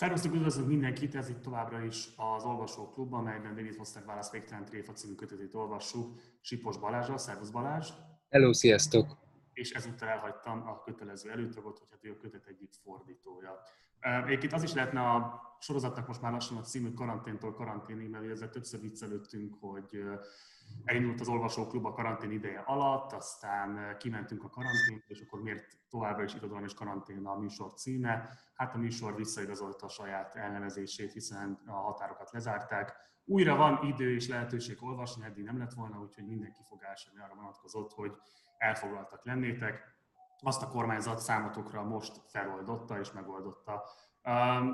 Szervusztok, üdvözlök mindenkit, ez itt továbbra is az Olvasók Klub, amelyben David Foster Wallace Végtelen Tréfa című kötetét olvassuk Sipos Balázsral. Szervusz Balázs! Hello, sziasztok! És ezúttal elhagytam a kötelező előtagot, hogy hát ő a kötet egyik fordítója. Egyébként az is lehetne a sorozatnak most már lassan a című karanténtól karanténig, mert ezzel többször viccelődtünk, hogy elindult az Olvasóklub a karantén ideje alatt, aztán kimentünk a karanténbe, és akkor miért továbbra is irodalom és karantén a műsor címe. Hát a műsor visszaigazolta a saját elnevezését, hiszen a határokat lezárták. Újra van idő és lehetőség olvasni, eddig nem lett volna, úgyhogy mindenki fogása arra vonatkozott, hogy elfoglaltak lennétek. Azt a kormányzat számotokra most feloldotta és megoldotta.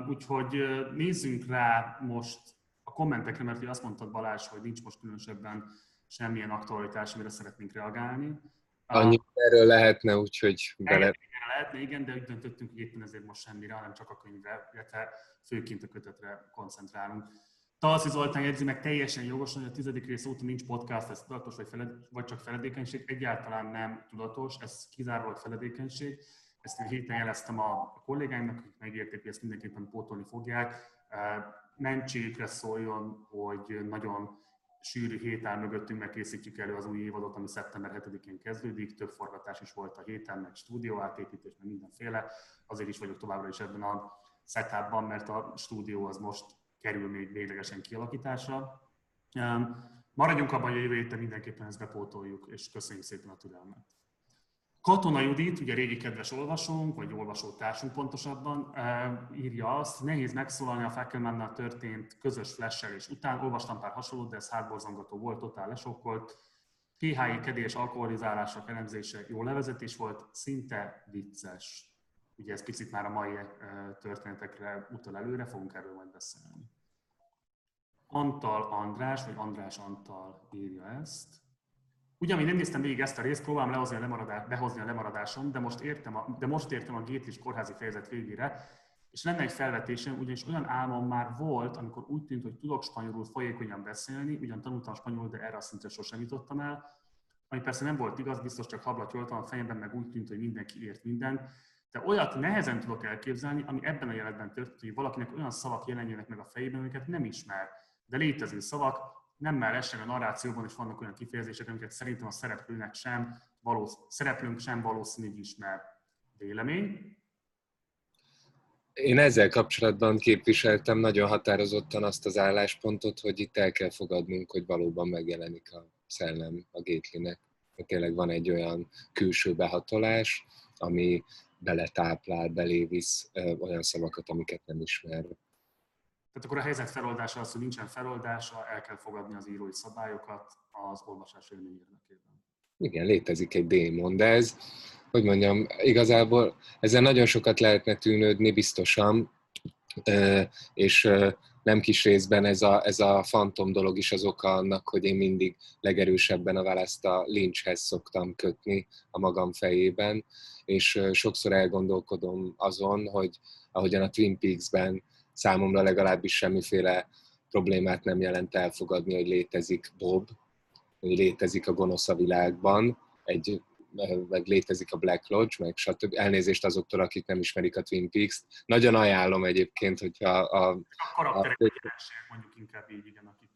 Úgyhogy nézzünk rá most a kommentekre, mert azt mondtad Balázs, hogy nincs most különösebben semmilyen aktualitás, amire szeretnénk reagálni. Annyi erről lehetne, úgyhogy lehetne, igen, de úgy döntöttünk, hogy éppen ezért most semmire, hanem csak a könyvre, illetve főként a kötetre koncentrálunk. Talszi Zoltán jegyzi meg teljesen jogosan, hogy a 10. rész óta nincs podcast, ez tudatos vagy csak feledékenység. Egyáltalán nem tudatos, ez kizárólag feledékenység. Ezt én héten jeleztem a kollégáimnak, akik megérték, hogy ezt mindenképpen pótolni fogják. Mentségükre szóljon, hogy nagyon sűrű héten mögöttünk, mert készítjük elő az új évadot, ami szeptember 7-én kezdődik. Több forgatás is volt a héten, meg stúdió átépítés, meg mindenféle. Azért is vagyok továbbra is ebben a setupban, mert a stúdió az most kerül még véglegesen kialakításra. Maradjunk abban, hogy a jövő héten mindenképpen ezt bepótoljuk, és köszönjük szépen a türelmet. Katona Judit, ugye régi kedves olvasónk, vagy olvasótársunk pontosabban, írja azt, nehéz megszólalni a Fackelmann-nál történt közös flash-elés után. Olvastam pár hasonlót, de ez hátborzongató volt, totál lesokkolt. PHI kedélyes alkoholizálások elemzése jó levezetés volt, szinte vicces. Ugye ez picit már a mai történetekre utal előre, fogunk erről majd beszélni. Antal András, vagy András Antal írja ezt. Ugyan még nem néztem végig ezt a részt, próbálom behozni a lemaradásom, de most értem a Gétlis kórházi fejezet végére, és lenne egy felvetésem, ugyanis olyan álmom már volt, amikor úgy tűnt, hogy tudok spanyolul folyékonyan beszélni, ugyan tanultam spanyolul, de erre a szintre sosem jutottam el, ami persze nem volt igaz, biztos csak hablatyoltam a fejemben, meg úgy tűnt, hogy mindenki ért mindent. De olyat nehezen tudok elképzelni, ami ebben a jelenben történt, hogy valakinek olyan szavak jelenjenek meg a fejében, amiket nem ismer, de létező szavak, nem már esetleg a narrációban is vannak olyan kifejezések, amiket szerintem a szereplőnk sem valószínűleg ismer. Vélemény? Én ezzel kapcsolatban képviseltem nagyon határozottan azt az álláspontot, hogy itt el kell fogadnunk, hogy valóban megjelenik a szellem a Gatelynek. Tényleg van egy olyan külső behatolás, ami beletáplál, belévisz olyan szavakat, amiket nem ismer. Tehát akkor a helyzet feloldása az, hogy nincsen feloldása, el kell fogadni az írói szabályokat az olvasás élmény érdekében. Igen, létezik egy démon, de ez, hogy mondjam, igazából ezzel nagyon sokat lehetne tűnődni biztosan, és nem kis részben ez a fantom dolog is az oka annak, hogy én mindig legerősebben a választ a Lynchhez szoktam kötni a magam fejében, és sokszor elgondolkodom azon, hogy ahogyan a Twin Peaks-ben számomra legalábbis semmiféle problémát nem jelent elfogadni, hogy létezik Bob, hogy létezik a gonosz a világban, meg létezik a Black Lodge, meg stb. Elnézést azoktól, akik nem ismerik a Twin Peaks-t. Nagyon ajánlom egyébként, hogy a karakterek mondjuk inkább így, igen, akik...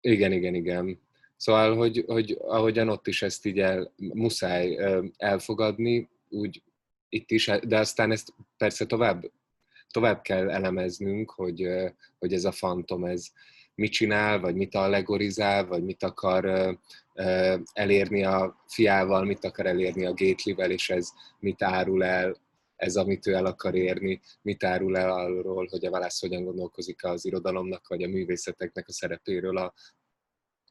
Igen. Igen. Szóval, hogy ahogyan ott is ezt így muszáj elfogadni, úgy itt is, de aztán ezt persze tovább kell elemeznünk, hogy ez a fantom, ez mit csinál, vagy mit allegorizál, vagy mit akar elérni a fiával, mit akar elérni a Gatelyvel, és ez mit árul el, ez amit ő el akar érni, mit árul el arról, hogy a Wallace hogyan gondolkozik az irodalomnak, vagy a művészeteknek a szerepéről a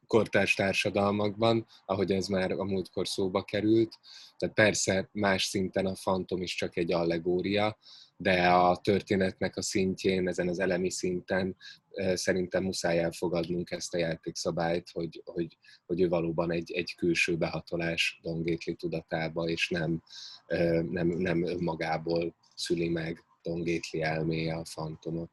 kortárs társadalmakban, ahogy ez már a múltkor szóba került. Tehát persze más szinten a fantom is csak egy allegória, de a történetnek a szintjén, ezen az elemi szinten szerintem muszáj elfogadnunk ezt a játékszabályt, hogy ő valóban egy külső behatolás Don Gately tudatába, és nem önmagából szüli meg Don Gately elméje a fantomot.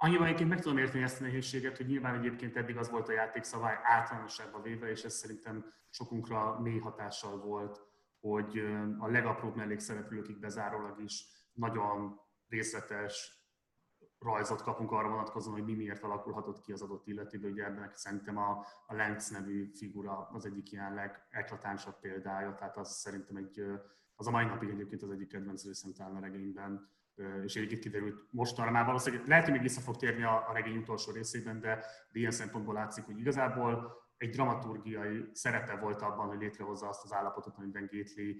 Annyiban egyébként meg tudom érteni ezt a nehézséget, hogy nyilván egyébként eddig az volt a játékszabály általánosságban véve, és ez szerintem sokunkra mély hatással volt, hogy a legapróbb mellékszereplőkig bezárólag is nagyon részletes rajzot kapunk arra vonatkozóan, hogy mi miért alakulhatott ki az adott illetőből. Ugye ebben szerintem a Lenz nevű figura az egyik ilyen legeklatánsabb példája, tehát az szerintem az a mai napig egyébként az egyik kedvenc részem talán a regényben, és egyébként kiderült mostanra már valószínűleg, lehet, hogy még vissza fog térni a regény utolsó részében, de ilyen szempontból látszik, hogy igazából egy dramaturgiai szerepe volt abban, hogy létrehozza azt az állapotot, amiben Gately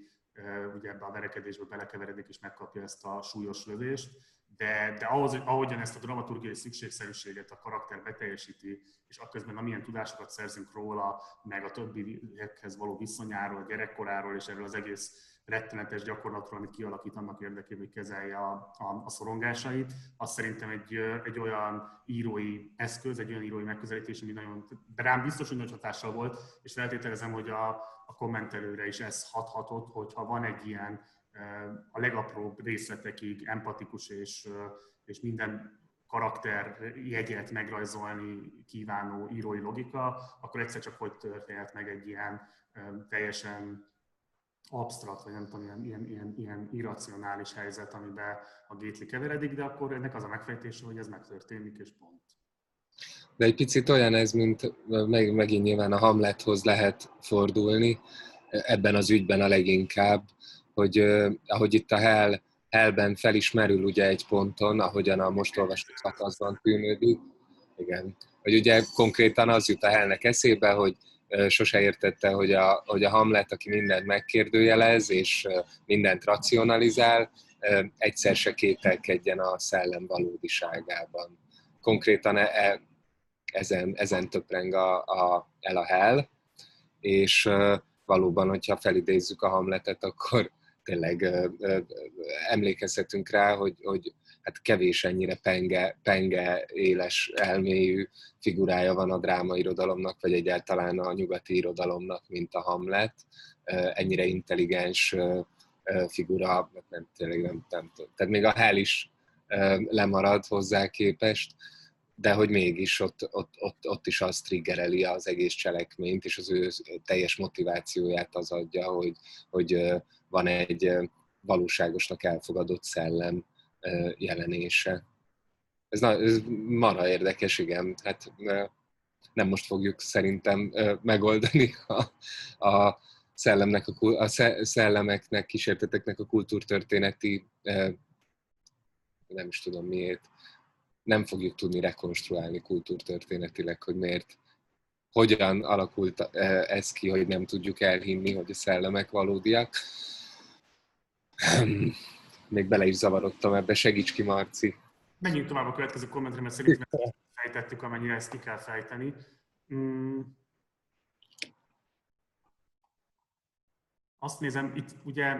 ugye ebbe a verekedésbe belekeveredik és megkapja ezt a súlyos lövést, de ahhoz, hogy ahogyan ezt a dramaturgiai szükségszerűséget a karakter beteljesíti, és akközben amilyen tudásokat szerzünk róla, meg a többiekhez való viszonyáról, gyerekkoráról és erről az egész rettenetes gyakorlatról, amit kialakít annak érdekében, hogy kezelje a szorongásait, az szerintem egy olyan írói eszköz, egy olyan írói megközelítés, ami nagyon, de rám biztos, hogy nagy hatással volt, és feltételezem, hogy a kommentelőre is ez hathatott, hogyha van egy ilyen a legapróbb részletekig empatikus és minden karakter jegyet megrajzolni kívánó írói logika, akkor egyszer csak hogy történhet meg egy ilyen teljesen absztrakt, vagy nem tudom, ilyen irracionális helyzet, amiben a Gately keveredik, de akkor ennek az a megfejtése, hogy ez megtörténik, és pont. De egy picit olyan ez, mint megint nyilván a Hamlethoz lehet fordulni, ebben az ügyben a leginkább, hogy ahogy itt a Hellben felismerül ugye egy ponton, ahogyan a most olvasott szakaszban tűnődik, igen, hogy ugye konkrétan az jut a Hellnek eszébe, hogy sose értette, hogy a Hamlet, aki mindent megkérdőjelez és mindent racionalizál, egyszer se kételkedjen a szellem valódiságában. Konkrétan ezen töpreng a Hell, és valóban, hogyha felidézzük a Hamletet, akkor tényleg emlékezhetünk rá, hogy hát kevés ennyire penge éles elméjű figurája van a drámairodalomnak, vagy egyáltalán a nyugati irodalomnak, mint a Hamlet. Ennyire intelligens figura, nem tudom. Tehát még a Hell is lemarad hozzá képest, de hogy mégis ott is az triggereli az egész cselekményt, és az ő teljes motivációját az adja, hogy van egy valóságosnak elfogadott szellem jelenése. Ez marha érdekes, igen. Hát nem most fogjuk szerintem megoldani a szellemeknek, kísérteteknek a kultúrtörténeti, nem is tudom miért, nem fogjuk tudni rekonstruálni kultúrtörténetileg, hogy miért, hogyan alakult ez ki, hogy nem tudjuk elhinni, hogy a szellemek valódiak. Még bele is zavarodtam ebbe, segíts ki, Marci. Menjünk tovább a következő kommentre, mert szerintem fejtettük, amennyire ezt ki kell fejteni. Azt nézem, itt ugye,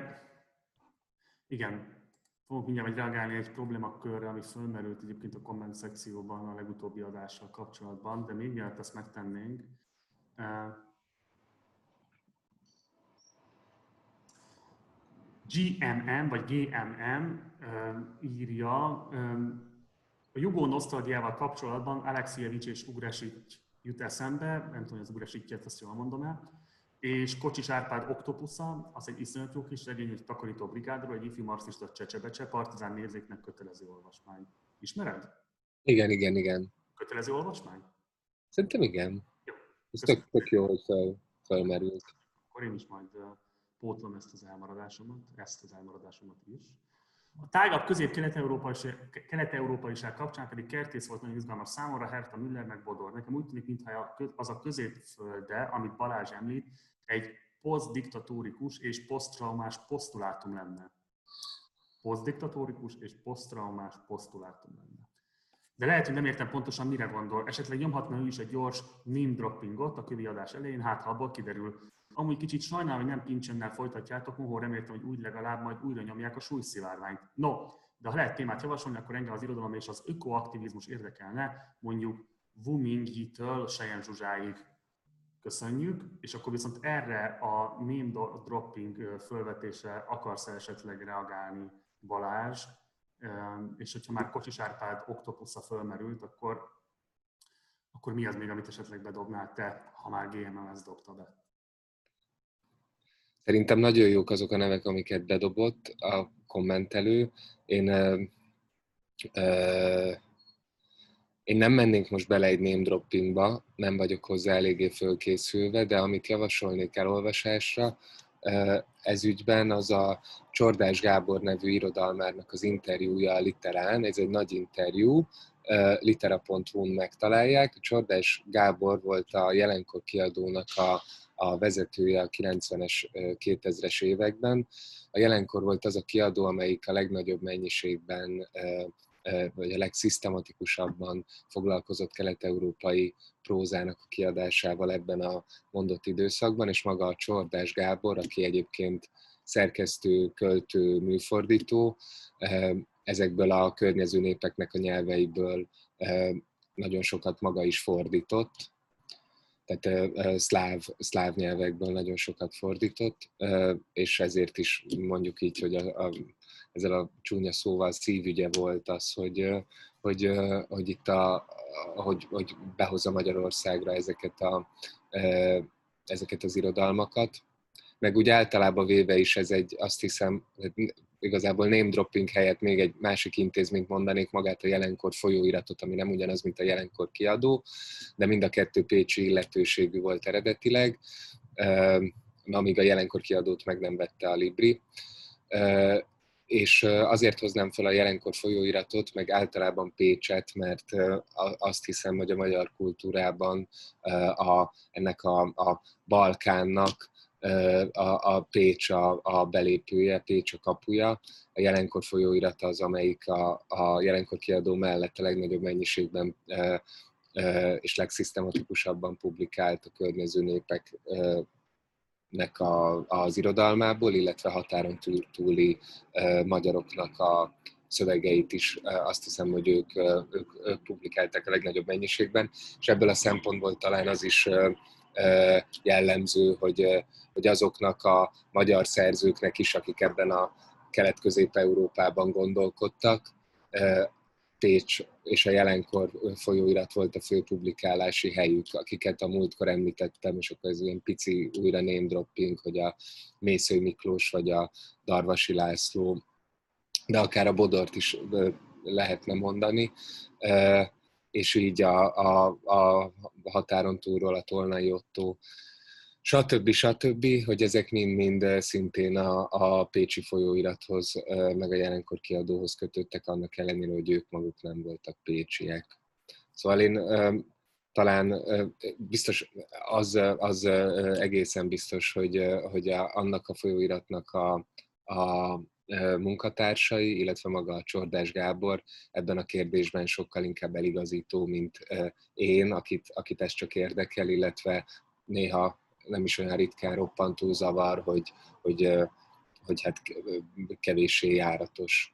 igen, fogok mindjárt reagálni egy problémakörre, ami fölmerült egyébként a komment szekcióban a legutóbbi adással kapcsolatban, de még mielőtt ezt megtennénk. GMM, vagy GMM írja, a jugó nosztalgiával kapcsolatban Alexijevics és Ugrasics jut eszembe, nem tudom, hogy az Ugrasicset, azt jól mondom el, és Kocsis Árpád Oktopusza, az egy iszonyat jó kis regény, egy takarító brigádról, egy ifjú marxista csecsebecse, partizán nézéknek kötelező olvasmány. Ismered? Igen. Kötelező olvasmány? Szerintem igen. Jó. Ez tök jó, hogy felmerült. Akkor én is majd pótlom ezt az elmaradásomat is. A tágabb közép-kelet-európaiság kapcsán pedig Kertész volt nagyon izgalmas számomra, Herta Müller meg Bodor. Nekem úgy tűnik, mintha az a középfölde, amit Balázs említ, egy posztdiktatórikus és poszttraumás posztulátum lenne. De lehet, hogy nem értem pontosan, mire gondol. Esetleg nyomhatna ő is egy gyors name droppingot a kövi adás elején, hát ha abból kiderül. Amúgy kicsit sajnálom, hogy nem Pincsennel folytatjátok, noha reméltem, hogy úgy legalább majd újra nyomják a súlyszivárványt. No, de ha lehet témát javasolni, akkor engem az irodalom és az ökoaktivizmus érdekelne, mondjuk Wumingitől Sejem Zsuzsáig. Köszönjük, és akkor viszont erre a name dropping fölvetésre akarsz esetleg reagálni, Balázs? És hogyha már Kocsis Árpád Oktopusza fölmerült, akkor mi az még, amit esetleg bedobnál te, ha már GMM-t dobta be? Szerintem nagyon jók azok a nevek, amiket bedobott a kommentelő. Én nem mennék most bele egy name droppingba, nem vagyok hozzá eléggé fölkészülve, de amit javasolnék elolvasásra ez ügyben, az a Csordás Gábor nevű irodalmárnak az interjúja a Literán. Ez egy nagy interjú, litera.hu-n megtalálják. Csordás Gábor volt a Jelenkor kiadónak a vezetője a 90-es, 2000-es években. A Jelenkor volt az a kiadó, amelyik a legnagyobb mennyiségben vagy a legszisztematikusabban foglalkozott kelet-európai prózának a kiadásával ebben a mondott időszakban, és maga a Csordás Gábor, aki egyébként szerkesztő, költő, műfordító, ezekből a környező népeknek a nyelveiből nagyon sokat maga is fordított, tehát szláv nyelvekből nagyon sokat fordított, és ezért is mondjuk így, hogy ezzel a csúnya szóval szívügye volt az, hogy itt hogy behozza Magyarországra ezeket az irodalmakat. Meg úgy általában véve is ez egy, azt hiszem, igazából name dropping helyett még egy másik intézményt mondanék, magát a Jelenkor folyóiratot, ami nem ugyanaz, mint a Jelenkor kiadó, de mind a kettő pécsi illetőségű volt eredetileg, amíg a Jelenkor kiadót meg nem vette a Libri. És azért hoznám fel a Jelenkor folyóiratot, meg általában Pécset, mert azt hiszem, hogy a magyar kultúrában ennek a Balkánnak a Pécs a belépője, Pécs a kapuja. A Jelenkor folyóirata az, amelyik a Jelenkor kiadó mellett a legnagyobb mennyiségben és legszisztematikusabban publikált a környező népeknek az irodalmából, illetve határon túli magyaroknak a szövegeit is, azt hiszem, hogy ők publikálták a legnagyobb mennyiségben, és ebből a szempontból talán az is jellemző, hogy azoknak a magyar szerzőknek is, akik ebben a Kelet-Közép-Európában gondolkodtak, Pécs és a Jelenkor folyóirat volt a fő publikálási helyük, akiket a múltkor említettem, és akkor ez ilyen pici újra name dropping, hogy a Mészöly Miklós vagy a Darvasi László, de akár a Bodort is lehetne mondani, és így a határon túlról a Tolnai Ottó, stb., hogy ezek mind-mind szintén a pécsi folyóirathoz, meg a Jelenkor kiadóhoz kötöttek, annak ellenére, hogy ők maguk nem voltak pécsiek. Szóval én talán biztos, az egészen biztos, hogy annak a folyóiratnak a munkatársai, illetve maga a Csordás Gábor ebben a kérdésben sokkal inkább eligazító, mint én, akit ez csak érdekel, illetve néha nem is olyan ritkán roppantó zavar, hogy hát kevéssé járatos,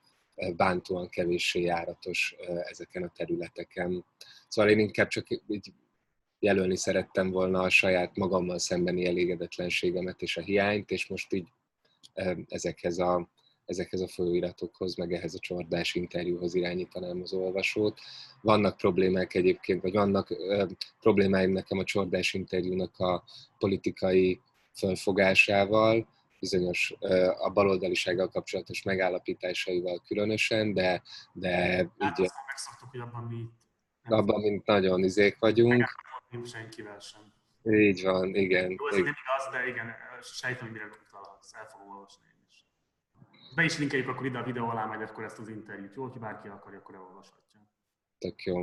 bántóan kevéssé járatos ezeken a területeken. Szóval én inkább csak így jelölni szerettem volna a saját magammal szembeni elégedetlenségemet és a hiányt, és most így ezekhez a folyóiratokhoz, meg ehhez a Csordás interjúhoz irányítanám az olvasót. Vannak problémák egyébként, vagy vannak problémáim nekem a Csordás interjúnak a politikai fölfogásával, bizonyos a baloldalisággal kapcsolatos megállapításaival különösen, de így... Hát aztán megszoktuk, hogy abban mi... Abban mint nagyon izék vagyunk. Nem senkivel sem. Így van, igen. Jó, ez nem igaz, de igen, sejtem, mire gondolsz, el fogom olvasni. Be is linkeljük akkor ide a videó alá, majd akkor ezt az interjút, jó? Hogyha bárki akarja, akkor elolvashatja. Tök jó.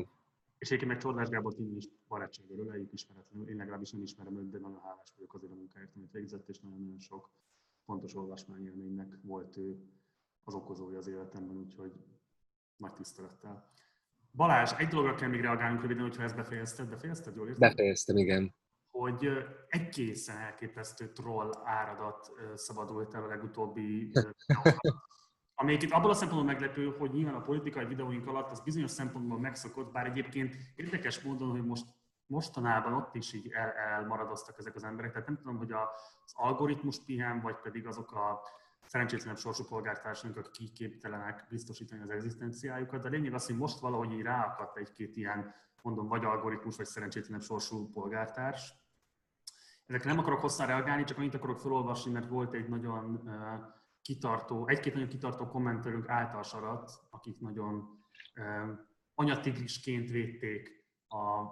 És egyébként meg Csordás Gábort innen is barátsággal öleljük, ismeretlenül. Én legalábbis nem ismerem őt, de nagyon hálás vagyok azért a munkáért, amit végzett, és nagyon-nagyon sok fontos olvasmányélménynek volt ő az okozója az életemben, úgyhogy nagy tisztelettel. Balázs, egy dologra kell még reagálnunk röviden, hogyha ezt befejezted, jól érted? Befejeztem, igen. Hogy egészen elképesztő troll áradat szabadult el a legutóbbi videókat. Amelyiket abban a szempontból meglepő, hogy nyilván a politikai videóink alatt az bizonyos szempontból megszokott, bár egyébként érdekes módon, hogy mostanában ott is így elmaradoztak ezek az emberek. Tehát nem tudom, hogy az algoritmus pihen, vagy pedig azok a szerencsétlenebb sorsú polgártársaink, akik képtelenek biztosítani az egzisztenciájukat. De lényeg az, hogy most valahogy így ráakadt egy-két ilyen, mondom, vagy algoritmus, vagy szerencsétlenebb sorsú polgártárs. Ezekre nem akarok hosszan reagálni, csak annyit akarok felolvasni, mert volt egy nagyon kitartó, egy-két nagyon kitartó kommentelőnk által sarat, akik nagyon anyatigrisként védték a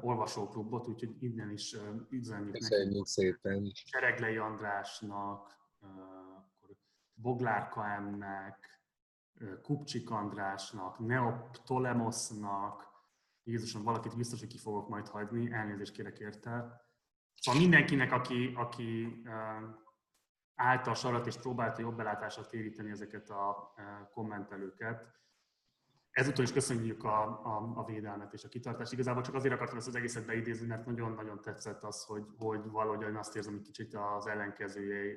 olvasóklubot, úgyhogy innen is üzenjük nekik. Szépen. Sereglei Andrásnak, Boglár KM-nek, Kupcsik Andrásnak, Neoptolemosznak, Jézusom, valakit biztos, hogy ki fogok majd hagyni, elnézést kérek érte. Szóval mindenkinek, aki állta sarat és próbálta jobb belátásra téríteni ezeket a kommentelőket. Ezúton is köszönjük a védelmet és a kitartást. Igazából csak azért akartam ezt az egészet beidézni, mert nagyon-nagyon tetszett az, hogy valahogy azt érzem, hogy kicsit az ellenkezője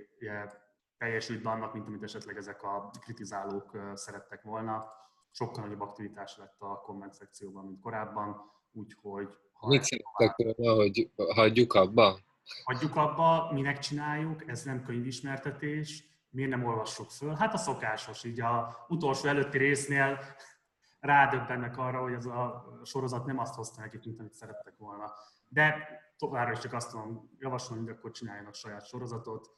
teljesült be annak, mint amit esetleg ezek a kritizálók szerettek volna. Sokkal nagyobb aktivitás lett a komment szekcióban, mint korábban, úgyhogy... Mit szerettek volna, hogy hagyjuk abba? Hagyjuk abba, minek csináljuk, ez nem könyvismertetés, miért nem olvassuk föl? Hát a szokásos, így az utolsó előtti résznél rádöbbennek arra, hogy ez a sorozat nem azt hozta nekik, mint amit szerettek volna. De továbbra is csak azt tudom javasolni, hogy akkor csináljanak saját sorozatot,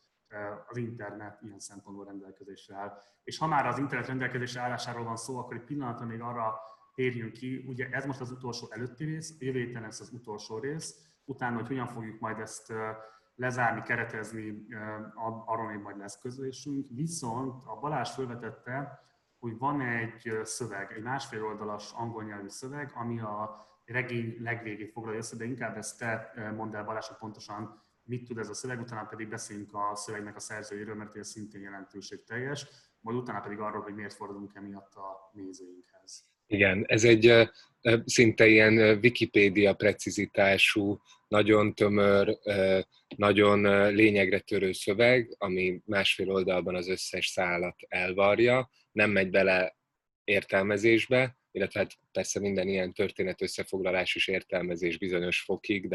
az internet ilyen szempontból rendelkezésre áll. És ha már az internet rendelkezésre állásáról van szó, akkor egy pillanatra még arra térjünk ki, ugye ez most az utolsó előtti rész, a jövő héten lesz az utolsó rész, utána, hogy hogyan fogjuk majd ezt lezárni, keretezni, arról még majd lesz közlésünk. Viszont a Balázs felvetette, hogy van egy szöveg, egy másfél oldalas angol nyelvű szöveg, ami a regény legvégét foglalja össze, de inkább ezt te mondd el, Balázs, hogy pontosan mit tud ez a szöveg, utána pedig beszéljünk a szövegnek a szerzőjéről, mert ez szintén jelentőségteljes, majd utána pedig arról, hogy miért fordulunk emiatt a nézőinkhez. Igen, ez egy szinte ilyen Wikipédia precizitású, nagyon tömör, nagyon lényegre törő szöveg, ami másfél oldalban az összes szálat elvarja, nem megy bele értelmezésbe, illetve hát persze minden ilyen történet összefoglalás és értelmezés bizonyos fokig,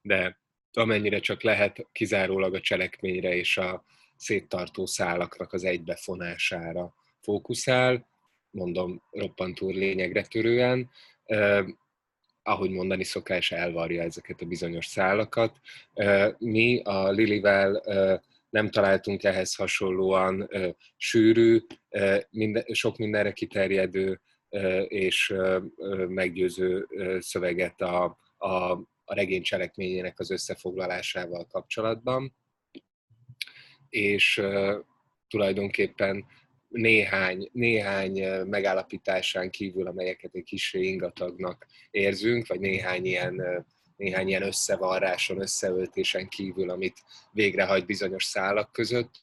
de amennyire csak lehet, kizárólag a cselekményre és a széttartó szálaknak az egybefonására fókuszál, mondom, roppantúl lényegre törően, ahogy mondani szokás, elvarja ezeket a bizonyos szálakat. Mi a Lilivel nem találtunk ehhez hasonlóan sűrű, sok mindenre kiterjedő és meggyőző szöveget a regény cselekményének az összefoglalásával kapcsolatban, és tulajdonképpen néhány megállapításán kívül, amelyeket egy kis ingatagnak érzünk, vagy néhány ilyen összevarráson, összeöltésen kívül, amit végrehajt bizonyos szálak között,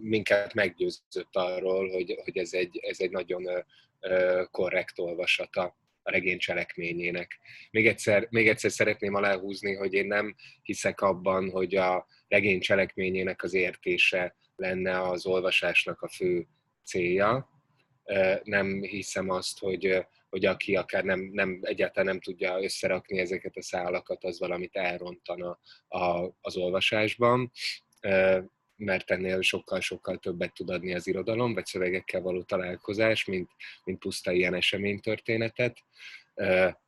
minket meggyőzött arról, hogy ez egy nagyon korrekt olvasata a regény cselekményének. Még egyszer szeretném aláhúzni, hogy én nem hiszek abban, hogy a regény cselekményének az értése lenne az olvasásnak a fő célja. Nem hiszem azt, hogy aki akár egyáltalán nem tudja összerakni ezeket a szálakat, az valamit elrontana az olvasásban, mert ennél sokkal-sokkal többet tud adni az irodalom, vagy szövegekkel való találkozás, mint puszta ilyen eseménytörténetet,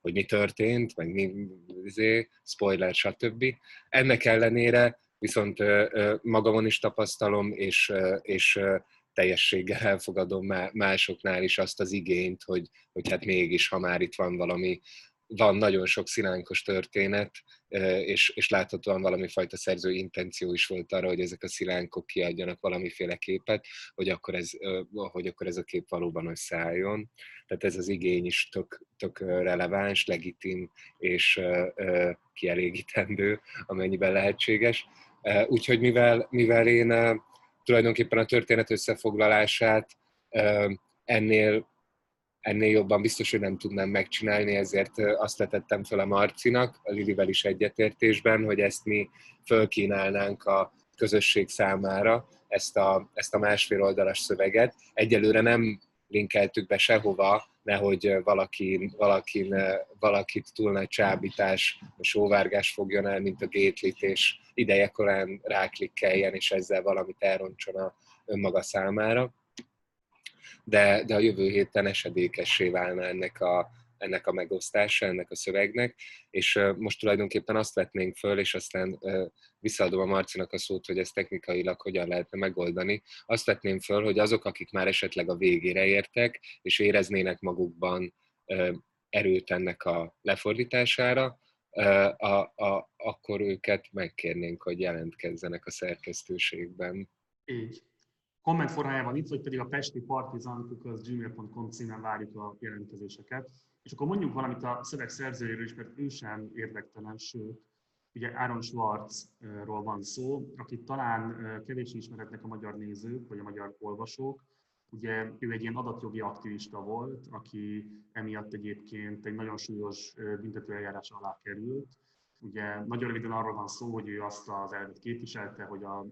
hogy mi történt, vagy mi, spoiler, stb. Ennek ellenére viszont magamon is tapasztalom, és teljességgel elfogadom másoknál is azt az igényt, hogy hát mégis, ha már itt van nagyon sok szilánkos történet, és láthatóan valami fajta szerző intenció is volt arra, hogy ezek a szilánkok kiadjanak valamiféle képet, hogy akkor ez a kép valóban összeálljon. Tehát ez az igény is tök releváns, legitim és kielégítendő, amennyiben lehetséges. Úgyhogy mivel én tulajdonképpen a történet összefoglalását ennél jobban biztos, hogy nem tudnám megcsinálni, ezért azt letettem fel a Marcinak, a Lilivel is egyetértésben, hogy ezt mi fölkínálnánk a közösség számára, ezt a másfél oldalas szöveget. Egyelőre nem linkeltük be sehova, nehogy valakit túl nagy csábítás, sóvárgás fogjon el, mint a Gatelyt, és idejekorán ráklikkeljen, és ezzel valamit elrontson a önmaga számára. De a jövő héten esedékessé válna ennek a, ennek a megosztása, ennek a szövegnek, és most tulajdonképpen azt vetnénk föl, és aztán visszaadom a Marcinak a szót, hogy ezt technikailag hogyan lehetne megoldani. Azt vetném föl, hogy azok, akik már esetleg a végére értek, és éreznének magukban erőt ennek a lefordítására, akkor őket megkérnénk, hogy jelentkezzenek a szerkesztőségben. Így. Komment formájában itt, vagy pedig a pesti.partizan@gmail.com címen várjuk a jelentkezéseket. És akkor mondjuk valamit a szöveg szerzőjéről is, mert ő sem érdektelen, sőt, ugye Áron Schwarzról van szó, akit talán kevés ismeretnek a magyar nézők, vagy a magyar olvasók. Ugye ő egy ilyen adatjogi aktivista volt, aki emiatt egyébként egy nagyon súlyos büntetőeljárás alá került. Ugye nagyon röviden arról van szó, hogy ő azt az elvet képviselte, hogy a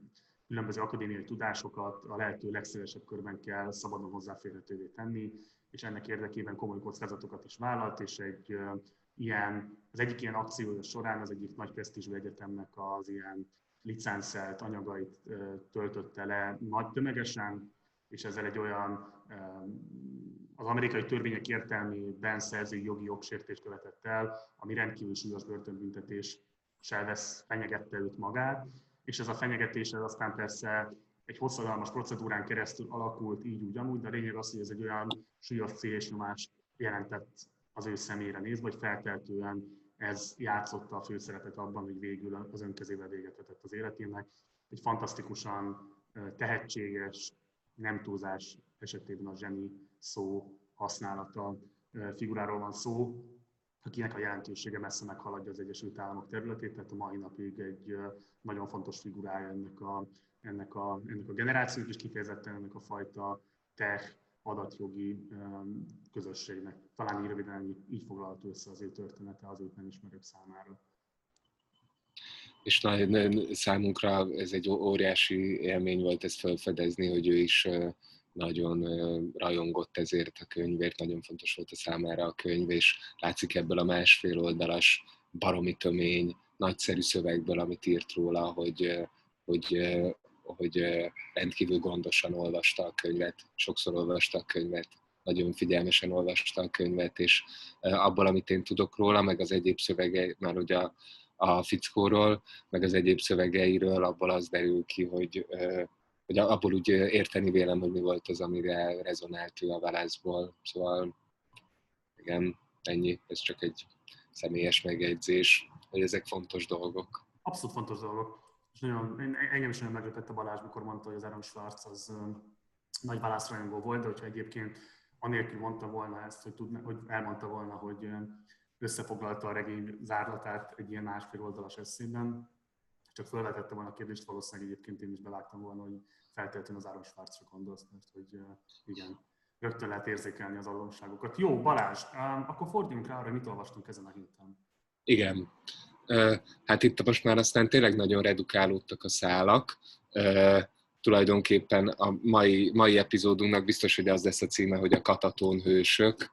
különböző akadémiai tudásokat a lehető legszélesebb körben kell szabadon hozzáférhetővé tenni, és ennek érdekében komoly kockázatokat is vállalt, és egy az egyik ilyen akciója során az egyik nagy presztízsű egyetemnek az ilyen licenszelt anyagait töltötte le nagy tömegesen, és ezzel egy olyan az amerikai törvények értelmében szerzői jogi jogsértést követett el, ami rendkívül súlyos börtönbüntetéssel fenyegette őt magát, és ez a fenyegetés ez aztán persze egy hosszadalmas procedúrán keresztül alakult így ugyanúgy, de a lényeg az, hogy ez egy olyan súlyos célnyomást jelentett az ő személyre nézve, vagy felteltően ez játszotta a főszerepet abban, hogy végül az önkezével véget vetett az életének. Egy fantasztikusan tehetséges, nem túlzás esetében a zseni szó használata figuráról van szó, akinek a jelentősége messze meghaladja az Egyesült Államok területét, tehát a mai napig egy nagyon fontos figurája ennek a generációnak, és kifejezetten ennek a fajta tech adatjogi közösségnek. Talán röviden így foglalható össze az ő története az őt nem ismerők számára. És számunkra ez egy óriási élmény volt ezt felfedezni, hogy ő is nagyon rajongott ezért a könyvért, nagyon fontos volt a számára a könyv, és látszik ebből a másfél oldalas baromi tömény, nagyszerű szövegből, amit írt róla, hogy rendkívül gondosan olvasta a könyvet, sokszor olvasta a könyvet, nagyon figyelmesen olvasta a könyvet, és abból, amit én tudok róla, meg az egyéb szövege, már ugye a fickóról, meg az egyéb szövegeiről, abból az derül ki, hogy abból úgy érteni vélem, hogy mi volt az, amire rezonált ő a válaszból. Szóval igen, ennyi, ez csak egy személyes megjegyzés, hogy ezek fontos dolgok. Abszolút fontos dolgok. És engem is nagyon meglepett a Balázs, mikor mondta, hogy az Áron Schwarz az nagy válaszrajongó volt, de hogyha egyébként anélkül mondta volna ezt, hogy elmondta volna, hogy összefoglalta a regény zárlatát egy ilyen másfél oldalas eszében, csak felvetette volna a kérdést, valószínűleg egyébként én is beláttam volna, hogy feltétlenül az Áron Schwarzra gondolsz, mert hogy igen, rögtön lehet érzékelni az adomságokat. Jó, Balázs, akkor forduljunk rá arra, mit olvastunk ezen a héten. Igen. Hát itt most már aztán tényleg nagyon redukálódtak a szálak. Tulajdonképpen a mai epizódunknak biztos, hogy az lesz a címe, hogy a Katatón hősök.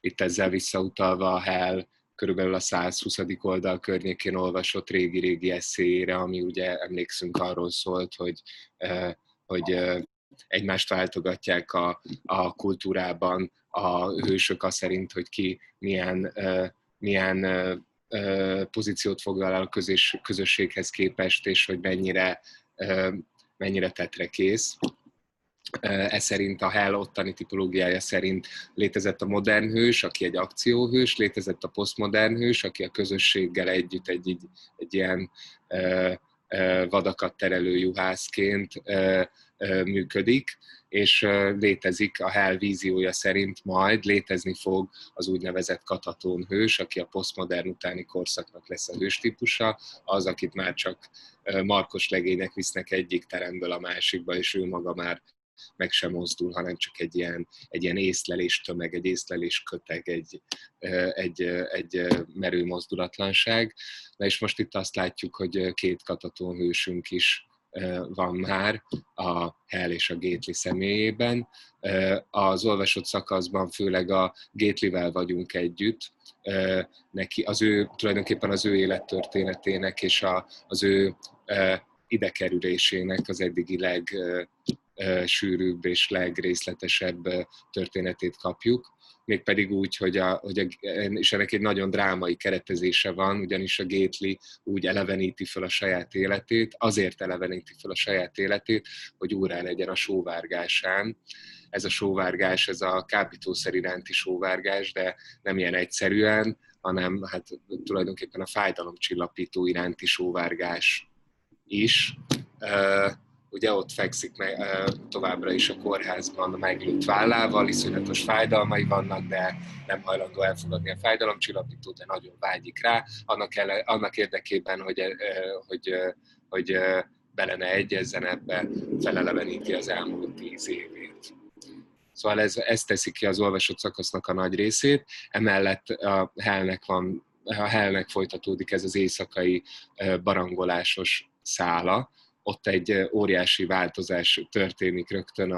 Itt ezzel visszautalva a Hell körülbelül a 120. oldal környékén olvasott régi-régi eszéjére, ami ugye emlékszünk arról szólt, hogy egymást váltogatják a kultúrában a hősök azt szerint, hogy ki milyen pozíciót foglal el a közösséghez képest, és hogy mennyire tetrekész. Ez szerint a Hell ottani tipológiája szerint létezett a modern hős, aki egy akcióhős, létezett a posztmodern hős, aki a közösséggel együtt egy ilyen vadakat terelő juhászként működik, és létezik a Hell víziója szerint majd létezni fog az úgynevezett katatón hős, aki a posztmodern utáni korszaknak lesz a hős típusa, az, akit már csak markos legénynek visznek egyik teremből a másikba, és ő maga már meg sem mozdul, hanem csak egy ilyen észlelés tömeg, egy észlelés köteg, egy merő mozdulatlanság. Na és most itt azt látjuk, hogy két katatón hősünk is van már, a Hell és a Gately személyében. Az olvasott szakaszban főleg a Gatelyvel vagyunk együtt. Tulajdonképpen az ő élettörténetének és az ő idekerülésének az eddigi legsűrűbb és legrészletesebb történetét kapjuk, mégpedig úgy, és ennek egy nagyon drámai keretezése van, ugyanis a Gately úgy eleveníti fel a saját életét, azért eleveníti fel a saját életét, hogy úrrá legyen a sóvárgásán. Ez a sóvárgás, ez a kábítószer iránti sóvárgás, de nem ilyen egyszerűen, hanem hát tulajdonképpen a fájdalomcsillapító iránti sóvárgás is. Ugye ott fekszik továbbra is a kórházban a meglőtt vállával, iszonyatos fájdalmai vannak, de nem hajlandó elfogadni a fájdalomcsillapítót, de nagyon vágyik rá, annak érdekében, hogy bele ne egyezzen ebbe, feleleveníti az elmúlt 10 évét. Szóval ez teszi ki az olvasott szakasznak a nagy részét, emellett a Hellnek folytatódik ez az éjszakai barangolásos szála. Ott egy óriási változás történik rögtön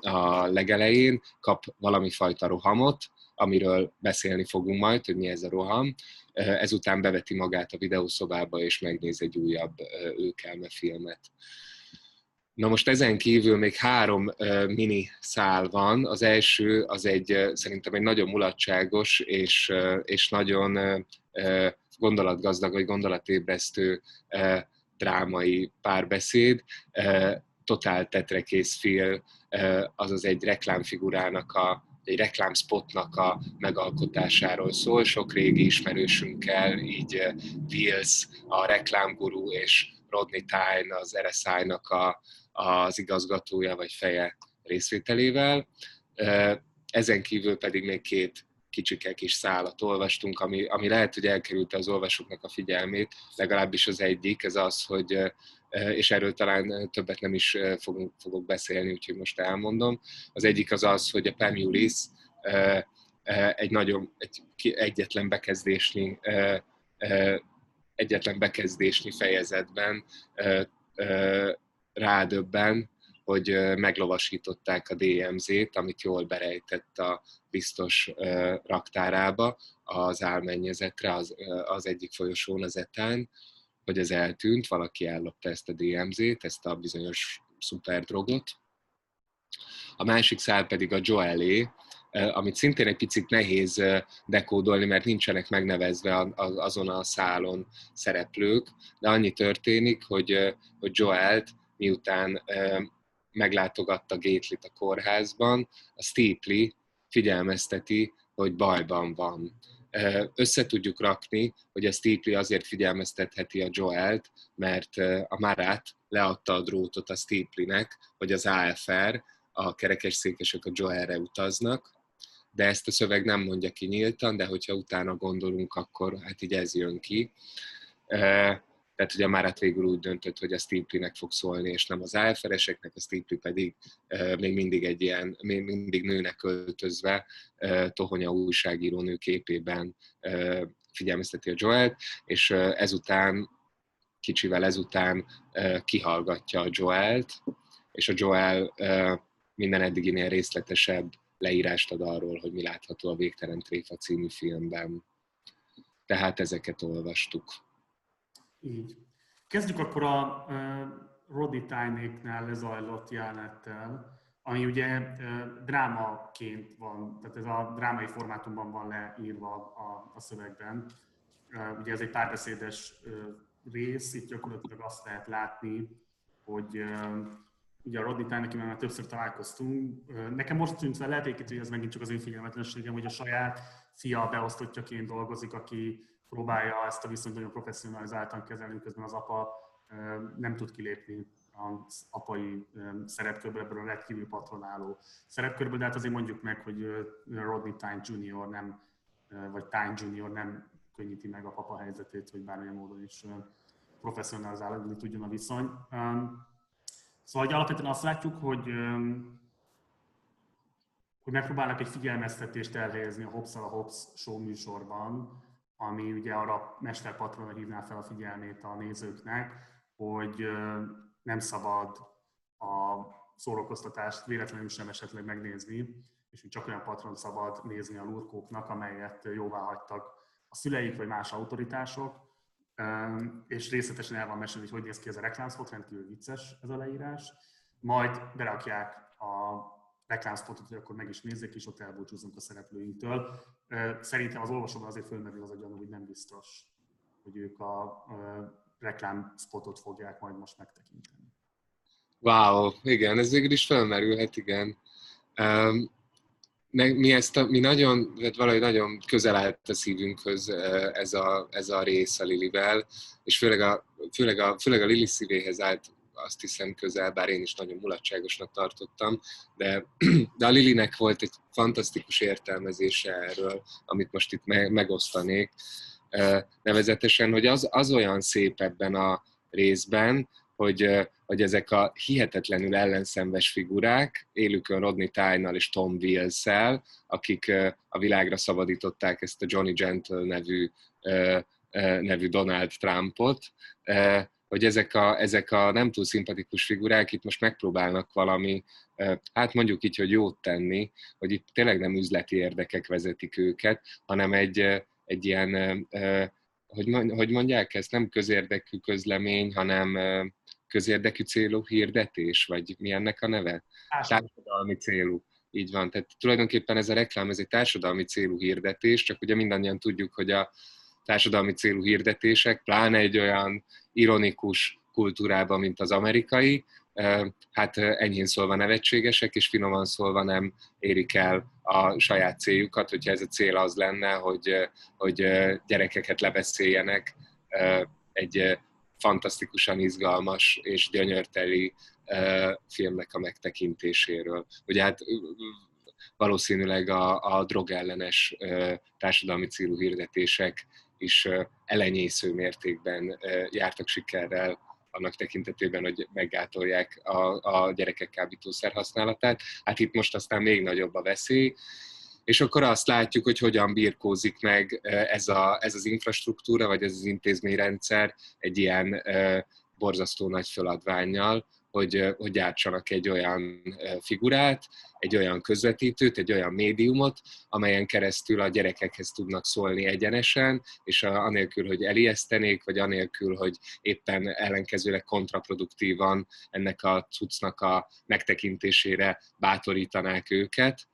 a legelején, kap valami fajta rohamot, amiről beszélni fogunk majd, hogy mi ez a roham. Ezután beveti magát a videószobába, és megnéz egy újabb őkelmefilmet. Na most ezen kívül még 3 mini szál van. Az első az szerintem egy nagyon mulatságos és nagyon gondolatgazdag vagy gondolatébresztő drámai párbeszéd, totál tetrekész film, azaz egy reklámfigurának, egy reklámspotnak a megalkotásáról szól. Sok régi ismerősünkkel, így Wills, a reklámgurú, és Rodney Tyne, az RSI-nak az igazgatója vagy feje részvételével. Ezen kívül pedig még 2 kicsike kis szálat olvastunk, ami lehet, hogy elkerülte az olvasóknak a figyelmét, legalábbis az egyik, ez az, hogy, és erről talán többet nem is fogok beszélni, úgyhogy most elmondom. Az egyik az az, hogy a Pemulis egyetlen bekezdésnyi fejezetben rádöbben, hogy meglovasították a DMZ-t, amit jól berejtett a biztos raktárába, az álmennyezetre, az egyik folyosón, az Etán, hogy ez eltűnt, valaki ellopta ezt a DMZ-t, ezt a bizonyos szuperdrogot. A másik szál pedig a Joelé, amit szintén egy picit nehéz dekódolni, mert nincsenek megnevezve azon a szálon szereplők, de annyi történik, hogy Joelt, miután meglátogatta Gatelyt a kórházban, a Steepley figyelmezteti, hogy bajban van. Össze tudjuk rakni, hogy a Steepley azért figyelmeztetheti a Joelt, mert a Marat leadta a drótot a Steepleynek, hogy az AFR, a kerekesszékesek a Joelre utaznak, de ezt a szöveg nem mondja ki nyíltan, de hogyha utána gondolunk, akkor hát így ez jön ki. Tehát ugye Marat végül úgy döntött, hogy a Steepleynek fog szólni, és nem az AFR-eseknek, a Steepley pedig még mindig nőnek költözve, tohonya újságíró nő képében figyelmezteti a Joelt, és kicsivel ezután kihallgatja a Joelt, és a Joel minden eddiginél részletesebb leírást ad arról, hogy mi látható a Végtelen Tréfa című filmben. Tehát ezeket olvastuk. Így. Kezdjük akkor a Rodney Tyne-éknál lezajlott jelenettel, ami ugye drámaként van, tehát ez a drámai formátumban van leírva a szövegben. Ugye ez egy párbeszédes rész, itt gyakorlatilag azt lehet látni, hogy ugye a Rodney Tyne-nek már többször találkoztunk. Nekem most tűnt fel, lehet hogy ez megint csak az én figyelmetlenségem, hogy a saját fia beosztottjaként dolgozik, aki próbálja ezt a viszonyt nagyon professzionalizáltan kezelni, közben az apa nem tud kilépni az apai szerepkörből, ebből a rendkívül patronáló szerepkörből, de hát azért mondjuk meg, hogy Rodney Tyne Jr. nem könnyíti meg a papa helyzetét, hogy bármilyen módon is professzionalizálni tudjon a viszony. Szóval alapvetően azt látjuk, hogy megpróbálnak egy figyelmeztetést elhelyezni a Hobbs-al a Hobbs show műsorban, ami ugye arra mesterpatronra hívná fel a figyelmét a nézőknek, hogy nem szabad a szórakoztatást véletlenül sem esetleg megnézni, és csak olyan patron szabad nézni a lurkóknak, amelyet jóvá hagytak a szüleik vagy más autoritások, és részletesen el van mesélve, hogy néz ki ez a reklámszpot, rendkívül vicces ez a leírás. majd berakják a reklámspotot, hogy akkor meg is nézzék, és ott elbúcsúzunk a szereplőinktől. Szerintem az olvasóban azért fölmerül az a gyanú, hogy nem biztos, hogy ők a reklámspotot fogják majd most megtekinteni. Wow, igen, ez végül is felmerülhet, igen. Mi nagyon, valahogy nagyon közel állt a szívünkhöz ez a rész a Lilivel, és főleg a Lili szívéhez állt, azt hiszem, közel, bár én is nagyon mulatságosnak tartottam, de a Lilinek volt egy fantasztikus értelmezése erről, amit most itt megosztanék. Nevezetesen, hogy az olyan szép ebben a részben, hogy ezek a hihetetlenül ellenszenves figurák, élükön Rodney Tynell és Tom Wills-szel, akik a világra szabadították ezt a Johnny Gentle nevű Donald Trumpot, hogy ezek a nem túl szimpatikus figurák itt most megpróbálnak valami, hát mondjuk így, hogy jót tenni, hogy itt tényleg nem üzleti érdekek vezetik őket, hanem egy ilyen, hogy mondják ezt, nem közérdekű közlemény, hanem közérdekű célú hirdetés, vagy mi ennek a neve? Társadalmi célú. Így van. Tehát tulajdonképpen ez a reklám, ez egy társadalmi célú hirdetés, csak ugye mindannyian tudjuk, hogy a társadalmi célú hirdetések, pláne egy olyan ironikus kultúrában, mint az amerikai, hát enyhén szólva nevetségesek, és finoman szólva nem érik el a saját céljukat, hogyha ez a cél az lenne, hogy gyerekeket lebeszéljenek egy fantasztikusan izgalmas és gyönyörteli filmnek a megtekintéséről. Ugye hát valószínűleg a drogellenes társadalmi célú hirdetések is elenyésző mértékben jártak sikerrel annak tekintetében, hogy meggátolják a gyerekek kábítószer használatát. Hát itt most aztán még nagyobb a veszély, és akkor azt látjuk, hogy hogyan birkózik meg ez az infrastruktúra, vagy ez az intézményrendszer egy ilyen borzasztó nagy feladvánnyal, hogy gyártsanak egy olyan figurát, egy olyan közvetítőt, egy olyan médiumot, amelyen keresztül a gyerekekhez tudnak szólni egyenesen, és anélkül, hogy elijesztenék, vagy anélkül, hogy éppen ellenkezőleg kontraproduktívan ennek a cuccnak a megtekintésére bátorítanák őket,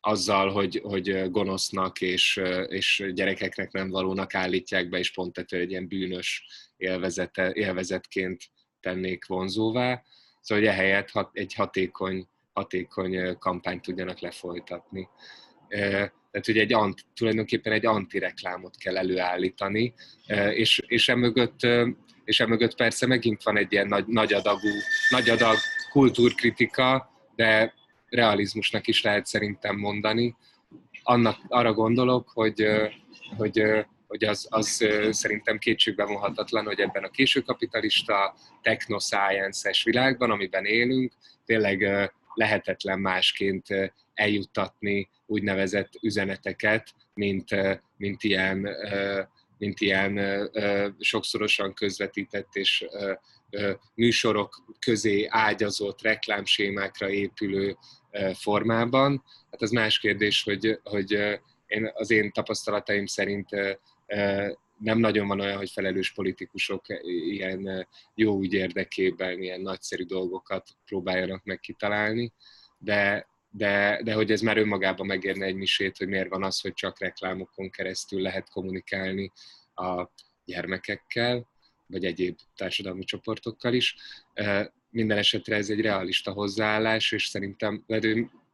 azzal, hogy gonosznak és gyerekeknek nem valónak állítják be, és pont ettől egy ilyen bűnös élvezetként tennék vonzóvá, szóval hogy ehelyett egy hatékony kampányt tudjanak lefolytatni. Tehát, hogy tulajdonképpen egy antireklámot kell előállítani, és emögött persze megint van egy ilyen nagy adag kultúrkritika, de realizmusnak is lehet szerintem mondani. Arra gondolok, hogy az szerintem kétségbe vonhatatlan, hogy ebben a későkapitalista, technoscience-es világban, amiben élünk, tényleg lehetetlen másként eljuttatni úgynevezett üzeneteket, mint ilyen sokszorosan közvetített és műsorok közé ágyazott, reklámsémákra épülő formában. Hát az más kérdés, hogy az én tapasztalataim szerint nem nagyon van olyan, hogy felelős politikusok ilyen jó ügy érdekében ilyen nagyszerű dolgokat próbáljanak meg kitalálni, de hogy ez már önmagában megérne egy misét, hogy miért van az, hogy csak reklámokon keresztül lehet kommunikálni a gyermekekkel, vagy egyéb társadalmi csoportokkal is. Minden esetre ez egy realista hozzáállás, és szerintem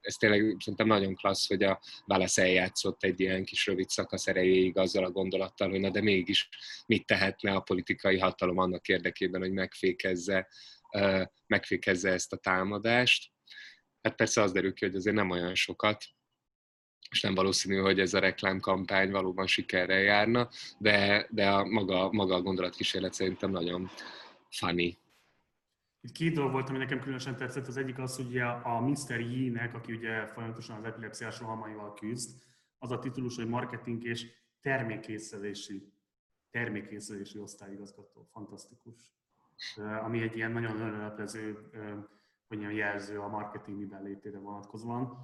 ez tényleg szerintem nagyon klassz, hogy a Wallace eljátszott egy ilyen kis rövid szakasz erejéig azzal a gondolattal, hogy na de mégis mit tehetne a politikai hatalom annak érdekében, hogy megfékezze ezt a támadást. Hát persze az derül ki, hogy azért nem olyan sokat, és nem valószínű, hogy ez a reklámkampány valóban sikerrel járna, de a maga a gondolatkísérlet szerintem nagyon funny. Itt két dolog volt, ami nekem különösen tetszett. Az egyik az, hogy a Mr. Yi-nek, aki ugye folyamatosan az epilepsziás rohamaival küzd, az a titulus, hogy marketing és termékkészítési osztályigazgató. Fantasztikus. Ami egy ilyen nagyon önleplező jelző a marketing miben létére vonatkozóan.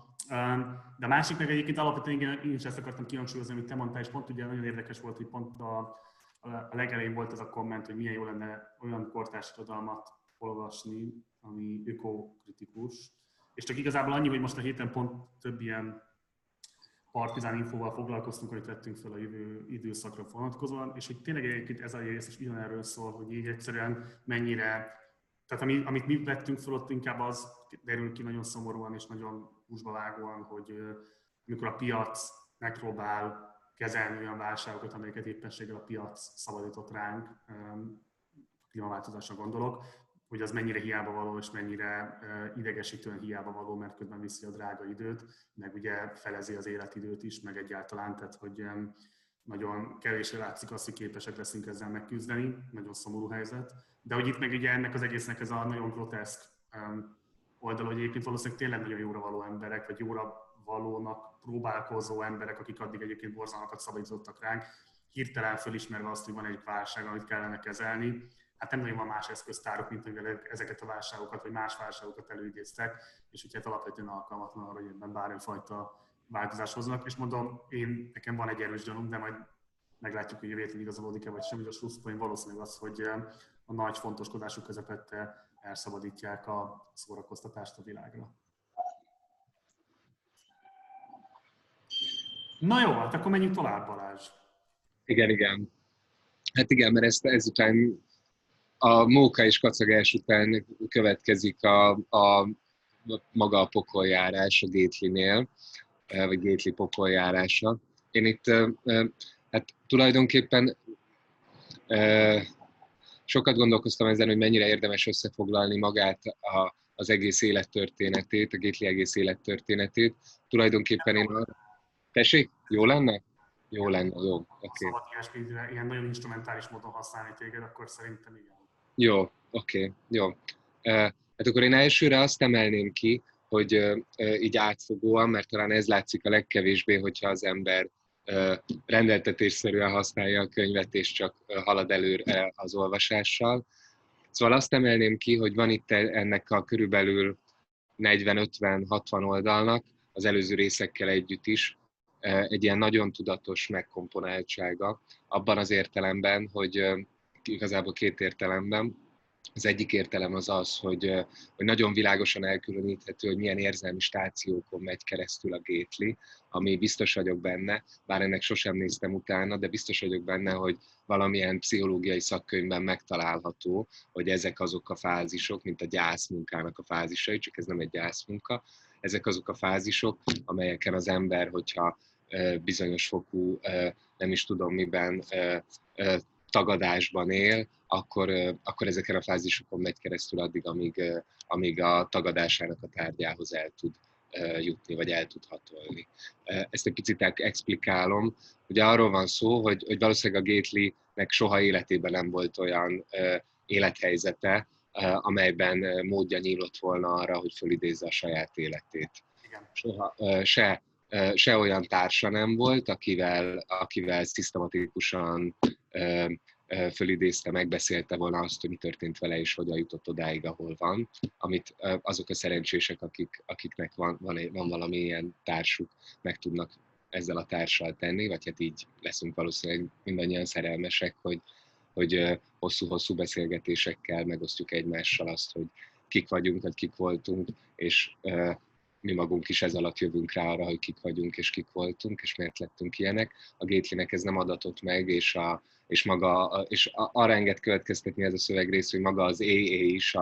De a másik meg egyébként alapvetően én is ezt akartam kihangsúlyozni, amit te mondtál, és pont ugye nagyon érdekes volt, hogy pont a legelején volt az a komment, hogy milyen jó lenne olyan kortárs irodalmat olvasni, ami ökokritikus. És csak igazából annyi, hogy most a héten pont több ilyen partizán infóval foglalkoztunk, hogy tettünk fel a jövő időszakra vonatkozóan, és hogy tényleg egyébként ez a rész is ugyanerről szól, hogy így egyszerűen mennyire, tehát amit mi vettünk fel, ott inkább az derül ki nagyon szomorúan és nagyon húsba vágóan, hogy amikor a piac megpróbál kezelni olyan válságokat, amelyeket éppenséggel a piac szabadított ránk, klímaváltozásra gondolok, hogy az mennyire hiába való és mennyire idegesítően hiába való, mert közben viszi a drága időt, meg ugye felezi az életidőt is, meg egyáltalán, tehát hogy nagyon kevésre látszik az, hogy képesek leszünk ezzel megküzdeni, nagyon szomorú helyzet. De hogy itt meg ugye ennek az egésznek ez a nagyon groteszk oldal, hogy egyébként valószínűleg tényleg nagyon jóra való emberek, vagy jóra valónak próbálkozó emberek, akik addig egyébként borzalmakat szabadítottak ránk, hirtelen fölismerve azt, hogy van egy válság, amit kellene kezelni. Hát nem nagyon van más eszköztárok, mint amivel ezeket a válságokat, vagy más válságokat előidéztek, és úgyhogy hát alapvetően alkalmatlan arra, hogy ebben bármifajta változást hoznak. És mondom, nekem van egy erős gyanúm, de majd meglátjuk, hogy jövő héten igazolódik-e, vagy sem, hogy a slusszpoint valószínűleg az, hogy a nagy fontoskodásuk közepette elszabadítják a szórakoztatást a világra. Na jó, hát akkor menjünk tovább, Balázs. Igen. Hát igen, mert ezután a móka és kacagás után következik a maga a pokoljárás a Gately-nél, vagy Gately pokoljárása. Én itt hát tulajdonképpen sokat gondolkoztam ezen, hogy mennyire érdemes összefoglalni magát az egész élettörténetét, a Gately egész élettörténetét. Tulajdonképpen én... Tessék? Jó lenne? Jó lenne, jó. Okay. Ha szabad ilyesmi, ilyen nagyon instrumentális módon használni téged, akkor szerintem igen. Jó, oké. Hát akkor én elsőre azt emelném ki, hogy így átfogóan, mert talán ez látszik a legkevésbé, hogyha az ember rendeltetésszerűen használja a könyvet, és csak halad előre az olvasással. Szóval azt emelném ki, hogy van itt ennek a körülbelül 40-50-60 oldalnak, az előző részekkel együtt is, egy ilyen nagyon tudatos megkomponáltsága, abban az értelemben, hogy igazából két értelemben. Az egyik értelem az az, hogy nagyon világosan elkülöníthető, hogy milyen érzelmi stációkon megy keresztül a Gately, ami biztos vagyok benne, bár ennek sosem néztem utána, de biztos vagyok benne, hogy valamilyen pszichológiai szakkönyvben megtalálható, hogy ezek azok a fázisok, mint a gyászmunkának a fázisai, csak ez nem egy gyászmunka, ezek azok a fázisok, amelyeken az ember, hogyha bizonyos fokú, nem is tudom miben, tagadásban él, akkor ezeken a fázisokon megy keresztül addig, amíg a tagadásának a tárgyához el tud jutni, vagy el tud hatolni. Ezt egy picit explikálom. Ugye arról van szó, hogy valószínűleg a Gatelynek soha életében nem volt olyan élethelyzete, amelyben módja nyílott volna arra, hogy fölidézze a saját életét. Soha, se olyan társa nem volt, akivel szisztematikusan fölidézte, megbeszélte volna azt, hogy mi történt vele, és hogyan jutott odáig, ahol van, amit azok a szerencsések, akiknek van valami ilyen társuk, meg tudnak ezzel a társsal tenni, vagy hát így leszünk valószínűleg mindannyian szerelmesek, hogy hosszú-hosszú beszélgetésekkel megosztjuk egymással azt, hogy kik vagyunk, vagy kik voltunk, és mi magunk is ez alatt jövünk rá arra, hogy kik vagyunk és kik voltunk, és miért lettünk ilyenek. A Gatelynek ez nem adatott meg, és arra enged következtetni ez a szövegrész, hogy maga az AA is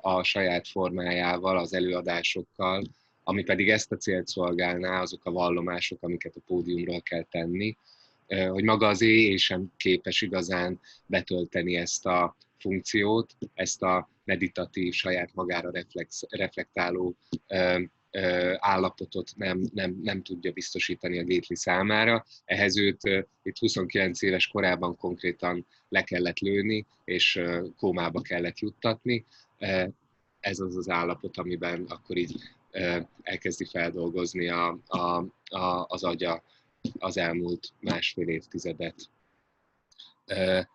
a saját formájával, az előadásokkal, ami pedig ezt a célt szolgálná, azok a vallomások, amiket a pódiumról kell tenni, hogy maga az AA sem képes igazán betölteni ezt a funkciót, ezt a meditatív, saját magára reflektáló állapotot nem tudja biztosítani a Gately számára. Ehhez őt itt 29 éves korában konkrétan le kellett lőni, és kómába kellett juttatni. Ez az az állapot, amiben akkor így elkezdi feldolgozni az agya az elmúlt másfél évtizedet,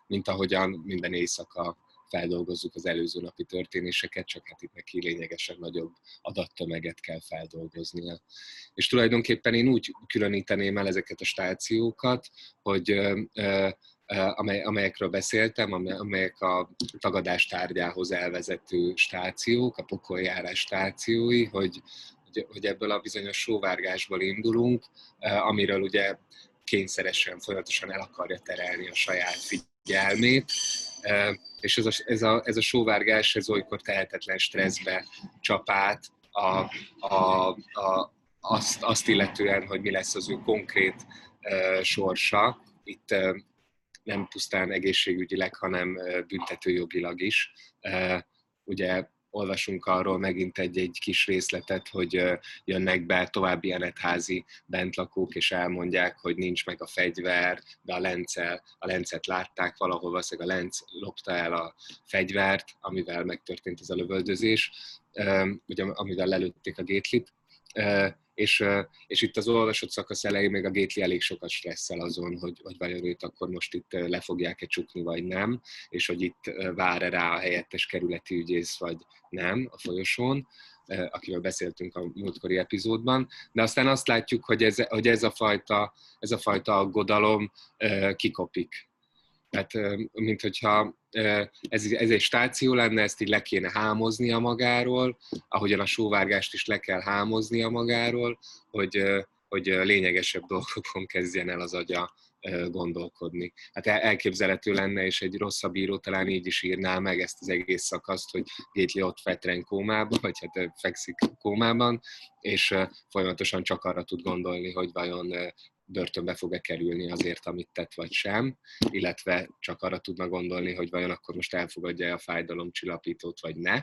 mint ahogyan minden éjszaka feldolgozzuk az előző napi történéseket, csak hát itt neki lényegesen nagyobb adattömeget kell feldolgoznia. És tulajdonképpen én úgy különíteném el ezeket a stációkat, hogy amelyekről beszéltem, amelyek a tagadás tárgyához elvezető stációk, a pokoljárás stációi, hogy ebből a bizonyos sóvárgásból indulunk, amiről ugye kényszeresen, folyamatosan el akarja terelni a saját figyelmét. És ez a sóvárgás, ez olykor tehetetlen stresszbe csap át azt illetően, hogy mi lesz az ő konkrét sorsa. Itt nem pusztán egészségügyileg, hanem büntetőjogilag is. Ugye olvasunk arról megint egy kis részletet, hogy jönnek be további enetházi bentlakók, és elmondják, hogy nincs meg a fegyver, de a lencet látták valahol, valószínűleg a lenc lopta el a fegyvert, amivel megtörtént ez a lövöldözés, ugye, amivel lelőtték a gétlit. És itt az olvasott szakasz elején még a gétli elég sokat stresszel azon, hogy vajon őt akkor most itt le fogják-e csukni, vagy nem, és hogy itt vár-e rá a helyettes kerületi ügyész, vagy nem a folyosón, akivel beszéltünk a múltkori epizódban. De aztán azt látjuk, hogy ez a fajta aggodalom kikopik. Tehát, mint hogyha ez egy stáció lenne, ezt így le kéne hámoznia magáról, ahogyan a sóvárgást is le kell hámoznia magáról, hogy lényegesebb dolgokon kezdjen el az agya gondolkodni. Hát elképzelhető lenne, és egy rosszabb író talán így is írná meg ezt az egész szakaszt, hogy Gétli ott fetren kómában, vagy hát fekszik kómában, és folyamatosan csak arra tud gondolni, hogy vajon börtönbe fog-e kerülni azért, amit tett, vagy sem, illetve csak arra tudna gondolni, hogy vajon akkor most elfogadja-e a fájdalomcsillapítót, vagy ne.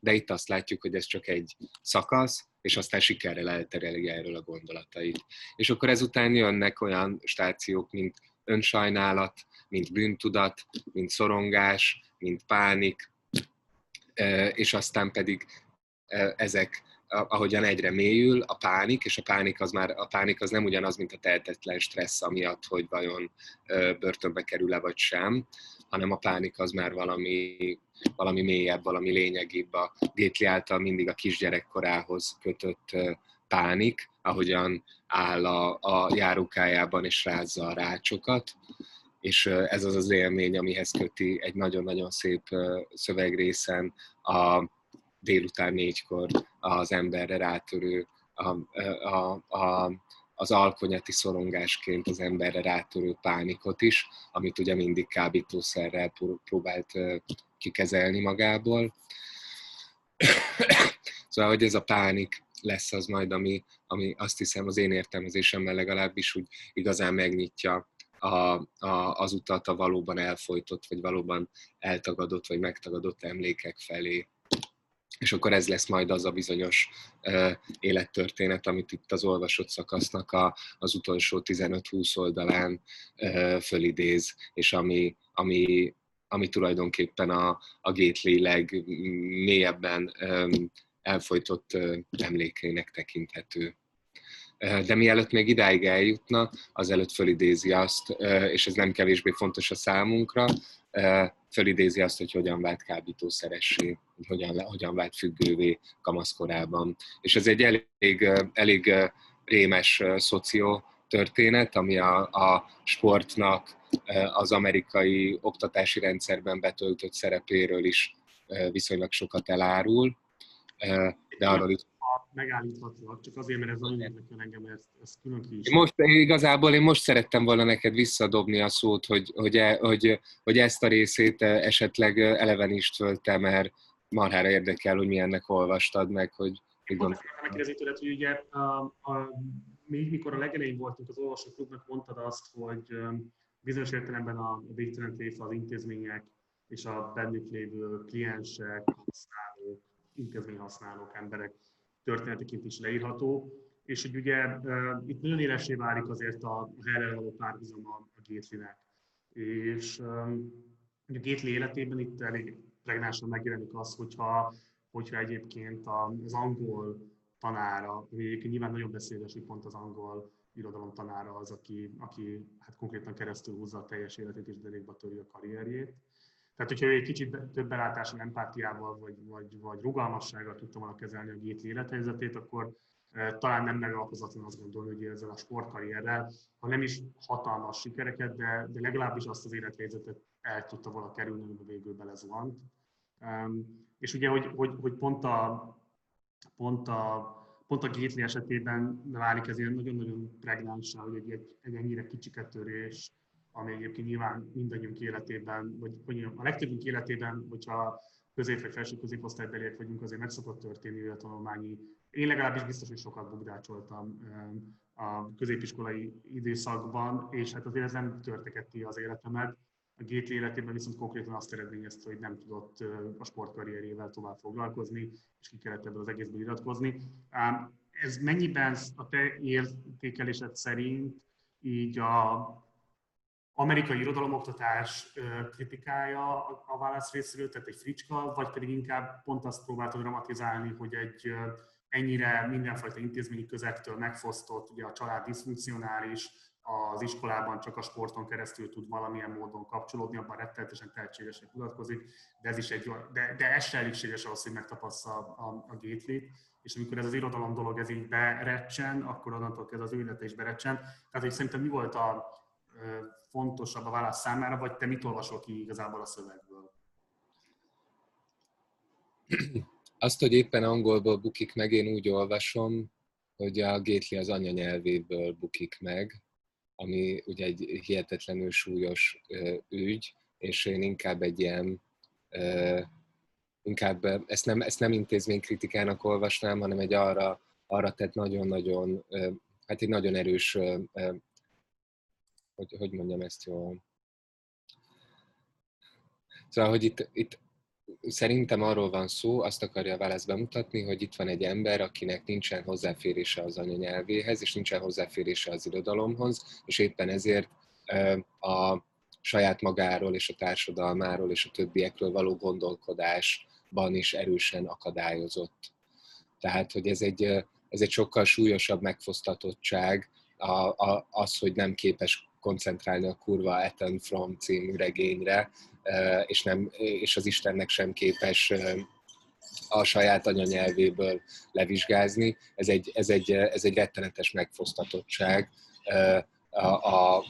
De itt azt látjuk, hogy ez csak egy szakasz, és aztán sikerrel eltereli erről a gondolatait. És akkor ezután jönnek olyan stációk, mint önsajnálat, mint bűntudat, mint szorongás, mint pánik, és aztán pedig ezek, ahogyan egyre mélyül a pánik, és a pánik az nem ugyanaz, mint a tehetetlen stressz, amiatt, hogy vajon börtönbe kerül-e vagy sem, hanem a pánik az már valami mélyebb, valami lényegibb, a Gétli által mindig a kisgyerekkorához kötött pánik, ahogyan áll a járókájában és rázza a rácsokat, és ez az az élmény, amihez köti egy nagyon-nagyon szép szövegrészen a délután 4-kor az emberre rátörő, az alkonyati szorongásként az emberre rátörő pánikot is, amit ugye mindig kábítószerrel próbált kikezelni magából. Szóval, hogy ez a pánik lesz az majd, ami azt hiszem az én értelmezésemmel legalábbis úgy igazán megnyitja az utat a valóban elfojtott, vagy valóban eltagadott, vagy megtagadott emlékek felé. És akkor ez lesz majd az a bizonyos élettörténet, amit itt az olvasott szakasznak az utolsó 15-20 oldalán fölidéz, és ami tulajdonképpen a Gétli legmélyebben elfojtott emlékének tekinthető. De mielőtt még idáig eljutna, azelőtt fölidézi azt, és ez nem kevésbé fontos a számunkra, fölidézi azt, hogy hogyan vált kábítószeressé, hogyan vált függővé kamaszkorában. És ez egy elég rémes szociotörténet, ami a sportnak az amerikai oktatási rendszerben betöltött szerepéről is viszonylag sokat elárul. De arról is... Megállíthatóak, csak azért, mert ez nagyon érdekel engem, ezt külön ki is. Igazából én most szerettem volna neked visszadobni a szót, hogy ezt a részét esetleg elevenítsd föl te, mert marhára érdekel, hogy milyennek olvastad meg, hogy... Szeretném megkérdezni tőled, hogy ugye még mikor a legelején voltunk az olvasóklubnak, mondtad azt, hogy bizonyos értelemben a végtelen tréfa az intézmények és a bennük lévő kliensek, használók, intézményhasználók, emberek történeteként is leírható, és hogy ugye itt nagyon élesé válik azért a helyre való párhuzam a Gétlinek. És a Gétli életében itt elég pregnánsan megjelenik az, hogyha egyébként az angol tanára, egyébként nyilván nagyon beszédes, hogy pont az angol irodalom tanára az, aki hát konkrétan keresztül húzza a teljes életét és derékba töri a karrierjét. Tehát, hogyha ő egy kicsit több belátással, empátiával vagy rugalmassággal tudta volna kezelni a Gétli élethelyzetét, akkor talán nem megalapozatlan azt gondolni, hogy ezzel a sportkarrierrel, ha nem is hatalmas sikereket, de legalábbis azt az élethelyzetet el tudta volna kerülni, hogy végül belezuhant. És ugye, hogy pont a Gately esetében válik ez ilyen nagyon-nagyon pregnánssá, hogy egy ennyire kicsiketörés, ami egyébként nyilván mindannyiunk életében, vagy a legtöbbünk életében, hogyha közép vagy felső középosztálybeliek vagyunk, azért meg szokott történni a tanulmányi. Én legalábbis biztos, hogy sokat bugdácsoltam a középiskolai időszakban, és hát azért ez nem törteketi az életemet. A Gately életében viszont konkrétan azt eredményezte, hogy nem tudott a sportkarrierjével tovább foglalkozni, és ki kellett ebből az egészből iratkozni. Ez mennyiben a te értékelésed szerint így a amerikai irodalomoktatás kritikája a válasz részéről, tehát egy fricska, vagy pedig inkább pont azt próbáltad dramatizálni, hogy egy ennyire mindenfajta intézményi közektől megfosztott, ugye a család diszfunkcionális, az iskolában csak a sporton keresztül tud valamilyen módon kapcsolódni, abban rettenetesen tehetségesen mutatkozik, de ez is de ez se elégséges ahhoz, hogy megtapassza a Gatelyt, és amikor ez az irodalom dolog ez így berecsen, akkor onnantól kezdve az ő élete is berecsen. Tehát, hogy szerintem mi volt a fontosabb a válasz számára, vagy te mit olvasol ki igazából a szövegből? Azt, hogy éppen angolból bukik meg, én úgy olvasom, hogy a Gately az anyanyelvéből bukik meg, ami ugye egy hihetetlenül súlyos ügy, és én inkább egy ilyen, ezt nem intézménykritikának olvasnám, hanem egy arra tett nagyon-nagyon, hát egy nagyon erős, hogy mondjam ezt jól. Szóval, hogy itt szerintem arról van szó, azt akarja a válasz bemutatni, hogy itt van egy ember, akinek nincsen hozzáférése az anyanyelvéhez, és nincsen hozzáférése az irodalomhoz, és éppen ezért a saját magáról és a társadalmáról és a többiekről való gondolkodásban is erősen akadályozott. Tehát, hogy ez egy sokkal súlyosabb megfosztatottság, az, hogy nem képes koncentrálni a kurva Ethan Frome című regényre, és az Istennek sem képes a saját anyanyelvéből levizsgázni. Ez egy rettenetes megfosztatottság, a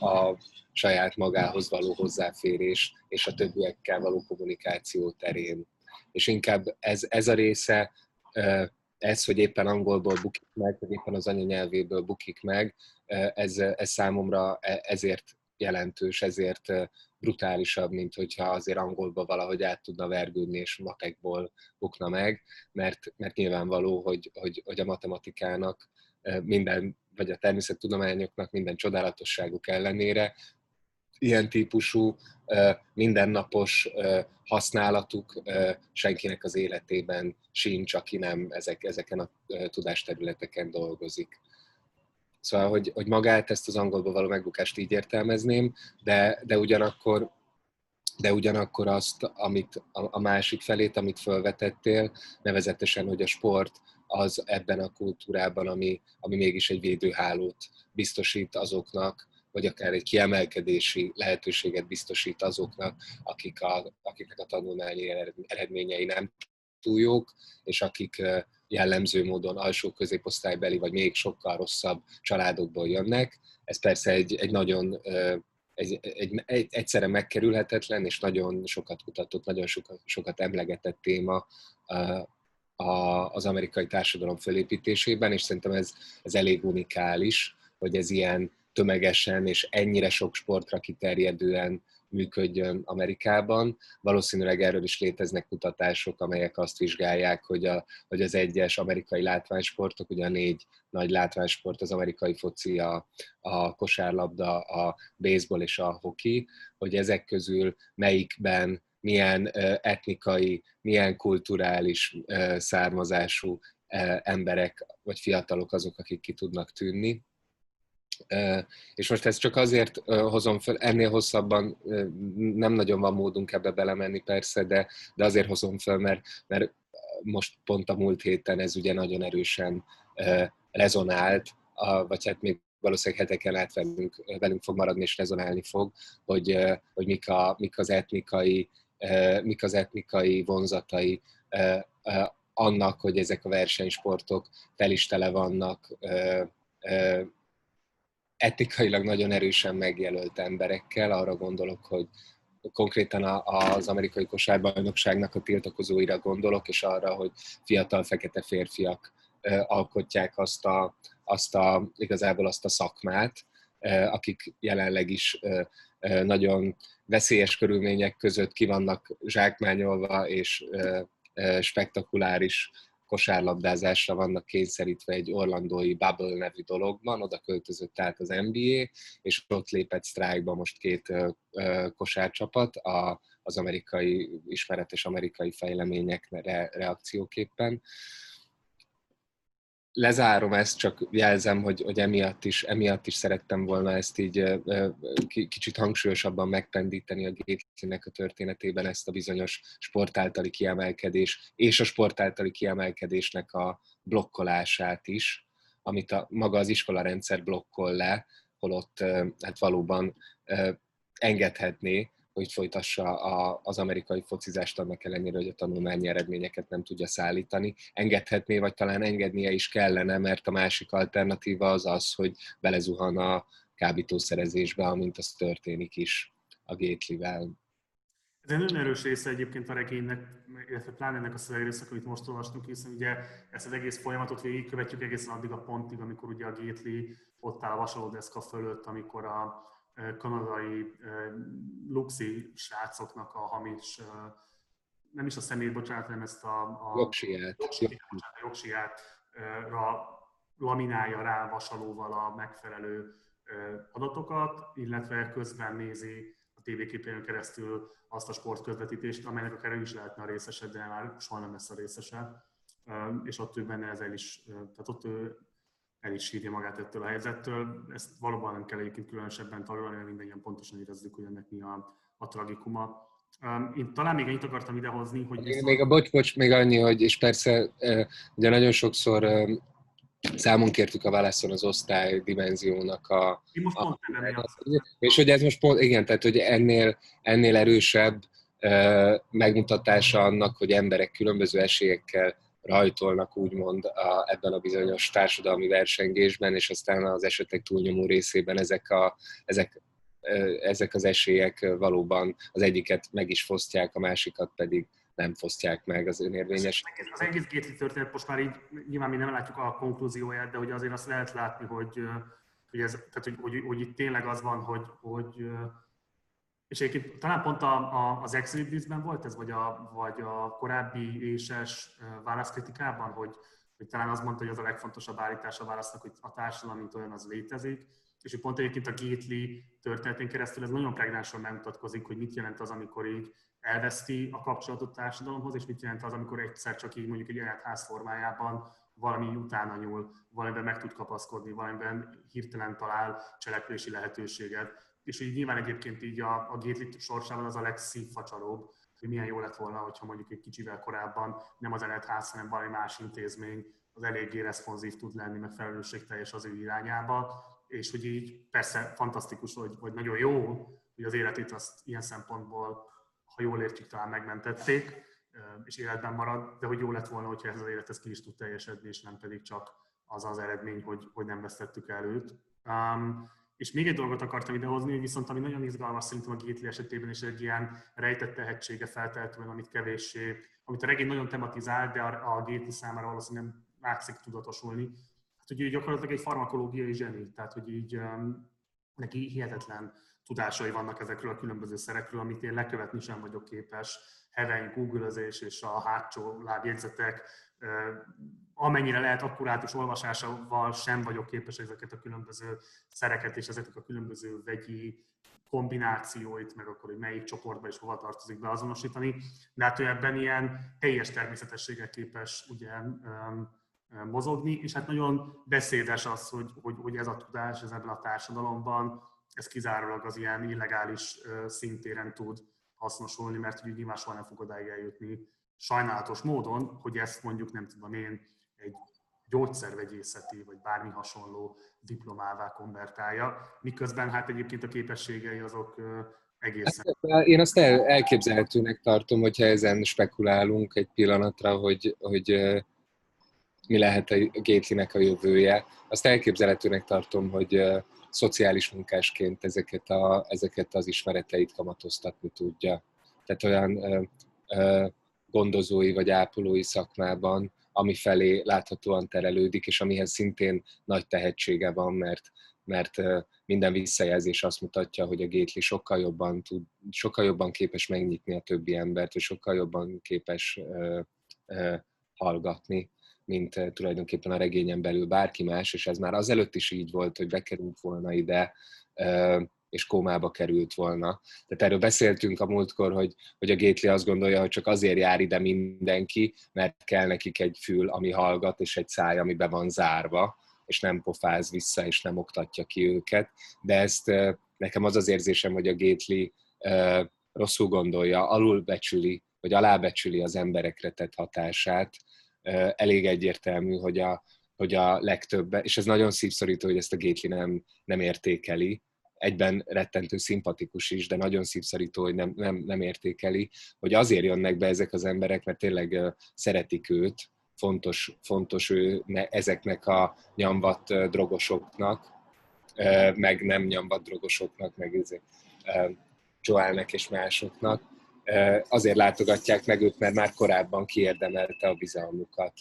saját magához való hozzáférés és a többiekkel való kommunikáció terén. És inkább ez a része, ez, hogy éppen angolból bukik meg, vagy éppen az anyanyelvéből bukik meg, ez számomra ezért jelentős, ezért brutálisabb, mint hogyha azért angolba valahogy át tudna vergődni, és matekból bukna meg, mert nyilvánvaló, hogy a matematikának minden, vagy a természettudományoknak minden csodálatosságuk ellenére ilyen típusú mindennapos használatuk senkinek az életében sincs, aki nem ezeken a tudásterületeken dolgozik. Szóval, hogy magát ezt az angolból való megbukást így értelmezném, de ugyanakkor azt, amit a másik felét, amit felvetettél, nevezetesen, hogy a sport az ebben a kultúrában, ami mégis egy védőhálót biztosít azoknak, vagy akár egy kiemelkedési lehetőséget biztosít azoknak, akiknek a tanulmányi eredményei nem túl jók, és akik jellemző módon alsó középosztálybeli, vagy még sokkal rosszabb családokból jönnek. Ez persze egy egyszerre megkerülhetetlen, és nagyon sokat kutatott, nagyon sokat emlegetett téma az amerikai társadalom fölépítésében, és szerintem ez elég unikális, hogy ez ilyen tömegesen és ennyire sok sportra kiterjedően működjön Amerikában. Valószínűleg erről is léteznek kutatások, amelyek azt vizsgálják, hogy az egyes amerikai látványsportok, ugye a 4 nagy látványsport, az amerikai foci, a kosárlabda, a baseball és a hoki, hogy ezek közül melyikben milyen etnikai, milyen kulturális származású emberek vagy fiatalok azok, akik ki tudnak tűnni. És most ezt csak azért hozom föl, ennél hosszabban nem nagyon van módunk ebbe belemenni persze, de azért hozom föl, mert most pont a múlt héten ez ugye nagyon erősen rezonált, vagy hát még valószínűleg heteken át velünk fog maradni és rezonálni fog, hogy mik az etnikai vonzatai annak, hogy ezek a versenysportok fel is tele vannak etikailag nagyon erősen megjelölt emberekkel. Arra gondolok, hogy konkrétan az amerikai kosárbajnokságnak a tiltakozóira gondolok, és arra, hogy fiatal fekete férfiak alkotják igazából azt a szakmát, akik jelenleg is nagyon veszélyes körülmények között ki vannak zsákmányolva, és spektakuláris kosárlabdázásra vannak kényszerítve egy orlandói Bubble nevű dologban. Oda költözött át az NBA, és ott lépett sztrájkba most 2 kosárcsapat az amerikai ismeretes amerikai fejleményekre reakcióképpen. Lezárom ezt, csak jelzem, hogy emiatt is szerettem volna ezt így kicsit hangsúlyosabban megpendíteni a Gatelynek a történetében, ezt a bizonyos sportáltali kiemelkedés és a sportáltali kiemelkedésnek a blokkolását is, amit maga az iskolarendszer blokkol le, holott hát valóban engedhetné, hogy folytassa az amerikai focizást annak ellenére, hogy a tanulmányi eredményeket nem tudja szállítani. Engedhetné, vagy talán engednie is kellene, mert a másik alternatíva az, hogy belezuhan a kábítószerezésbe, amint az történik is a Gatelyvel. Ez egy nagyon erős része egyébként a regénynek, illetve pláne ennek a szövegrésznek, amit most olvastunk, hiszen ugye ezt az egész folyamatot végigkövetjük egészen addig a pontig, amikor ugye a Gately ott áll a vasalódeszka fölött, amikor a kanadai luxi srácoknak a hamis, nem is a szemét, bocsánat, nem ezt a jogsiátra laminálja rá vasalóval a megfelelő adatokat, illetve közben nézi a tévéképernyőn keresztül azt a sportközvetítést, amelynek akár ő is lehetne a részese, de már soha nem lesz a részese, és ott ő benne ez el is, tehát ott ő el is hívja magát ettől a helyzettől. Ezt valóban nem kell egyébként különösebben tanulni, mert mindannyian pontosan érezzük, hogy ennek mi a tragikuma. Én talán még ennyit akartam idehozni, hogy... Még annyi, hogy és persze ugye nagyon sokszor számon kértük a válaszon az osztály dimenziónak a... És hogy ez most pont, igen, tehát hogy ennél erősebb megmutatása annak, hogy emberek különböző esélyekkel rajtolnak úgymond ebben a bizonyos társadalmi versengésben, és aztán az esetek túlnyomó részében ezek az esélyek valóban az egyiket meg is fosztják, a másikat pedig nem fosztják meg az önérvényes. Az egész Gately történet most már így, nyilván mi nem látjuk a konklúzióját, de ugye azért azt lehet látni, hogy itt tényleg az van, hogy és egyébként talán pont az Exhibitben volt ez, vagy a korábbi éses válaszkritikában, hogy talán azt mondta, hogy az a legfontosabb állítás a válasznak, hogy a társadalom, mint olyan, az létezik. És hogy pont egyébként a Gately történetén keresztül ez nagyon pregnánsan megmutatkozik, hogy mit jelent az, amikor így elveszti a kapcsolatot társadalomhoz, és mit jelent az, amikor egyszer csak így mondjuk egy ház formájában valami utána nyúl, valamiben meg tud kapaszkodni, valamiben hirtelen talál cselekvési lehetőséget. És így nyilván egyébként így a Gately sorsában az a legszívfacsaróbb, hogy milyen jó lett volna, hogyha mondjuk egy kicsivel korábban nem az Eletház, hanem valami más intézmény az eléggé reszponzív tud lenni, meg felelősségteljes az ő irányába. És hogy így persze fantasztikus, hogy nagyon jó, hogy az életét azt ilyen szempontból, ha jól értjük, talán megmentették, és életben marad, de hogy jó lett volna, hogyha ez az élet ki is tud teljesedni, és nem pedig csak az az eredmény, hogy nem vesztettük el őt. És még egy dolgot akartam idehozni, viszont ami nagyon izgalmas szerintem a Gately esetében is egy ilyen rejtett tehetsége feltehetően, amit a regény nagyon tematizál, de a Gately számára valószínűleg nem látszik tudatosulni. Hát ugye gyakorlatilag egy farmakológiai zseni, tehát hogy így neki hihetetlen tudásai vannak ezekről a különböző szerekről, amit én lekövetni sem vagyok képes. Heveny googleözés és a hátsó lábjegyzetek, amennyire lehet akkurátus olvasásával sem vagyok képes ezeket a különböző szereket és ezeknek a különböző vegyi kombinációit, meg akkor, hogy melyik csoportba és hova tartozik beazonosítani. De hát ő ebben ilyen teljes természetességgel képes ugye mozogni, és hát nagyon beszédes az, hogy ez a tudás ez ebben a társadalomban, ez kizárólag az ilyen illegális szintéren tud hasznosulni, mert ugye nyilván soha nem fog odáig eljutni. Sajnálatos módon, hogy ezt mondjuk, nem tudom én, egy gyógyszervegyészeti vagy bármi hasonló diplomává konvertálja, miközben hát egyébként a képességei azok egészen. Én azt elképzelhetőnek tartom, hogyha ezen spekulálunk egy pillanatra, hogy mi lehet a Gatelynek a jövője. Azt elképzelhetőnek tartom, hogy szociális munkásként ezeket az ismereteit kamatoztatni tudja. Tehát olyan gondozói vagy ápolói szakmában, amifelé láthatóan terelődik, és amihez szintén nagy tehetsége van, mert minden visszajelzés azt mutatja, hogy a Gately sokkal jobban képes megnyitni a többi embert, és sokkal jobban képes hallgatni, mint tulajdonképpen a regényen belül bárki más, és ez már azelőtt is így volt, hogy bekerült volna ide, és kómába került volna. Tehát erről beszéltünk a múltkor, hogy a Gately azt gondolja, hogy csak azért jár ide mindenki, mert kell nekik egy fül, ami hallgat, és egy száj, ami be van zárva, és nem pofáz vissza, és nem oktatja ki őket. De ezt nekem az érzésem, hogy a Gately rosszul gondolja, alulbecsüli, vagy alábecsüli az emberekre tett hatását. Elég egyértelmű, hogy a legtöbb, és ez nagyon szívszorító, hogy ezt a Gately nem értékeli, egyben rettentő szimpatikus is, de nagyon szívszorító, hogy nem értékeli, hogy azért jönnek be ezek az emberek, mert tényleg szeretik őt, fontos ő ezeknek a nyambat drogosoknak, meg nem nyambat drogosoknak, meg Joelnek és másoknak. Azért látogatják meg őt, mert már korábban kiérdemelte a bizalmukat.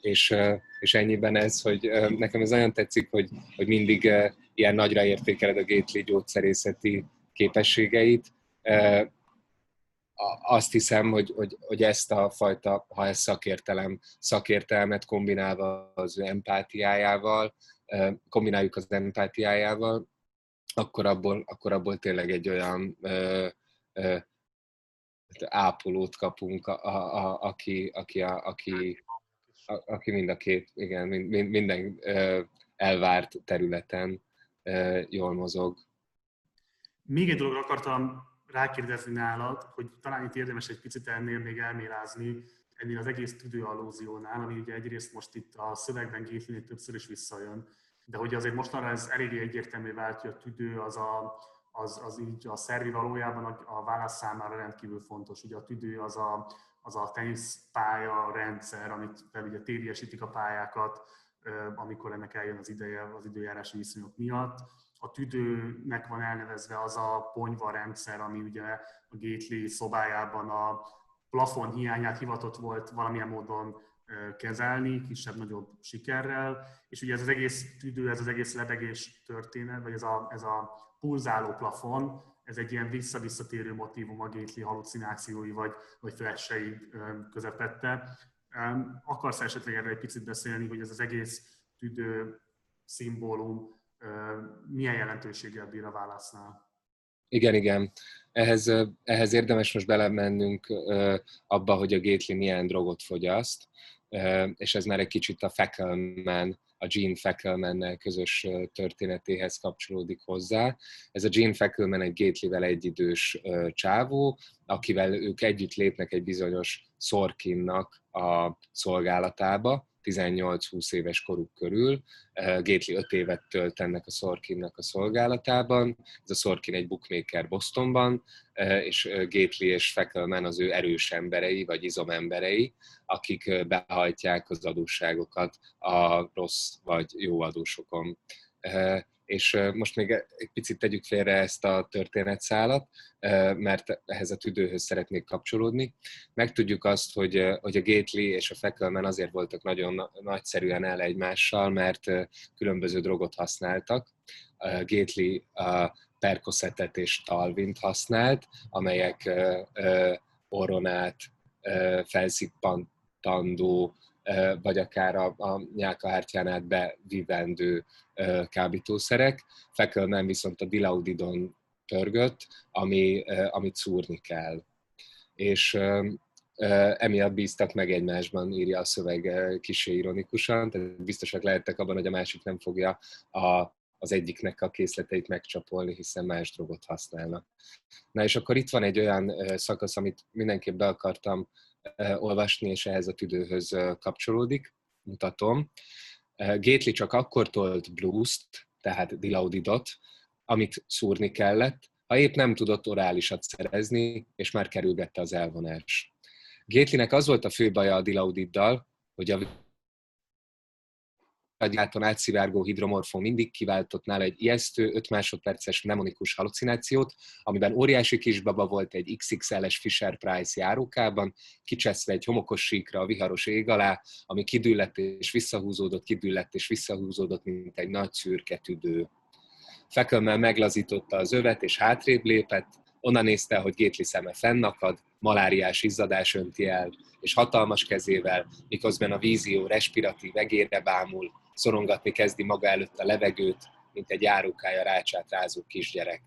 És ennyiben ez, hogy nekem ez nagyon tetszik, hogy mindig ilyen nagyra értékeled a Gately gyógyszerészeti képességeit. Azt hiszem, hogy ezt a fajta, ha ez szakértelmet kombinálva az empátiájával, kombináljuk az empátiájával, akkor abból tényleg egy olyan ápolót kapunk, aki mind a két, igen, minden elvárt területen jól mozog. Még egy dologra akartam rákérdezni nálad, hogy talán itt érdemes egy picit ennél még elmélázni, ennél az egész tüdőallúziónál, ami ugye egyrészt most itt a szövegben Gatelynél többször is visszajön, de hogy azért mostanra ez eléggé egyértelmű vált, hogy a tüdő az így a szervi valójában a válasz számára rendkívül fontos. Ugye a tüdő az a teniszpálya rendszer, amit ugye téliesítik a pályákat, amikor ennek eljön az ideje az időjárási viszonyok miatt. A tüdőnek van elnevezve az a ponyva rendszer, ami ugye a Gately szobájában a plafon hiányát hivatott volt valamilyen módon kezelni, kisebb-nagyobb sikerrel. És ugye ez az egész tüdő, ez az egész lebegés történet, vagy ez a pulzáló plafon, ez egy ilyen visszavisszatérő motívum a Gately hallucinációi vagy flashei közepette. Akarsz esetleg erre egy picit beszélni, hogy ez az egész tüdő szimbólum milyen jelentőséggel bír a válasznál? Igen. Ehhez érdemes most belemennünk abba, hogy a Gately milyen drogot fogyaszt, és ez már egy kicsit a Gene Fackelmannel közös történetéhez kapcsolódik hozzá. Ez a Gene Fackelman egy Gatelyvel egyidős csávó, akivel ők együtt lépnek egy bizonyos Sorkinnak a szolgálatába, 18-20 éves koruk körül. Gately 5 évet tölt ennek a Sorkinnak a szolgálatában. Ez a Sorkin egy bookmaker Bostonban, és Gately és Fackelman az ő erős emberei, vagy izomemberei, akik behajtják az adósságokat a rossz vagy jó adósokon. És most még egy picit tegyük félre ezt a történetszálat, mert ehhez a tüdőhöz szeretnék kapcsolódni. Megtudjuk azt, hogy a Gately és a Fackelman azért voltak nagyon nagyszerűen el egymással, mert különböző drogot használtak. Gately a percocet és talvint használt, amelyek oronát, felszippantandó, vagy akár a nyálkahártyán át bevivendő kábítószerek. Fackelman viszont a dilaudidon pörgött, amit szúrni kell. És emiatt bíztak meg egymásban, írja a szöveg kissé ironikusan, tehát biztosak lehettek abban, hogy a másik nem fogja az egyiknek a készleteit megcsapolni, hiszen más drogot használnak. Na és akkor itt van egy olyan szakasz, amit mindenképp be akartam olvasni, és ehhez a tüdőhöz kapcsolódik, mutatom. Gately csak akkor tolt blues-t, tehát dilaudidot, amit szúrni kellett, ha épp nem tudott orálisat szerezni, és már kerülgette az elvonás. Gatelynek az volt a fő baja a Dilaudiddal, hogy a gyárton átszivárgó hidromorfon mindig kiváltott nála egy ijesztő, 5 másodperces mnemonikus halucinációt, amiben óriási kisbaba volt egy XXL-es Fisher-Price járókában, kicseszve egy homokos síkra a viharos ég alá, ami kidüllett és visszahúzódott, mint egy nagy szürke tüdő. Fekölmmel meglazította az övet és hátrébb lépett, onnan nézte, hogy Gately szeme fennakad, maláriás izzadás önti el, és hatalmas kezével, miközben a vízió respiratív egérre bámul, szorongatni kezdi maga előtt a levegőt, mint egy járókája rácsát rázó kisgyerek.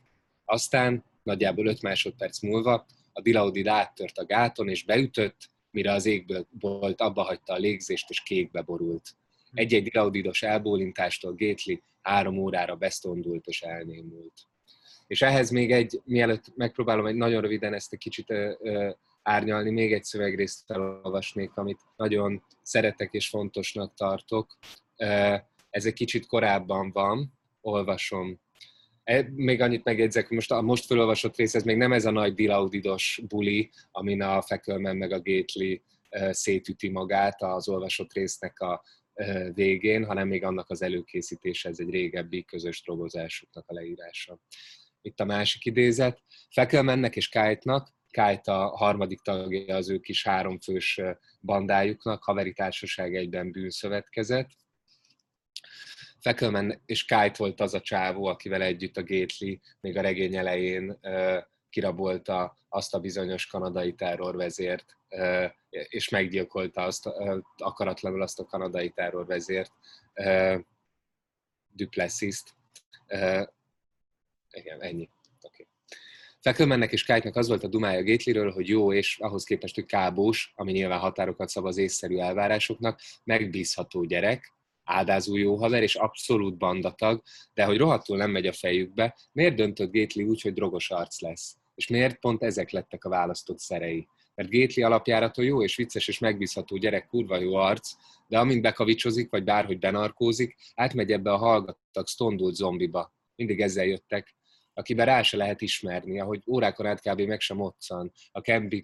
Aztán, nagyjából 5 másodperc múlva, a Dilaudid áttört a gáton és beütött, mire az égbolt abbahagyta a légzést és kékbe borult. Egy-egy Dilaudidos elbólintástól Gately 3 órára besztondult és elnémult. És ehhez még mielőtt megpróbálom egy nagyon röviden ezt egy kicsit árnyalni, még egy szövegrészt elolvasnék, amit nagyon szeretek és fontosnak tartok. Ez egy kicsit korábban van, olvasom. Még annyit megjegyzek, hogy most felolvasott rész, ez még nem ez a nagy Dilaudidos buli, amin a Fekölmen meg a Gately szétüti magát az olvasott résznek a végén, hanem még annak az előkészítése, ez egy régebbi közös drogozásuknak a leírása. Itt a másik idézet. Fekölmennek és Kite-nak, Kite a harmadik tagja az ő kis 3 fős bandájuknak, haveri társaság egyben bűnszövetkezet. Fekölmen és Kite volt az a csávó, akivel együtt a Gately még a regény elején kirabolta azt a bizonyos kanadai terrorvezért, és meggyilkolta akaratlanul azt a kanadai terrorvezért, Du Plessis-t. Igen, ennyi. Okay. Fekölmennek és Kite-nak az volt a dumája Gatelyről, hogy jó és ahhoz képest, hogy kábós, ami nyilván határokat szab az észszerű elvárásoknak, megbízható gyerek, áldázó jó haver és abszolút bandatag, de hogy rohadtul nem megy a fejükbe, miért döntött Gately úgy, hogy drogos arc lesz? És miért pont ezek lettek a választott szerei? Mert Gately alapjáraton jó és vicces és megbízható gyerek, kurva jó arc, de amint bekavicsozik, vagy bárhogy benarkózik, átmegy ebbe a hallgattak, sztondult zombiba. Mindig ezzel jöttek, akiben rá se lehet ismerni, ahogy órákon át kb. Meg sem moccan, a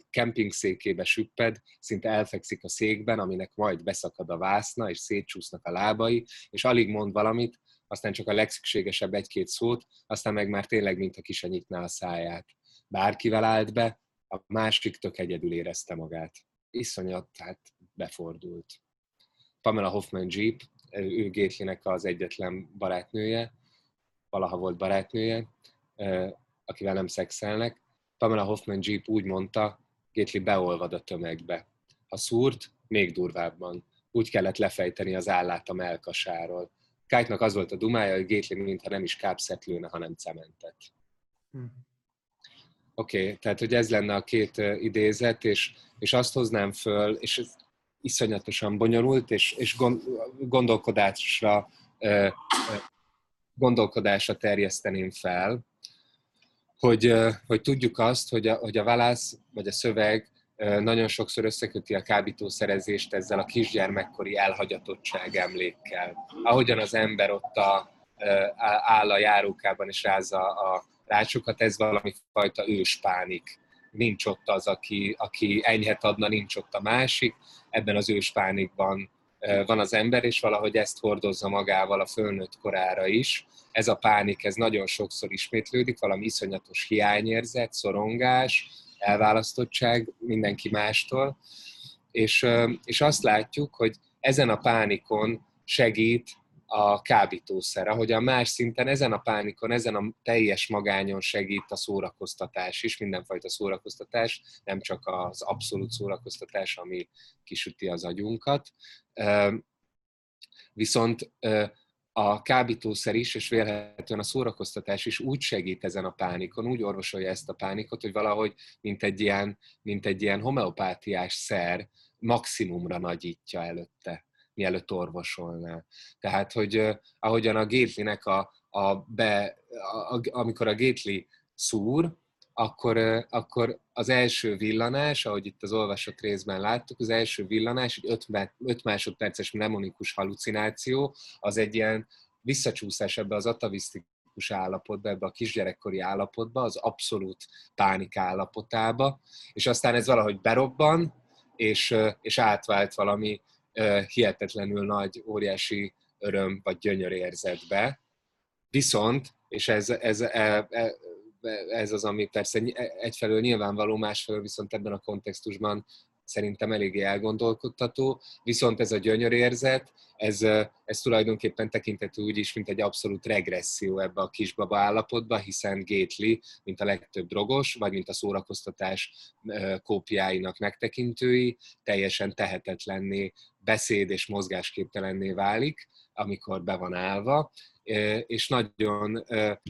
kemping székébe süpped, szinte elfekszik a székben, aminek majd beszakad a vászna, és szétcsúsznak a lábai, és alig mond valamit, aztán csak a legszükségesebb 1-2 szót, aztán meg már tényleg mintha ki se nyitná a száját. Bárkivel állt be, a másik tök egyedül érezte magát. Iszonyat, hát befordult. Pamela Hoffman Jeep, ő Gatelynek az egyetlen barátnője, valaha volt barátnője, akivel nem szexelnek. Pamela Hoffman Jeep úgy mondta, Gately beolvad a tömegbe. Ha szúrt, még durvábban. Úgy kellett lefejteni az állát a mellkasáról. Kite-nak az volt a dumája, hogy Gately mintha nem is kábszert lőne, hanem cementet. Oké, tehát hogy ez lenne a 2 idézet, és azt hoznám föl, és ez iszonyatosan bonyolult, és gondolkodásra terjeszteném fel, hogy tudjuk azt, hogy a válasz vagy a szöveg nagyon sokszor összeköti a kábítószerezést ezzel a kisgyermekkori elhagyatottság emlékkel. Ahogyan az ember ott áll a járókában és rázza a rácsokat, ez valami fajta őspánik. Nincs ott az, aki enyhet adna, nincs ott a másik. Ebben az őspánikban van az ember, és valahogy ezt hordozza magával a fölnőtt korára is. Ez a pánik, ez nagyon sokszor ismétlődik, valami iszonyatos hiányérzet, szorongás, elválasztottság mindenki mástól. És azt látjuk, hogy ezen a pánikon segít a kábítószer, ahogy a más szinten ezen a pánikon, ezen a teljes magányon segít a szórakoztatás is, mindenfajta szórakoztatás, nem csak az abszolút szórakoztatás, ami kisüti az agyunkat. Viszont a kábítószer is, és vélhetően a szórakoztatás is úgy segít ezen a pánikon, úgy orvosolja ezt a pánikot, hogy valahogy mint egy ilyen homeopátiás szer maximumra nagyítja előtte, mielőtt orvosolná. Tehát, hogy ahogyan a Gatelynek, amikor a Gately szúr, akkor az első villanás, ahogy itt az olvasott részben láttuk, az első villanás, egy 5 másodperces mnemonikus halucináció, az egy ilyen visszacsúszás ebbe az atavisztikus epileptikus állapotba, ebbe a kisgyerekkori állapotba, az abszolút pánik állapotába, és aztán ez valahogy berobban, és átvált valami hihetetlenül nagy, óriási öröm vagy gyönyörérzetbe. Viszont, és ez az, ami persze egyfelől nyilvánvaló, másfelől viszont ebben a kontextusban szerintem eléggé elgondolkodtató, viszont ez a gyönyörérzet, ez tulajdonképpen tekintető úgy is, mint egy abszolút regresszió ebbe a kisbaba állapotba, hiszen Gately, mint a legtöbb drogos, vagy mint a szórakoztatás kópiáinak megtekintői, teljesen tehetetlenné, beszéd és mozgásképtelenné válik, amikor be van állva, és nagyon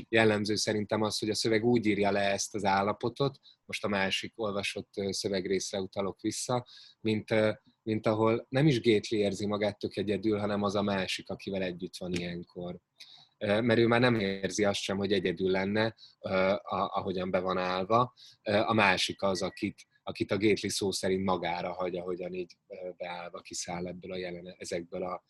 jellemző szerintem az, hogy a szöveg úgy írja le ezt az állapotot, most a másik olvasott szövegrészre utalok vissza, mint ahol nem is Gately érzi magát tök egyedül, hanem az a másik, akivel együtt van ilyenkor. Mert ő már nem érzi azt sem, hogy egyedül lenne, ahogyan be van állva. A másik az, akit a Gately szó szerint magára hagy, ahogyan így beállva kiszáll ebből a jelenet, ezekből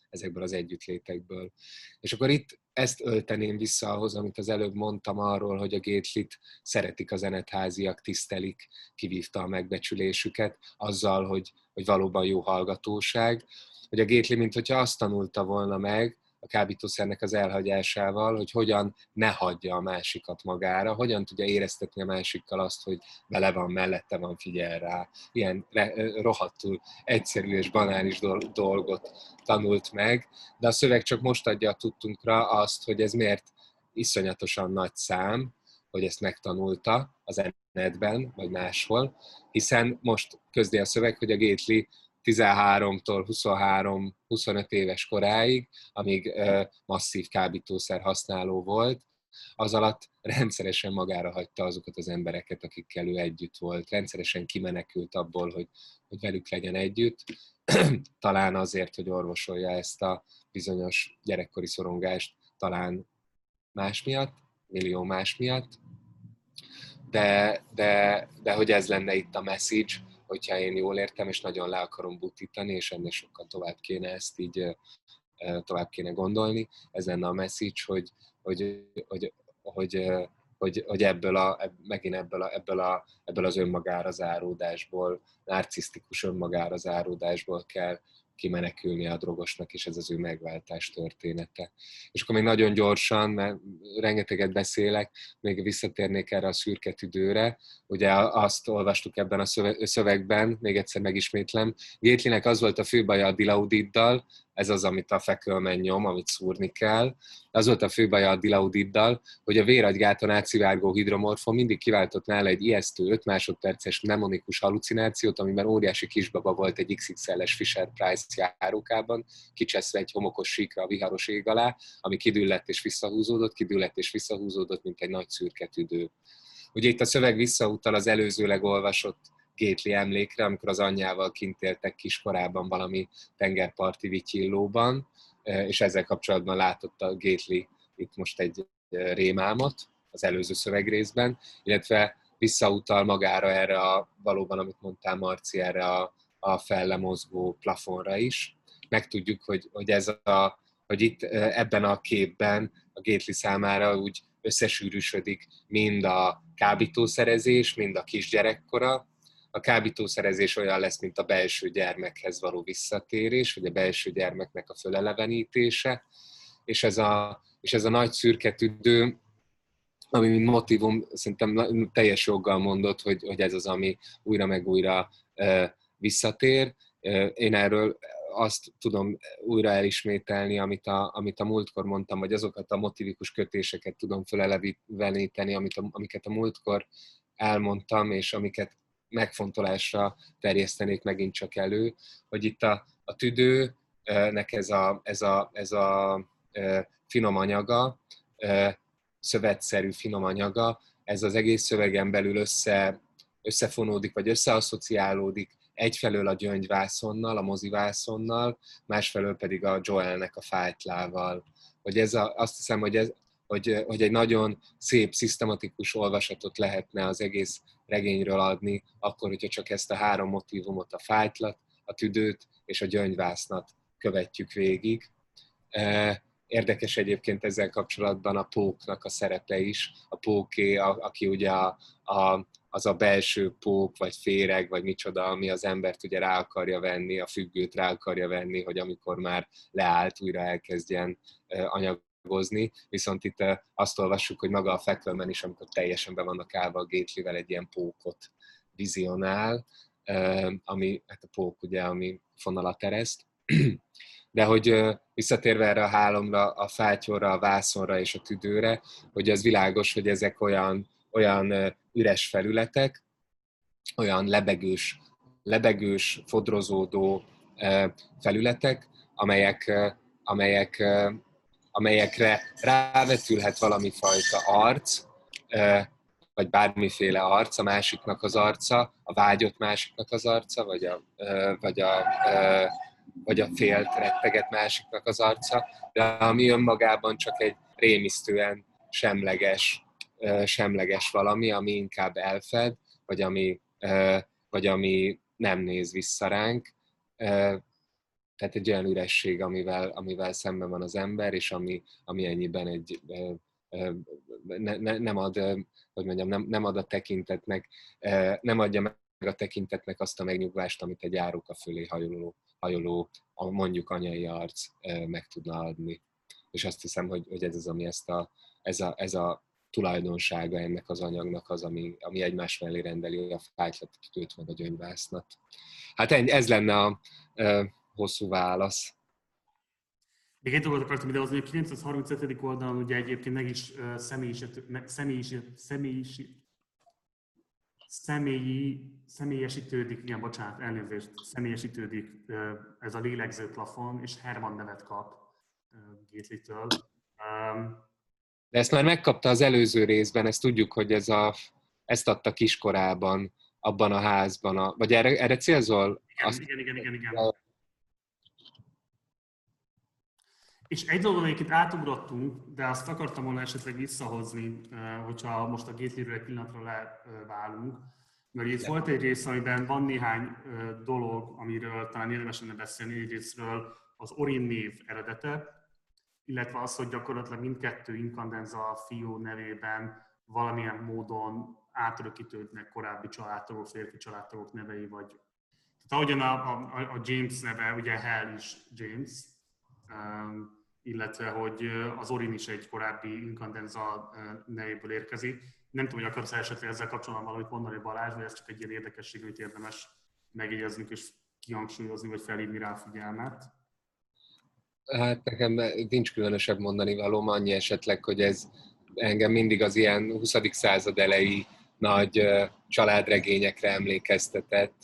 az együttlétekből. És akkor itt ezt ölteném vissza ahhoz, amit az előbb mondtam arról, hogy a Gatelyt szeretik a zenetháziak, tisztelik, kivívta a megbecsülésüket azzal, hogy valóban jó hallgatóság, hogy a Gately, mintha azt tanulta volna meg, a kábítószernek az elhagyásával, hogy hogyan ne hagyja a másikat magára, hogyan tudja éreztetni a másikkal azt, hogy vele van, mellette van, figyel rá. Ilyen rohadtul egyszerű és banális dolgot tanult meg, de a szöveg csak most adja a tudtunkra azt, hogy ez miért iszonyatosan nagy szám, hogy ezt megtanulta az enetben, vagy máshol, hiszen most közdi a szöveg, hogy a Gately 13-tól 23-25 éves koráig, amíg masszív kábítószer használó volt, az alatt rendszeresen magára hagyta azokat az embereket, akikkel ő együtt volt. Rendszeresen kimenekült abból, hogy velük legyen együtt, talán azért, hogy orvosolja ezt a bizonyos gyerekkori szorongást, talán más miatt, millió más miatt, de hogy ez lenne itt a message, hogyha én jól értem, és nagyon le akarom butítani, és ennél sokkal tovább kéne ezt így tovább kéne gondolni. Ez lenne a message, hogy ebből az önmagára záródásból, narcisztikus önmagára záródásból kell kimenekülni a drogosnak, és ez az ő megváltás története. És akkor még nagyon gyorsan, mert rengeteget beszélek, még visszatérnék erre a szürke tüdőre. Ugye azt olvastuk ebben a szövegben, még egyszer megismétlem, Gatelynek az volt a fő baja a dilaudiddal, ez az, amit a Fackelmann nyom, amit szúrni kell. Az volt a fő baja a dilaudiddal, hogy a véragygáton átszivárgó hidromorfon mindig kiváltott nála egy ijesztő 5 másodperces mnemonikus hallucinációt, amiben óriási kisbaba volt egy XXL-es Fisher-Price járókában, kicseszve egy homokos síkra a viharos ég alá, ami kidüllett és visszahúzódott, mint egy nagy szürke tüdő. Ugye itt a szöveg visszautal az előzőleg olvasott Gately emlékre, amikor az anyjával kint éltek kiskorában valami tengerparti vityillóban, és ezzel kapcsolatban látott a Gately itt most egy rémálmat az előző szövegrészben, illetve visszautal magára erre valóban, amit mondtál Marci, erre a fellemozgó plafonra is. Megtudjuk, hogy itt ebben a képben a Gately számára úgy összesűrűsödik mind a kábítószerezés, mind a kisgyerekkora. A kábítószerezés olyan lesz, mint a belső gyermekhez való visszatérés, vagy a belső gyermeknek a fölelevenítése, és ez a nagy szürke tüdő, ami mint motívum, szerintem teljes joggal mondott, hogy ez az, ami újra meg újra visszatér. Én erről azt tudom újra elismételni, amit a múltkor mondtam, vagy azokat a motivikus kötéseket tudom föleleveníteni, amiket a múltkor elmondtam, és amiket megfontolásra terjesztenék megint csak elő, hogy itt a tüdőnek ez a finom anyaga, szövetszerű finom anyaga, ez az egész szövegen belül összefonódik, vagy összeasszociálódik egyfelől a gyöngyvászonnal, a mozivászonnal, másfelől pedig a Joelnek a fájtlával. Hogy azt hiszem, hogy egy nagyon szép, szisztematikus olvasatot lehetne az egész regényről adni, akkor, hogyha csak ezt a 3 motívumot, a fájtlat, a tüdőt és a gyöngyvásznat követjük végig. Érdekes egyébként ezzel kapcsolatban a póknak a szerepe is. A póké, aki ugye az a belső pók, vagy féreg, vagy micsoda, ami az embert ugye rá akarja venni, a függőt rá akarja venni, hogy amikor már leállt, újra elkezdjen anyagozni. Viszont itt azt olvassuk, hogy maga a fekvőmen is, amikor teljesen be vannak állva a gétlivel, egy ilyen pókot vizionál, ami, hát a pók ugye, ami fonalat ereszt. De hogy visszatérve erre a hálomra, a fátyorra, a vászonra és a tüdőre, hogy az világos, hogy ezek olyan üres felületek, olyan lebegős, fodrozódó felületek, amelyekre rávetülhet valami fajta arc, vagy bármiféle arc, a másiknak az arca, a vágyott másiknak az arca, vagy a félt, retteget másiknak az arca, de ami önmagában csak egy rémisztően semleges valami, ami inkább elfed, vagy ami nem néz vissza ránk. Tehát egy olyan üresség, amivel szemben van az ember, és ami ennyiben egy nem ad, hogy mondjam, nem ad a tekintetnek, nem adja meg a tekintetnek azt a megnyugvást, amit egy áruka fölé hajoló, mondjuk anyai arc meg tudna adni. És azt hiszem, hogy ez az, ami ez a tulajdonsága ennek az anyagnak az, ami egymás mellé rendeli a fájtlatütőt meg a gyöngyvásznat. Hát ez lenne a hosszú válasz. Még egy dolgot akartam idehozni, hogy a 935. oldalon ugye egyébként meg is személyesítődik ez a lélegző plafon, és Herman nevet kap Gately-től. De ezt már megkapta az előző részben, ezt tudjuk, hogy ezt adta kiskorában, abban a házban. Vagy erre célzol? Igen. És egy dolgot egyébként átugrottunk, de azt akartam volna esetleg visszahozni, hogyha most a Gatelyről egy pillanatra leválunk. Mert itt volt egy rész, amiben van néhány dolog, amiről talán érdemes lenne beszélni. Egyrésztről az Orin név eredete, illetve az, hogy gyakorlatilag mindkettő Incandenza fiú nevében valamilyen módon átörökítődnek korábbi családtagok, férfi családtagok nevei vagy. Tehát ahogyan a James neve, ugye Hell is James, illetve hogy az Orin is egy korábbi Incandenza nevéből érkezik. Nem tudom, hogy akarsz esetleg ezzel kapcsolatban valamit mondani, Balázs, vagy ez csak egy ilyen érdekesség, amit érdemes megjegyeznünk és kihangsúlyozni, vagy felhívni rá a figyelmet. Hát nekem nincs különösebb mondani valóm, annyi esetleg, hogy ez engem mindig az ilyen 20. század elejé nagy családregényekre emlékeztetett.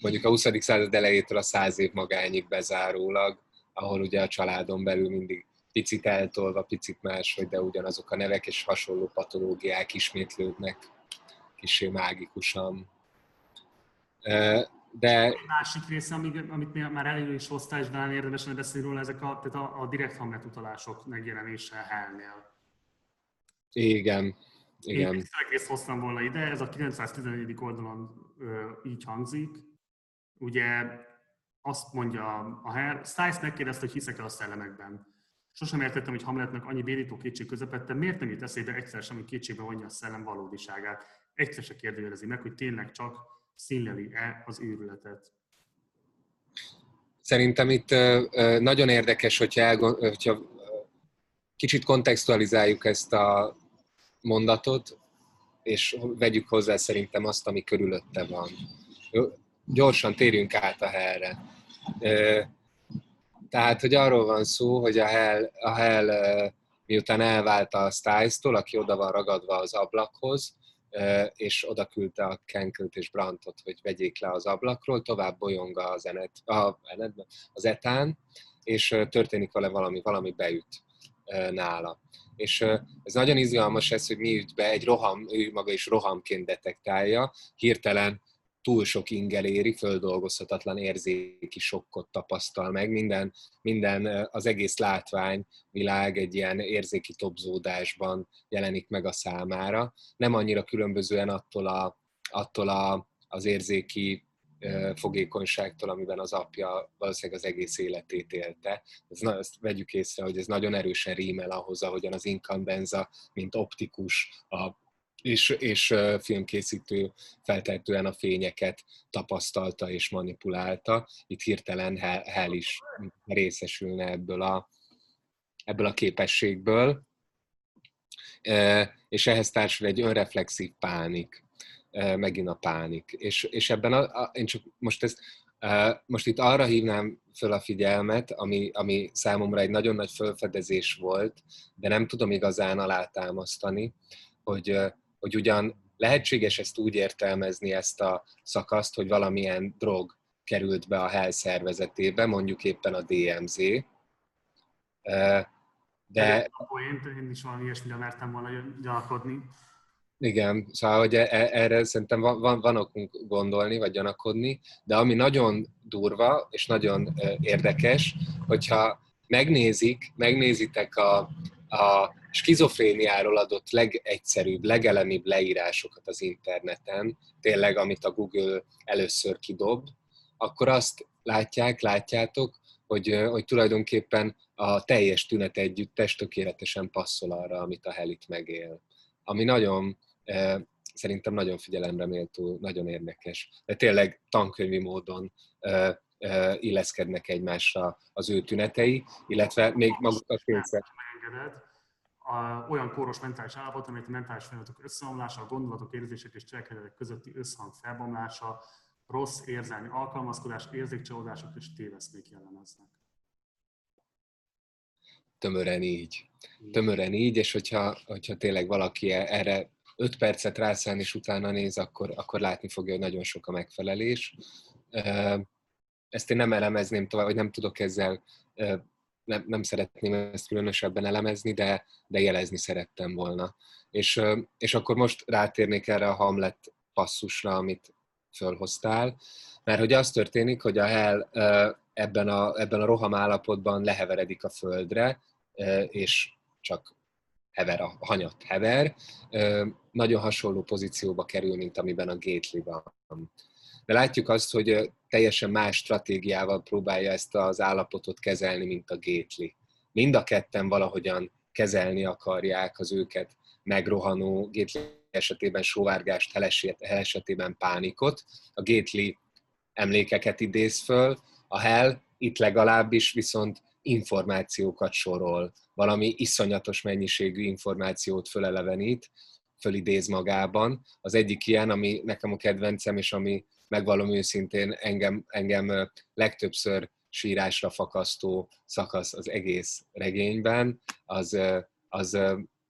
Mondjuk a 20. század elejétől a 100 év magányig bezárólag, ahol ugye a családon belül mindig picit eltolva, picit máshogy, de ugyanazok a nevek és hasonló patológiák ismétlődnek kissé mágikusan. De... Egy másik része, amit már elő is hoztál, és talán érdemesen beszélni róla, ezek a direkt Hamlet utalások megjelenése Hellnél. Igen. Én ezt hoztam volna ide, ez a 914. oldalon így hangzik. Ugye azt mondja a Hell, Stiles megkérdezte, hogy hiszek-e a szellemekben. Sosem értettem, hogy Hamletnek annyi bérító kétség közepette, miért nem jut eszébe egyszer sem, hogy kétségbe vonja a szellem valódiságát. Egyszer se kérdőjelezi meg, hogy tényleg csak színleli-e az őrületet. Szerintem itt nagyon érdekes, hogyha kicsit kontextualizáljuk ezt a mondatot, és vegyük hozzá szerintem azt, ami körülötte van. Gyorsan térjünk át a Hellre. Tehát, hogy arról van szó, hogy a Hell miután elvált a Stiles-tól, aki oda van ragadva az ablakhoz, és oda küldte a Kenkölt és Brantot, hogy vegyék le az ablakról, tovább bolyong az Etán, és történik vele valami beüt nála. És ez nagyon izgalmas ez, hogy mi üt be, ő maga is rohamként detektálja, hirtelen túl sok inger éri, földolgozhatatlan érzéki sokkot tapasztal meg, minden az egész látványvilág egy ilyen érzéki tobzódásban jelenik meg a számára. Nem annyira különbözően attól az érzéki fogékonyságtól, amiben az apja valószínűleg az egész életét élte. Ezt vegyük észre, hogy ez nagyon erősen rímel ahhoz, ahogyan az Inkambenza, mint optikus és filmkészítő feltehetően a fényeket tapasztalta és manipulálta. Itt hirtelen Hell is részesülne ebből a képességből, és ehhez társul egy önreflexív pánik, megint a pánik. És ebben én csak most itt arra hívnám föl a figyelmet, ami számomra egy nagyon nagy felfedezés volt, de nem tudom igazán alátámasztani, hogy ugyan lehetséges ezt úgy értelmezni, ezt a szakaszt, hogy valamilyen drog került be a Hell szervezetébe, mondjuk éppen a DMZ, de én is valami ilyesmire mertem volna gyanakodni. Igen, szóval hogy erre szerintem van okunk gondolni, vagy gyanakodni, de ami nagyon durva és nagyon érdekes, hogyha megnézitek a skizofréniáról adott legegyszerűbb, legelemibb leírásokat az interneten, tényleg amit a Google először kidob, akkor azt látjátok, hogy tulajdonképpen a teljes tünet együttes tökéletesen passzol arra, amit a Hellit megél. Ami nagyon, szerintem nagyon figyelemre méltó, nagyon érdekes. De tényleg tankönyvi módon illeszkednek egymásra az ő tünetei, illetve még maguk a kényszer. Olyan kóros mentális állapot, amelyet a mentális folyamatok összeomlása, a gondolatok, érzések és cselekedetek közötti összhang felbomlása, rossz érzelmi alkalmazkodás, érzékcsalódások és téveszmék jellemeznek. Tömören így, és hogyha tényleg valaki erre 5 percet rászán és utána néz, akkor látni fogja, hogy nagyon sok a megfelelés. Ezt én nem elemezném tovább, vagy nem tudok ezzel, nem szeretném ezt különösebben elemezni, de jelezni szerettem volna. És akkor most rátérnék erre a Hamlet passzusra, amit fölhoztál, mert hogy az történik, hogy a Hell ebben a roham állapotban leheveredik a földre, és csak hever, a hanyat hever, nagyon hasonló pozícióba kerül, mint amiben a Gately van. De látjuk azt, hogy teljesen más stratégiával próbálja ezt az állapotot kezelni, mint a Gately. Mind a ketten valahogyan kezelni akarják az őket megrohanó, Gately esetében sóvárgást, Hell esetében pánikot. A Gately emlékeket idéz föl, a Hell itt legalábbis viszont információkat sorol. Valami iszonyatos mennyiségű információt fölelevenít, fölidéz magában. Az egyik ilyen, ami nekem a kedvencem, és ami megvallom őszintén engem legtöbbször sírásra fakasztó szakasz az egész regényben, az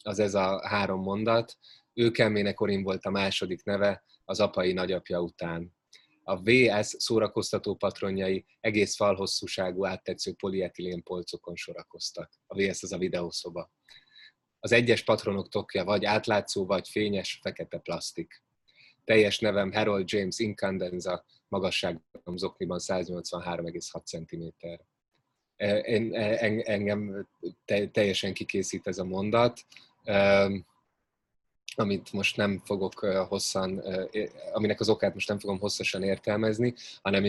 ez a 3 mondat. Őkelméne Korin volt a második neve, az apai nagyapja után. A VS szórakoztató patronjai egész falhosszúságú áttetsző polietilén polcokon sorakoztak. A VS az a videószoba. Az egyes patronok tokja vagy átlátszó, vagy fényes, fekete plastik. Teljes nevem Harold James Inkambenza, magasságom zokniban 183,6 cm. Engem teljesen kikészít ez a mondat, amit most nem fogok aminek az okát most nem fogom hosszasan értelmezni, hanem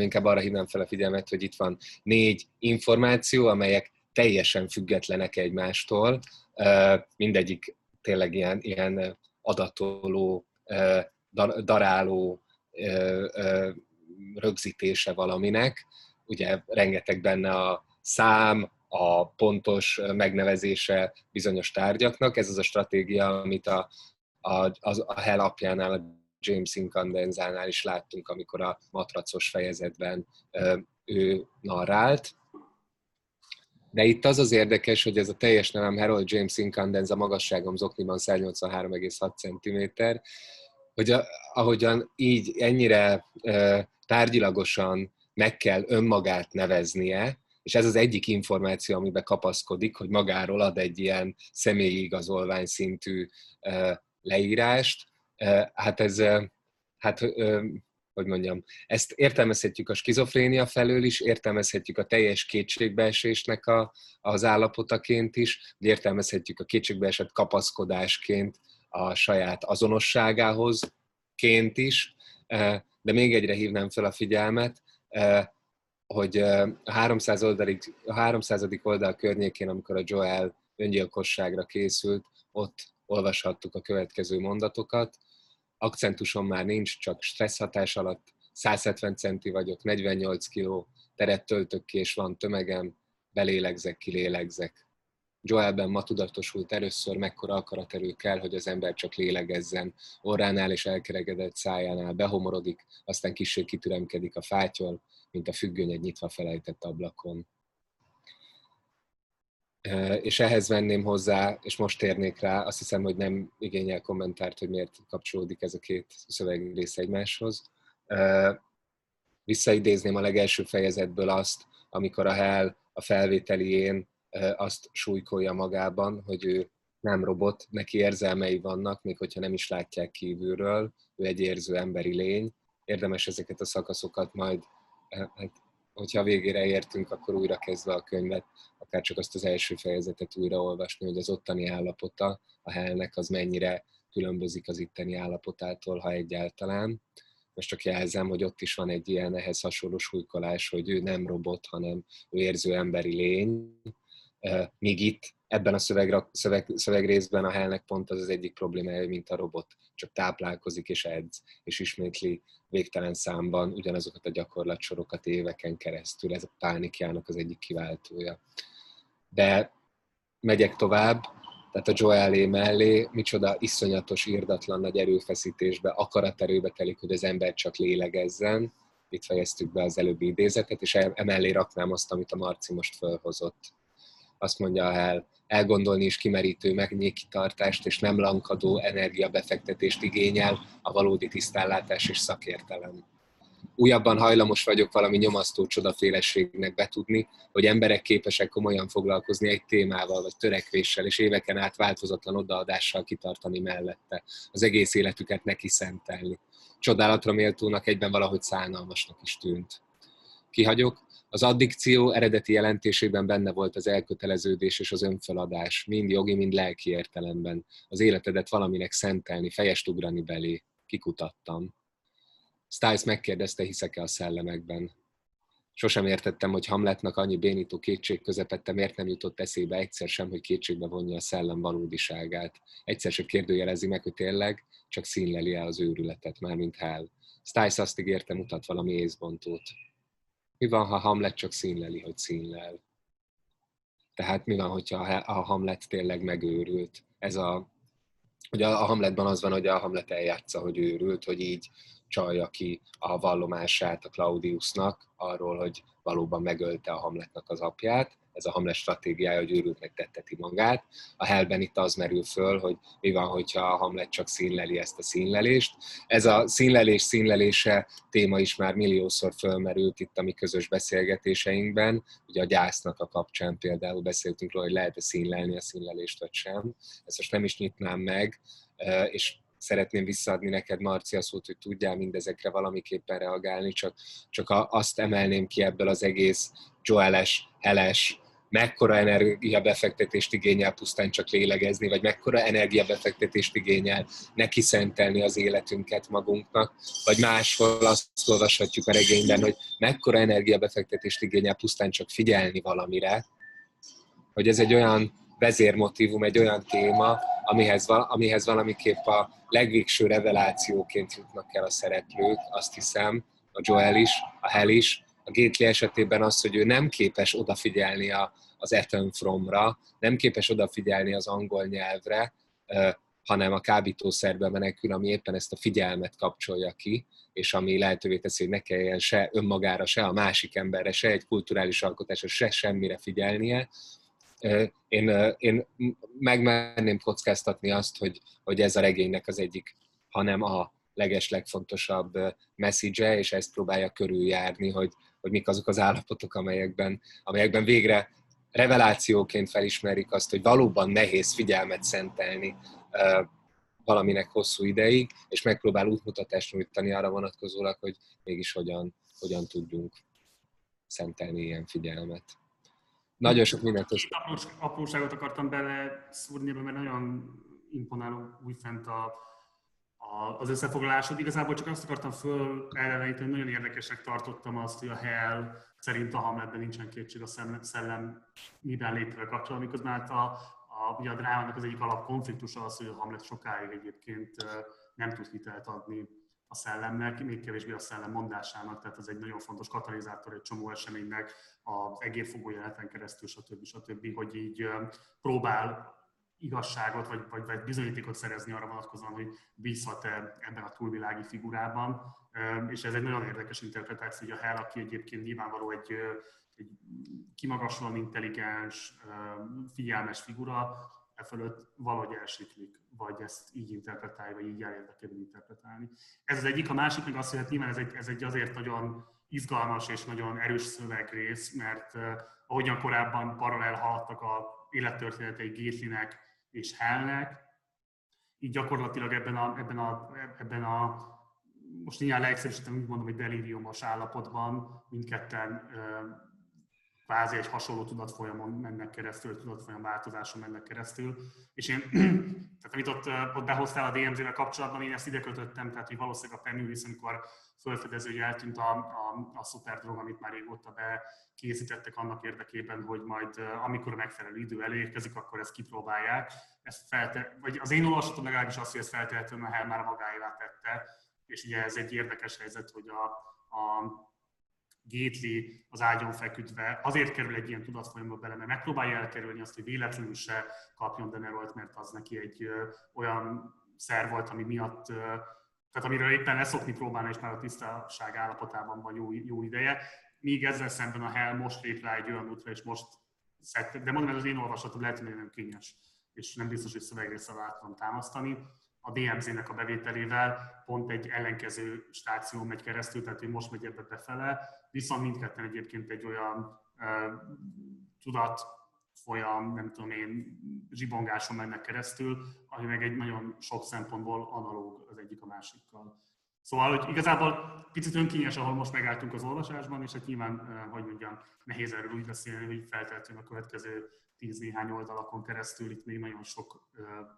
inkább arra hívnám fel a figyelmet, hogy itt van 4 információ, amelyek teljesen függetlenek egymástól, mindegyik tényleg ilyen adatoló, daráló rögzítése valaminek. Ugye rengeteg benne a szám, a pontos megnevezése bizonyos tárgyaknak. Ez az a stratégia, amit a Hell apjánál, a James Inkandenzánál is láttunk, amikor a matracos fejezetben ő narrált. De itt az érdekes, hogy ez a teljes nevem Harold James Inkambenza, magasságom zokniban 183,6 cm, hogy ahogyan így ennyire tárgyilagosan meg kell önmagát neveznie, és ez az egyik információ, amiben kapaszkodik, hogy magáról ad egy ilyen személyi igazolvány szintű leírást. Hogy mondjam, ezt értelmezhetjük a skizofrénia felől is, értelmezhetjük a teljes kétségbeesésnek az állapotaként is, értelmezhetjük a kétségbeesett kapaszkodásként a saját azonosságához is, de még egyre hívnám fel a figyelmet, hogy a 300. oldal környékén, amikor a Joel öngyilkosságra készült, ott olvashattuk a következő mondatokat. Akcentusom már nincs, csak stressz hatás alatt, 170 centi vagyok, 48 kiló, teret töltök ki, és van tömegem, belélegzek, kilélegzek. Joelben ma tudatosult először, mekkora akaraterő kell, hogy az ember csak lélegezzen. Orránál és elkeregedett szájánál behomorodik, aztán kissé kitüremkedik a fátyol, mint a függöny egy nyitva felejtett ablakon. És ehhez venném hozzá, és most térnék rá, azt hiszem, hogy nem igényel kommentárt, hogy miért kapcsolódik ez a két szövegrész egymáshoz. Visszaidézném a legelső fejezetből azt, amikor a Hell a felvételién azt súlykolja magában, hogy ő nem robot, neki érzelmei vannak, még hogyha nem is látják kívülről, ő egy érző emberi lény. Érdemes ezeket a szakaszokat majd, hogyha végére értünk, akkor újra kezdve a könyvet, akár csak azt az első fejezetet újraolvasni, hogy az ottani állapota a Hellnek az mennyire különbözik az itteni állapotától, ha egyáltalán. Most csak jelzem, hogy ott is van egy ilyen ehhez hasonló súlykolás, hogy ő nem robot, hanem ő érző emberi lény. Míg itt, ebben a szövegrészben a Hellnek pont az az egyik problémája, mint a robot. Csak táplálkozik és edz, és ismétli végtelen számban ugyanazokat a gyakorlatsorokat éveken keresztül. Ez a pánikjának az egyik kiváltója. De megyek tovább. Tehát a Joelé mellé micsoda iszonyatos, irdatlan nagy erőfeszítésbe, akaraterőbe telik, hogy az ember csak lélegezzen. Itt fejeztük be az előbbi idézetet, és emellé raknám azt, amit a Marci most fölhozott. Azt mondja el, elgondolni is kimerítő, megnyitkitartást és nem lankadó energiabefektetést igényel a valódi tisztánlátás és szakértelem. Újabban hajlamos vagyok valami nyomasztó csodafélességnek betudni, hogy emberek képesek komolyan foglalkozni egy témával vagy törekvéssel, és éveken át változatlan odaadással kitartani mellette, az egész életüket neki szentelni. Csodálatra méltónak, egyben valahogy szánalmasnak is tűnt. Kihagyok. Az addikció eredeti jelentésében benne volt az elköteleződés és az önfeladás, mind jogi, mind lelki értelemben. Az életedet valaminek szentelni, fejest ugrani belé. Kikutattam. Stiles megkérdezte, hiszek-e a szellemekben. Sosem értettem, hogy Hamletnak annyi bénító kétség közepette, miért nem jutott eszébe egyszer sem, hogy kétségbe vonja a szellem valódiságát. Egyszer sem kérdőjelezi meg, hogy tényleg csak színleli el az őrületet, mármint Hell. Stiles azt ígérte, mutat valami észbontót. Mi van, ha Hamlet csak színleli, hogy színlel? Tehát mi van, hogyha a Hamlet tényleg megőrült? Ugye a Hamletban az van, hogy a Hamlet eljátsza, hogy őrült, hogy így csalja ki a vallomását a Claudiusnak arról, hogy valóban megölte a Hamletnak az apját. Ez a Hamlet stratégiája, hogy őrültnek tetteti magát. A Hellben itt az merül föl, hogy mi van, hogyha a Hamlet csak színleli ezt a színlelést. Ez a színlelés színlelése téma is már milliószor fölmerült itt a mi közös beszélgetéseinkben. Ugye a gyásznak a kapcsán például beszéltünk róla, hogy lehet-e színlelni a színlelést, vagy sem. Ezt most nem is nyitnám meg, és szeretném visszaadni neked, Marci, a szót, hogy tudjál mindezekre valamiképpen reagálni, csak azt emelném ki ebből az egész Joel-es, Hell-es, mekkora energiabefektetést igényel pusztán csak lélegezni, vagy mekkora energiabefektetést igényel neki szentelni az életünket magunknak, vagy máshol azt olvashatjuk a regényben, hogy mekkora energiabefektetést igényel pusztán csak figyelni valamire, hogy ez egy olyan vezérmotívum, egy olyan téma, amihez valamiképp a legvégső revelációként jutnak el a szereplők, azt hiszem, a Joel is, a Hell is, a Gately esetében az, hogy ő nem képes odafigyelni az Atom From-ra, nem képes odafigyelni az angol nyelvre, hanem a kábítószerbe menekül, ami éppen ezt a figyelmet kapcsolja ki, és ami lehetővé teszi, hogy ne kelljen se önmagára, se a másik emberre, se egy kulturális alkotásra, se semmire figyelnie. Én megmerném kockáztatni azt, hogy ez a regénynek az egyik, hanem a legeslegfontosabb message-e, és ezt próbálja körüljárni, hogy mik azok az állapotok, amelyekben végre revelációként felismerik azt, hogy valóban nehéz figyelmet szentelni valaminek hosszú ideig, és megpróbál útmutatást nyújtani arra vonatkozólag, hogy mégis hogyan tudjunk szentelni ilyen figyelmet. Nagyon sok mindent. Apróságot akartam beleszúrni, mert nagyon imponáló újfent a az összefoglalásod. Igazából csak azt akartam föleleveníteni, hogy nagyon érdekesnek tartottam azt, hogy a Hell szerint a Hamletben nincsen kétség a szellem minden létrevel kapcsolatban, miközben hát a drámának az egyik alapkonfliktusa az, hogy a Hamlet sokáig egyébként nem tud hitelt adni a szellemnek, még kevésbé a szellem mondásának, tehát ez egy nagyon fontos katalizátor egy csomó eseménynek, az egérfogó jeleneten keresztül, stb., hogy így próbál igazságot vagy bizonyítékot szerezni arra vonatkozóan, hogy bízhat-e ebben a túlvilági figurában. És ez egy nagyon érdekes interpretáció, hogy a Hell, aki egyébként nyilvánvaló egy kimagaslóan intelligens, figyelmes figura, e fölött valahogy elsiklik, vagy ezt így interpretálja, vagy így érdekében interpretálni. Ez az egyik, a másik meg az, hogy hát nyilván ez egy azért nagyon izgalmas és nagyon erős szövegrész, mert ahogyan korábban paralel haladtak a élettörténetei Gatelynek és Hellnek, így gyakorlatilag ebben a most nyilván leegyszerűsítem, úgy mondom, hogy delíriumos állapotban mindketten kvázi egy hasonló tudatfolyamon mennek keresztül, tudatfolyam változáson mennek keresztül. És én, tehát amit ott behoztál a DMZ-vel kapcsolatban, én ezt ide kötöttem, tehát hogy valószínűleg a Pennywiss, amikor felfedező, hogy eltűnt a szuperdrog, amit már régóta bekészítettek annak érdekében, hogy majd amikor a megfelelő idő elérkezik, akkor ezt kipróbálják. Vagy az én olvasatom legalábbis azt, hogy ezt feltehetően a Hell már magáévá tette, és ugye ez egy érdekes helyzet, hogy a Gately az ágyon feküdve azért kerül egy ilyen tudatfolyamba bele, mert megpróbálja elkerülni azt, hogy véletlenül se kapjon Denerolt, mert az neki egy olyan szer volt, ami miatt, tehát amiről éppen leszokni próbálna, és már a tisztaság állapotában van jó ideje. Míg ezzel szemben a Hell most lép rá egy olyan útra, és most szedte, de mondom, ez az én olvasatom, lehet, hogy nem kényes, és nem biztos, hogy szövegrészre át tudom támasztani. A DMZ-nek a bevételével pont egy ellenkező stáció megy keresztül, tehát ő most megy ebbe befele, viszont mindketten egyébként egy olyan tudatfolyam, nem tudom én, zsibongáson mennek keresztül, ami meg egy nagyon sok szempontból analóg az egyik a másikkal. Szóval, hogy igazából picit önkényes, ahol most megálltunk az olvasásban, és hát nyilván, hogy mondjam, nehéz erről úgy beszélni, hogy feltétlenül a következő 10-néhány oldalakon keresztül itt még nagyon sok,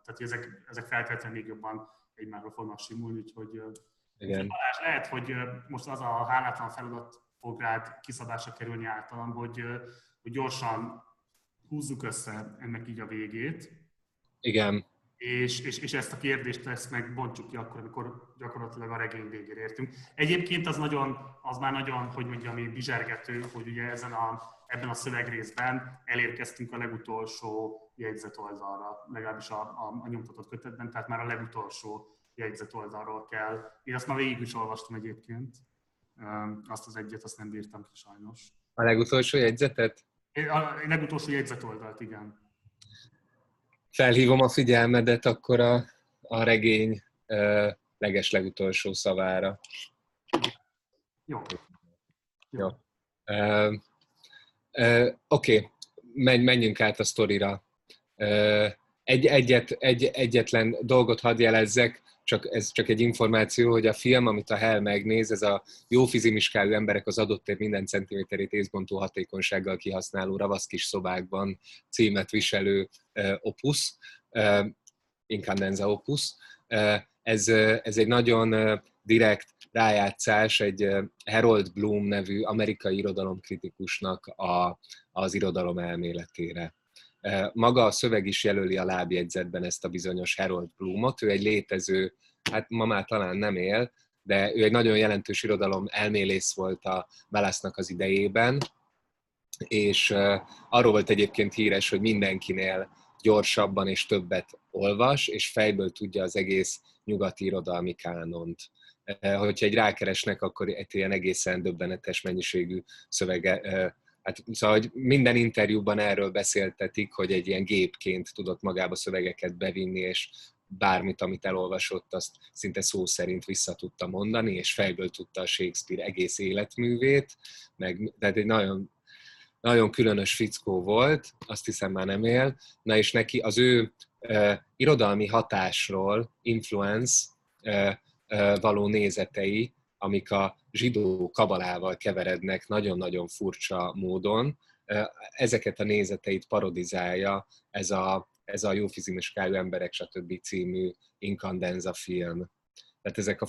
tehát ezek feltétlenül még jobban egymásra fognak simulni, úgyhogy Balázs, lehet, hogy most az a hálátlan feladat fog rád kiszabásra kerülni általam, hogy gyorsan húzzuk össze ennek így a végét. Igen. És ezt a kérdést lesz meg bontsuk ki akkor, amikor gyakorlatilag a regény végére értünk. Egyébként az már nagyon, hogy mondjam, bizsergető, hogy ugye ebben a szövegrészben elérkeztünk a legutolsó jegyzet oldalra, legalábbis a nyomtatott kötetben, tehát már a legutolsó jegyzet oldalról kell. Én azt már végig is olvastam egyébként, azt az egyet, azt nem bírtam ki sajnos. A legutolsó jegyzetet? A legutolsó jegyzet oldalt, igen. Felhívom a figyelmedet akkor a regény legeslegutolsó szavára. Jó. Oké. Menjünk át a sztorira. Egyetlen dolgot hadd jelezzek, ez csak egy információ, hogy a film, amit a Hell megnéz, ez a jó fizimiskálű emberek az adott év minden centiméterét észbontó hatékonysággal kihasználó ravasz kis szobákban címet viselő opusz, incandenza opusz. Ez egy nagyon direkt rájátszás egy Harold Bloom nevű amerikai irodalomkritikusnak az irodalom elméletére. Maga a szöveg is jelöli a lábjegyzetben ezt a bizonyos Harold Bloomot, ő egy létező, hát ma már talán nem él, de ő egy nagyon jelentős irodalom elmélész volt a Wallace-nak az idejében, és arról volt egyébként híres, hogy mindenkinél gyorsabban és többet olvas, és fejből tudja az egész nyugati irodalmi kánont. Hogyha egy rákeresnek, akkor egy ilyen egészen döbbenetes mennyiségű szövege. Hát, szóval, hogy minden interjúban erről beszéltetik, hogy egy ilyen gépként tudott magába szövegeket bevinni, és bármit, amit elolvasott, azt szinte szó szerint vissza tudta mondani, és fejből tudta a Shakespeare egész életművét. Tehát egy nagyon, nagyon különös fickó volt, azt hiszem már nem él. Na és neki az ő irodalmi hatásról, influence való nézetei, amik a zsidó kabalával keverednek nagyon-nagyon furcsa módon. Ezeket a nézeteit parodizálja ez a Jófizimiskáló emberek stb. Című incandenza film. Tehát ezek a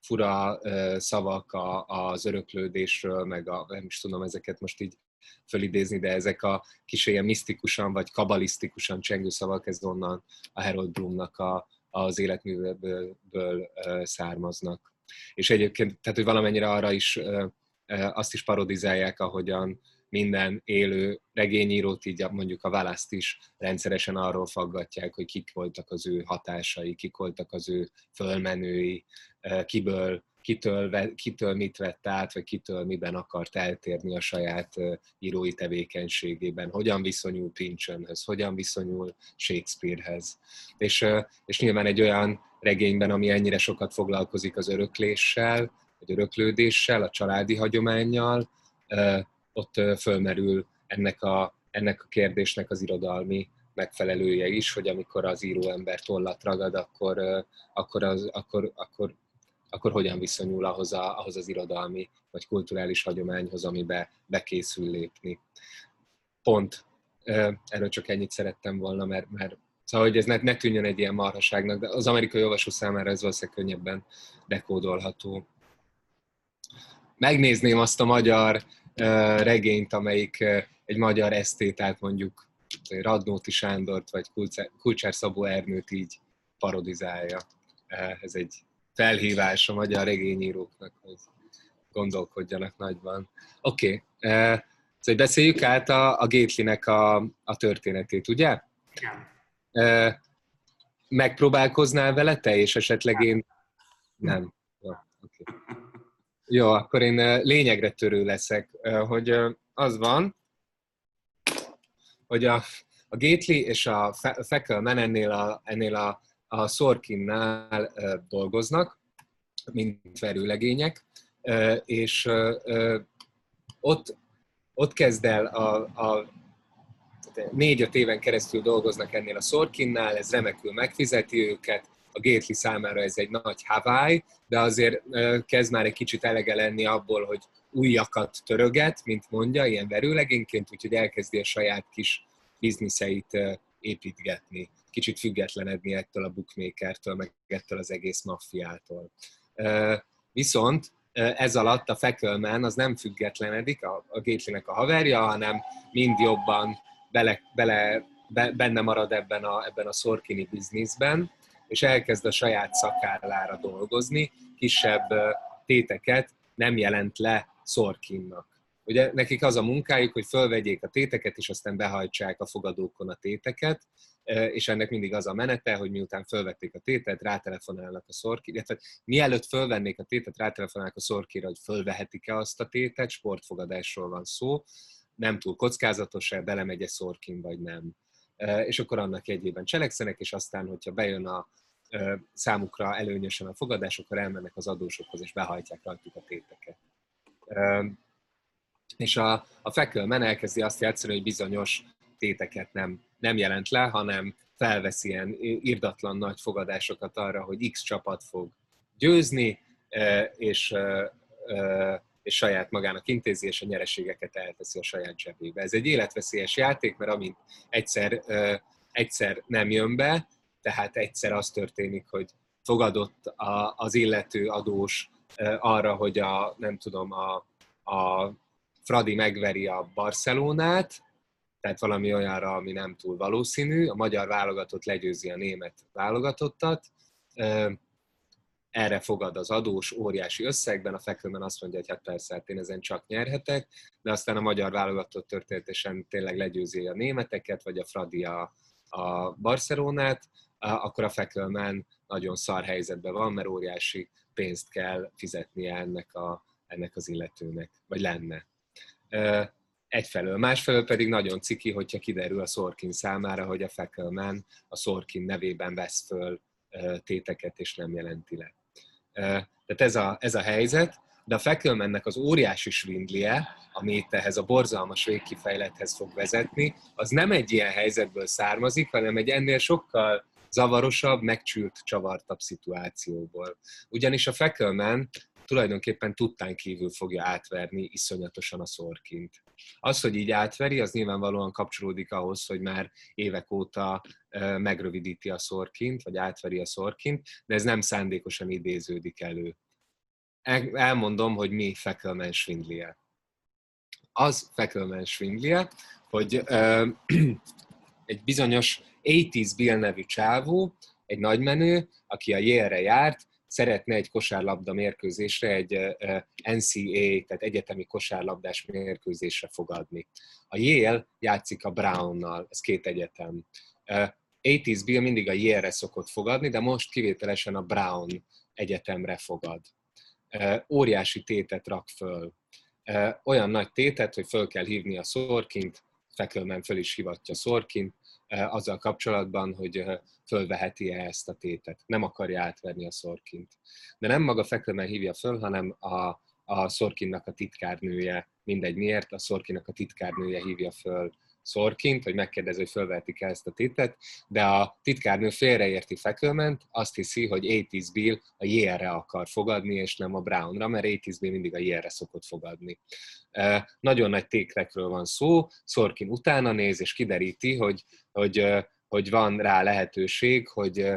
fura szavak az öröklődésről, meg nem is tudom ezeket most így fölidézni, de ezek a kicsit misztikusan vagy kabalisztikusan csengő szavak, ez onnan a Harold Bloomnak az életművéből származnak. És egyébként, tehát hogy valamennyire arra is, azt is parodizálják, ahogyan minden élő regényírót, így mondjuk a Wallace-t is rendszeresen arról faggatják, hogy kik voltak az ő hatásai, kik voltak az ő fölmenői, kitől mit vett át, vagy kitől miben akart eltérni a saját írói tevékenységében, hogyan viszonyul Pynchonhöz, hogyan viszonyul Shakespearehez. És nyilván egy olyan regényben, ami ennyire sokat foglalkozik az örökléssel, vagy öröklődéssel, a családi hagyománnyal, ott fölmerül ennek a kérdésnek az irodalmi megfelelője is, hogy amikor az íróember tollat ragad, akkor hogyan viszonyul ahhoz az irodalmi vagy kulturális hagyományhoz, amibe bekészül lépni. Pont. Erről csak ennyit szerettem volna, mert szóval, hogy ez ne tűnjön egy ilyen marhaságnak, de az amerikai olvasó számára ez valószínűleg könnyebben dekódolható. Megnézném azt a magyar regényt, amelyik egy magyar esztétát, mondjuk Radnóti Sándort vagy Kulcsár Szabó Ernőt így parodizálja. Ez egy felhívás a magyar regényíróknak, hogy gondolkodjanak nagyban. Oké, szóval beszéljük át a Gatelynek a történetét, ugye? Igen. Megpróbálkoznál vele te, és esetleg én... Nem. Jó, oké. Jó, akkor én lényegre törő leszek, hogy az van, hogy a Gately és a Fackelmann ennél a Sorkinnál dolgoznak, mint verőlegények, és ott kezd el 4-5 éven keresztül dolgoznak ennél a Sorkinnál, ez remekül megfizeti őket. A Gately számára ez egy nagy Hawaii, de azért kezd már egy kicsit elege lenni abból, hogy újakat töröget, mint mondja, ilyen verőlegényként, úgyhogy elkezdi a saját kis bizniszeit építgetni. Kicsit függetlenedni ettől a bookmakertől, meg ettől az egész maffiától. Viszont ez alatt a Fackelmann az nem függetlenedik, a Gatelynek a haverja, hanem mind jobban benne marad ebben a Sorkinni bizniszben, és elkezd a saját szakállára dolgozni, kisebb téteket nem jelent le Sorkinnak. Ugye nekik az a munkájuk, hogy fölvegyék a téteket, és aztán behajtsák a fogadókon a téteket, és ennek mindig az a menete, hogy miután fölvették a tétet, rátelefonálnak a Sorkinra, illetve mielőtt fölvennék a tétet, rátelefonálnak a Sorkinra, hogy fölvehetik-e azt a tétet, sportfogadásról van szó, nem túl kockázatos-e, belemegy-e Sorkin vagy nem. És akkor annak jegyében cselekszenek, és aztán, hogyha bejön a számukra előnyösen a fogadás, akkor elmennek az adósokhoz, és behajtják rajtuk a téteket. És a Fackelmann elkezdi azt játszani, hogy bizonyos téteket nem jelent le, hanem felvesz ilyen irdatlan nagy fogadásokat arra, hogy X csapat fog győzni, és saját magának intézi, és a nyereségeket elteszi a saját zsebébe. Ez egy életveszélyes játék, mert amint egyszer nem jön be, tehát egyszer az történik, hogy fogadott az illető adós arra, hogy a Fradi megveri a Barcelonát, tehát valami olyanra, ami nem túl valószínű, a magyar válogatott legyőzi a német válogatottat, erre fogad az adós óriási összegben, a Fackelmann azt mondja, hogy hát persze, hát én ezen csak nyerhetek, de aztán a magyar válogatott történetesen tényleg legyőzi a németeket, vagy a Fradi a Barcelonát, akkor a Fackelmann nagyon szar helyzetben van, mert óriási pénzt kell fizetnie ennek az illetőnek, vagy lenne. Egyfelől, másfelől pedig nagyon ciki, hogyha kiderül a Sorkin számára, hogy a Fackelmann a Sorkin nevében vesz föl téteket, és nem jelenti le. Tehát ez a helyzet, de a Fackelmannnek az óriási svindlie, ami itt ehhez a borzalmas végkifejlethez fog vezetni, az nem egy ilyen helyzetből származik, hanem egy ennél sokkal zavarosabb, megcsült, csavartabb szituációból. Ugyanis a Fackelmann tulajdonképpen tudtán kívül fogja átverni iszonyatosan a Sorkint. Az, hogy így átveri, az nyilvánvalóan kapcsolódik ahhoz, hogy már évek óta megrövidíti a Sorkint, vagy átveri a Sorkint, de ez nem szándékosan idéződik elő. Elmondom, hogy mi Fackelmann svindlie. Az Fackelmann svindlie, hogy egy bizonyos 80's Bill nevű csávó, egy nagymenő, aki a Yale-re járt, szeretne egy kosárlabda mérkőzésre, egy NCAA, tehát egyetemi kosárlabdás mérkőzésre fogadni. A Yale játszik a Brownnal, ez két egyetem. 80's Bill mindig a Yale-re szokott fogadni, de most kivételesen a Brown egyetemre fogad. Óriási tétet rak föl. Olyan nagy tétet, hogy föl kell hívni a Sorkint, Fackelmann föl is hivatja Sorkint, azzal kapcsolatban, hogy fölveheti-e ezt a tétet. Nem akarja átverni a Sorkint. De nem maga Fackelmann hívja föl, hanem a Sorkinnak a titkárnője, mindegy miért, a Sorkinnak a titkárnője hívja föl Sorkint, hogy megkérdezi, hogy fölvehetik-e ezt a tétet, de a titkárnő félreérti Fackelmannt, azt hiszi, hogy 80's Bill a Yale-re akar fogadni, és nem a Brownra, mert 80's Bill mindig a Yale-re szokott fogadni. Nagyon nagy tékrekről van szó, Sorkin utána néz, és kideríti, hogy van rá lehetőség, hogy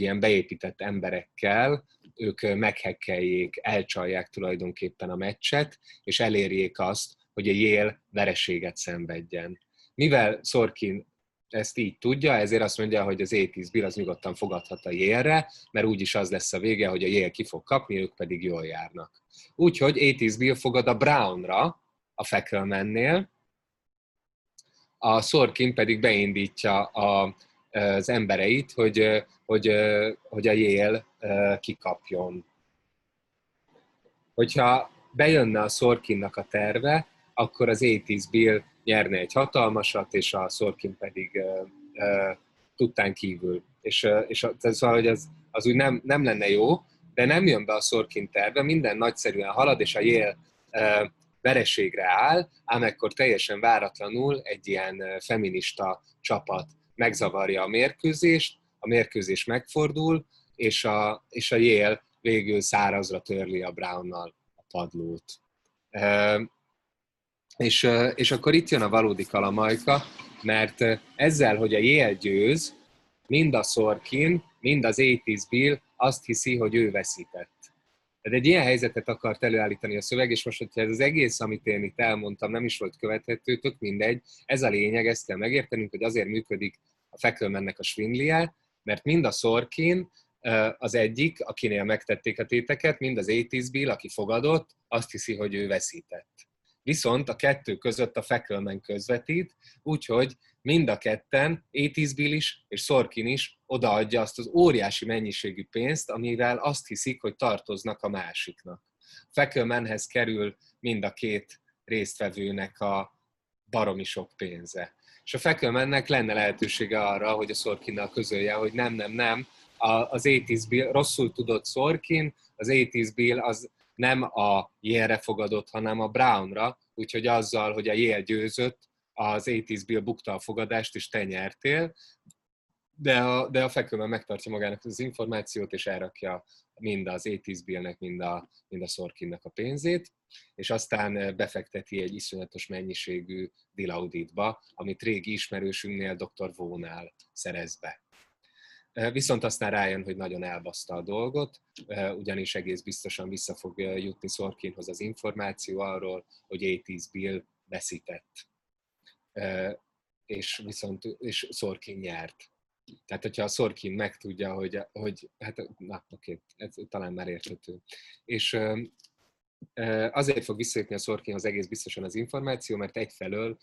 ilyen beépített emberekkel ők meghekkeljék, elcsalják tulajdonképpen a meccset, és elérjék azt, hogy a Yale vereséget szenvedjen. Mivel Sorkin ezt így tudja, ezért azt mondja, hogy az 80's Bill az nyugodtan fogadhat a Yale-re, mert úgyis az lesz a vége, hogy a Yale ki fog kapni, ők pedig jól járnak. Úgyhogy 80's Bill fogad a Brownra, a Fackelmann-nél, a Sorkin pedig beindítja az embereit, hogy a Yale kikapjon. Hogyha bejönne a Sorkinnak a terve, akkor az 80's Bill nyerne egy hatalmasat, és a Sorkin pedig tudtán kívül. És szóval, hogy az úgy nem lenne jó, de nem jön be a Sorkin terve, minden nagyszerűen halad, és a Yale vereségre áll, ám ekkor teljesen váratlanul egy ilyen feminista csapat megzavarja a mérkőzést, a mérkőzés megfordul, és a Yale végül szárazra törli a Brownnal a padlót. És akkor itt jön a valódi kalamajka, mert ezzel, hogy a Yale győz, mind a Sorkin, mind az 80's Bill azt hiszi, hogy ő veszített. Tehát egy ilyen helyzetet akart előállítani a szöveg, és most, hogyha ez az egész, amit én itt elmondtam, nem is volt követhető, tök mindegy, ez a lényeg, ezt kell megértenünk, hogy azért működik a Fackelmann-nek a svindlie, mert mind a Sorkin az egyik, akinél megtették a téteket, mind az 80's Bill, aki fogadott, azt hiszi, hogy ő veszített. Viszont a kettő között a Fackelmann közvetít, úgyhogy mind a ketten, 80's Bill is és Sorkin is odaadja azt az óriási mennyiségű pénzt, amivel azt hiszik, hogy tartoznak a másiknak. Fackelmannhez kerül mind a két résztvevőnek a baromi sok pénze. És a Fackelmannnek lenne lehetősége arra, hogy a Sorkinnal közölje, hogy nem, az 80's Bill, rosszul tudott Sorkin, az 80's Bill az nem a Yale-re fogadott, hanem a Brownra, úgyhogy azzal, hogy a Yale győzött, az 80's Bill bukta a fogadást, és te nyertél, de a Fackelmann megtartja magának az információt, és elrakja mind az 80's Billnek, mind a Sorkinnak a pénzét, és aztán befekteti egy iszonyatos mennyiségű dilauditba, amit régi ismerősünknél, Dr. Vónál szerez be. Viszont aztán rájön, hogy nagyon elbaszta a dolgot, ugyanis egész biztosan vissza fog jutni Sorkinhoz az információ arról, hogy 80's Bill veszített, és Sorkin nyert. Tehát, hogyha a Sorkin megtudja, hogy ez talán már érthető. És azért fog visszajutni a Sorkinhoz egész biztosan az információ, mert egyfelől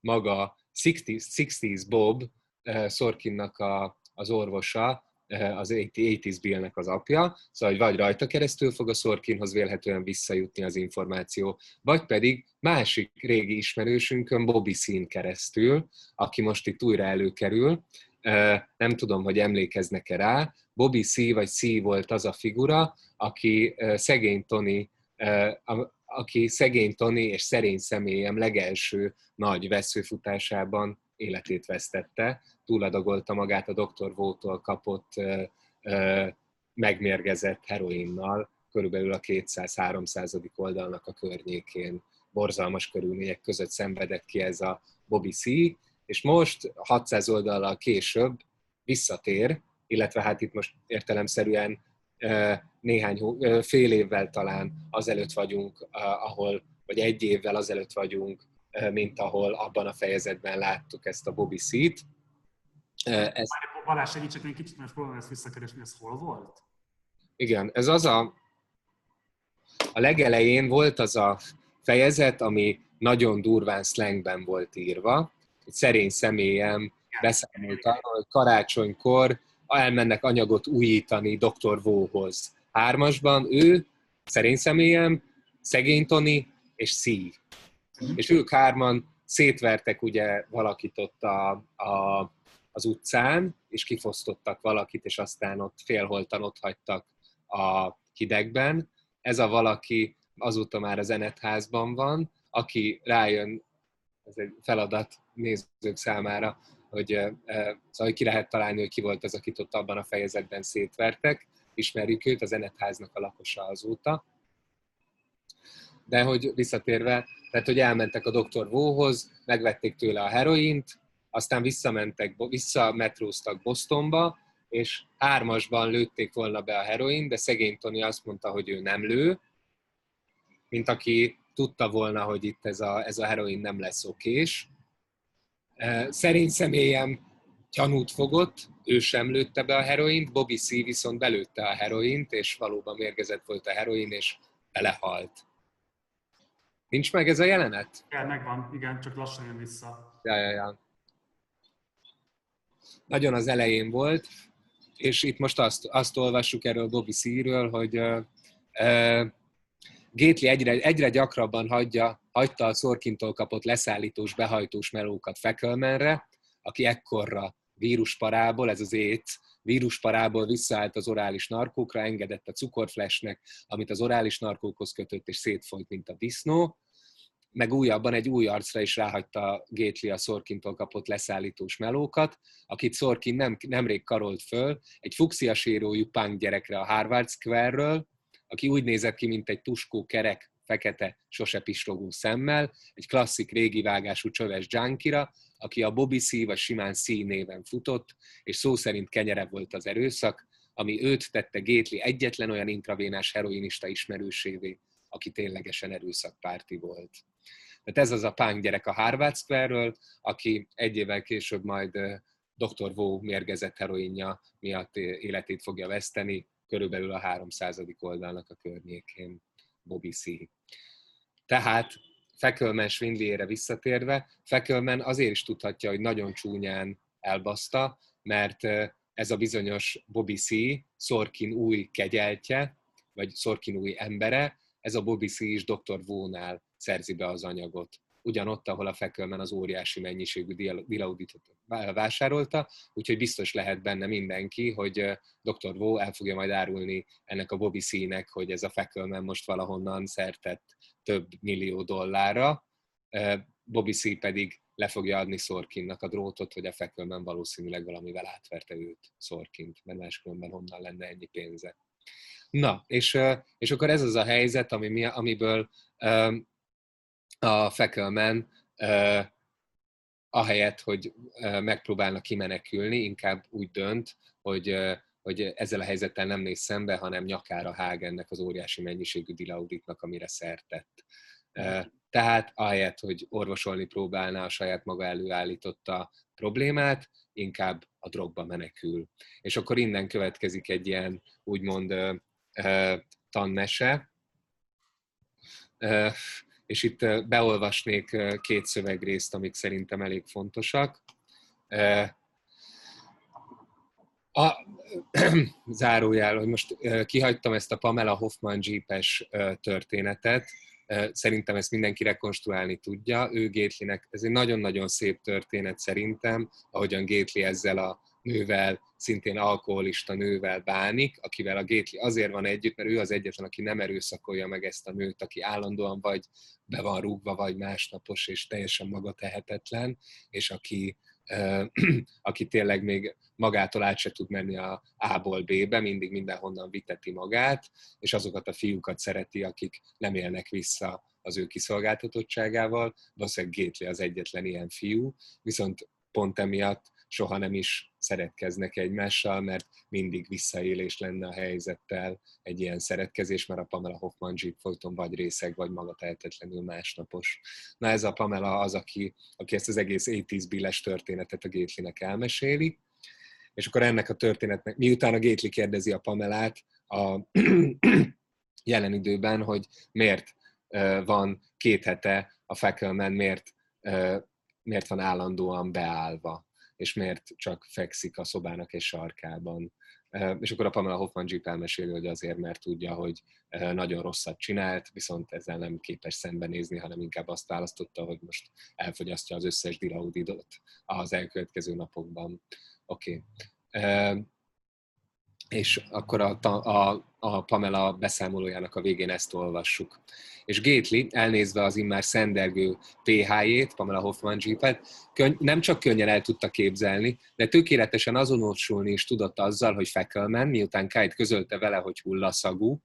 maga 60's Bob Sorkinnak az orvosa, az 80's Billnek az apja, szóval vagy rajta keresztül fog a Sorkinhoz vélhetően visszajutni az információ, vagy pedig másik régi ismerősünkön, Bobby Sean keresztül, aki most itt újra előkerül, nem tudom, hogy emlékeznek-e rá, Bobby C vagy C volt az a figura, aki szegény Tony és szerény személyem legelső nagy veszőfutásában életét vesztette, túladagolta magát a Dr. Vótól kapott megmérgezett heroinnal, körülbelül a 200-300. Oldalnak a környékén. borzalmas körülmények között szenvedett ki ez a Bobby C, és most 600 oldallal később visszatér, illetve hát itt most értelemszerűen néhány fél évvel talán azelőtt vagyunk, ahol, vagy egy évvel azelőtt vagyunk, mint ahol abban a fejezetben láttuk ezt a Bobby C-t. Balázs, segítsek egy kicsit, mert próbálom ezt visszakeresni, ez hol volt? Igen, ez az a legelején volt az a fejezet, ami nagyon durván slangben volt írva. Egy szerény személyem beszámolt arról, hogy karácsonykor elmennek anyagot újítani Dr. Vóhoz. 3-asban ő, szerény személyem, szegény Toni és Szí. És ők 3-an szétvertek ugye valakit ott az utcán, és kifosztottak valakit, és aztán ott félholtan ott hagytak a hidegben. Ez a valaki azóta már a Zenetházban van, aki rájön, ez egy feladat nézők számára, hogy szóval ki lehet találni, hogy ki volt az, akit ott abban a fejezetben szétvertek. Ismerjük őt, a Zenetháznak a lakosa azóta. De hogy visszatérve, tehát hogy elmentek a Dr. Vóhoz, megvették tőle a heroint, aztán visszametróztak Bostonba, és 3-asban lőtték volna be a heroin, de szegény Toni azt mondta, hogy ő nem lő, mint aki tudta volna, hogy itt ez a heroin nem lesz okés. Szerény személyem gyanút fogott, ő sem lőtte be a heroint, Bobby C viszont belőtte a heroint, és valóban mérgezett volt a heroin, és belehalt. Nincs meg ez a jelenet? Igen, megvan, igen, csak lassan jön vissza. Ja. Nagyon az elején volt, és itt most azt olvassuk erről Bobby C-ről, hogy Gately egyre gyakrabban hagyta a Sorkintól kapott leszállítós, behajtós melókat Fackelmanre, aki ekkorra vírusparából, ez az ét, vírusparából visszaállt az orális narkókra, engedett a cukorflesnek, amit az orális narkókhoz kötött, és szétfolyt, mint a disznó, meg újabban egy új arcra is ráhagyta Gately a Sorkintól kapott leszállítós melókat, akit Sorkin nemrég karolt föl, egy fuxiasírójú punk gyerekre a Harvard Square-ről, aki úgy nézett ki, mint egy tuskó, kerek, fekete, sose pislogó szemmel, egy klasszik régi vágású csöves junkira, aki a Bobby C vagy simán C néven futott, és szó szerint kenyere volt az erőszak, ami őt tette Gately egyetlen olyan intravénás heroinista ismerősévé, aki ténylegesen erőszakpárti volt. Tehát ez az a punk gyerek a Harvard Square-ről, aki egy évvel később majd Dr. Vó mérgezett heroinja miatt életét fogja veszteni, körülbelül a 300. oldalnak a környékén Bobby C. Tehát Fackelman Schwindleyre visszatérve, Fackelman azért is tudhatja, hogy nagyon csúnyán elbaszta, mert ez a bizonyos Bobby C, Sorkin új kegyeltje, vagy Sorkin új embere, ez a Bobby C is Dr. Vónál szerzi be az anyagot. Ugyanott, ahol a Fackelman az óriási mennyiségű dilauditot vásárolta, úgyhogy biztos lehet benne mindenki, hogy Dr. Vó el fogja majd árulni ennek a Bobby C-nek, hogy ez a Fackelman most valahonnan szertett több millió dollárra, Bobby C pedig le fogja adni Sorkinnak a drótot, hogy a Fackelman valószínűleg valamivel átverte őt, Sorkint, mert máskülönben honnan lenne ennyi pénze. Na, és akkor ez az a helyzet, amiből a Fackelman ahelyett, hogy megpróbálna kimenekülni, inkább úgy dönt, hogy ezzel a helyzettel nem néz szembe, hanem nyakára hág ennek az óriási mennyiségű dilauditnak, amire szertett. Tehát ahelyett, hogy orvosolni próbálná a saját maga előállította problémát, inkább a drogba menekül. És akkor innen következik egy ilyen úgymond tanmese, és itt beolvasnék 2 szövegrészt, amik szerintem elég fontosak. Zárójel, hogy most kihagytam ezt a Pamela Hoffman Jeepes történetet, szerintem ezt mindenki rekonstruálni tudja. Ő Gatelynek, ez egy nagyon-nagyon szép történet szerintem, ahogyan Gately ezzel a nővel, szintén alkoholista nővel bánik, akivel a Gately azért van együtt, mert ő az egyetlen, aki nem erőszakolja meg ezt a nőt, aki állandóan vagy be van rúgva, vagy másnapos, és teljesen maga tehetetlen, és aki tényleg még magától át se tud menni a A-ból B-be, mindig mindenhonnan viteti magát, és azokat a fiúkat szereti, akik nem élnek vissza az ő kiszolgáltatottságával, valószínűleg Gately az egyetlen ilyen fiú, viszont pont emiatt soha nem is szeretkeznek egymással, mert mindig visszaélés lenne a helyzettel egy ilyen szeretkezés, mert a Pamela Hoffman Jeep-folyton vagy részeg, vagy maga tehetetlenül másnapos. Na ez a Pamela az, aki ezt az egész 80s Bill-es történetet a Gatelynek elmeséli, és akkor ennek a történetnek, miután a Gately kérdezi a Pamelát a jelen időben, hogy miért van két hete a Fackelmann, miért van állandóan beállva, és miért csak fekszik a szobának egy sarkában. És akkor a Pamela Hoffman Jeep elmeséli, hogy azért, mert tudja, hogy nagyon rosszat csinált, viszont ezzel nem képes szembenézni, hanem inkább azt választotta, hogy most elfogyasztja az összes dilaudidot az elkövetkező napokban. Oké. És akkor a Pamela beszámolójának a végén ezt olvassuk. És Gately, elnézve az immár szendergő PH-jét, Pamela Hoffman Jeepet, nem csak könnyen el tudta képzelni, de tökéletesen azonosulni is tudott azzal, hogy Fackelmann, miután Kite közölte vele, hogy hullaszagú,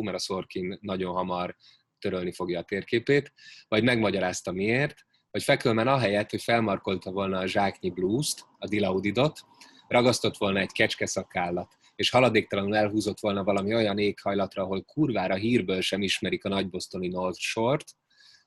mert a Sorkin nagyon hamar törölni fogja a térképét, vagy megmagyarázta miért, hogy Fackelmann ahelyett, hogy felmarkolta volna a zsáknyi blúzt, a dilaudidot, ragasztott volna egy kecskeszakállat, és haladéktalanul elhúzott volna valami olyan éghajlatra, ahol kurvára hírből sem ismerik a nagybosztoni North Shore-t,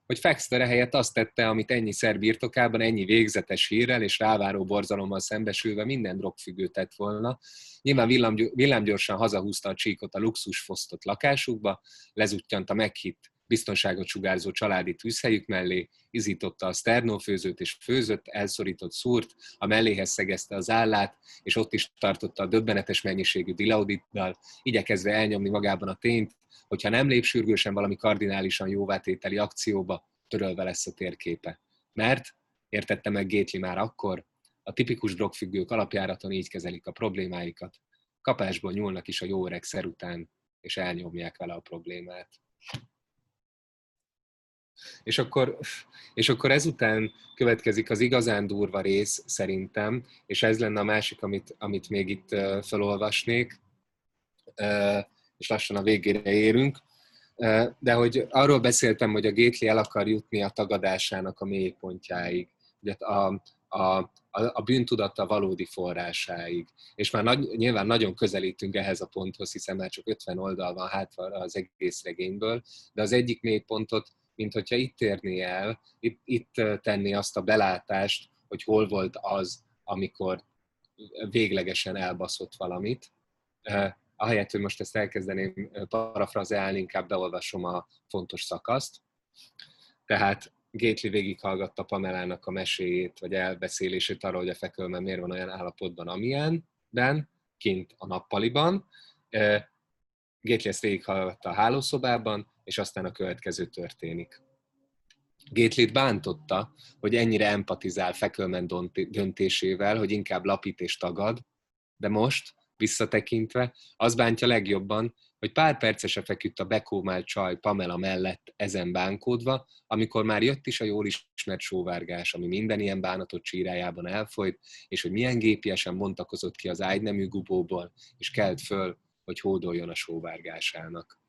hogy Faxter ehelyett azt tette, amit ennyiszer birtokában, ennyi végzetes hírrel és ráváró borzalommal szembesülve minden drogfüggő tett volna. Nyilván villámgyorsan hazahúzta a csíkot a luxusfosztott lakásukba, lezuttyant a meghitt, biztonságot sugárzó családi tűzhelyük mellé, izította a szternófőzőt és főzött, elszorított szúrt, a melléhez szegezte az állát, és ott is tartotta a döbbenetes mennyiségű dilaudiddal, igyekezve elnyomni magában a tényt, hogyha nem lép sürgősen valami kardinálisan jóvátételi akcióba, törölve lesz a térképe. Mert, értette meg Gately már akkor, a tipikus drogfüggők alapjáraton így kezelik a problémáikat. Kapásból nyúlnak is a jó öreg szer után, és elnyomják vele a problémát. És akkor ezután következik az igazán durva rész szerintem, és ez lenne a másik, amit még itt felolvasnék, és lassan a végére érünk. De hogy arról beszéltem, hogy a Gately el akar jutni a tagadásának a mélypontjáig, ugye a bűntudata valódi forrásáig. És már nyilván nagyon közelítünk ehhez a ponthoz, hiszen már csak 50 oldal van hátra az egész regényből, de az egyik mélypontot, mint hogyha itt érné el, itt tenni azt a belátást, hogy hol volt az, amikor véglegesen elbaszott valamit. Ahelyett, hogy most ezt elkezdeném parafrazeálni, inkább beolvasom a fontos szakaszt. Tehát Gately végighallgatta Pamelának a meséjét, vagy elbeszélését arról, hogy a Fackelmann miért van olyan állapotban, amilyenben, kint a nappaliban. Gately ezt végighallgatta a hálószobában, és aztán a következő történik. Gatelyt bántotta, hogy ennyire empatizál Fackelmann döntésével, hogy inkább lapít és tagad, de most, visszatekintve, az bántja legjobban, hogy pár percesre feküdt a bekómált csaj Pamela mellett ezen bánkódva, amikor már jött is a jól ismert sóvárgás, ami minden ilyen bánatot csírájában elfolyt, és hogy milyen gépiesen bontakozott ki az ágynemű gubóból, és kelt föl, hogy hódoljon a sóvárgásának.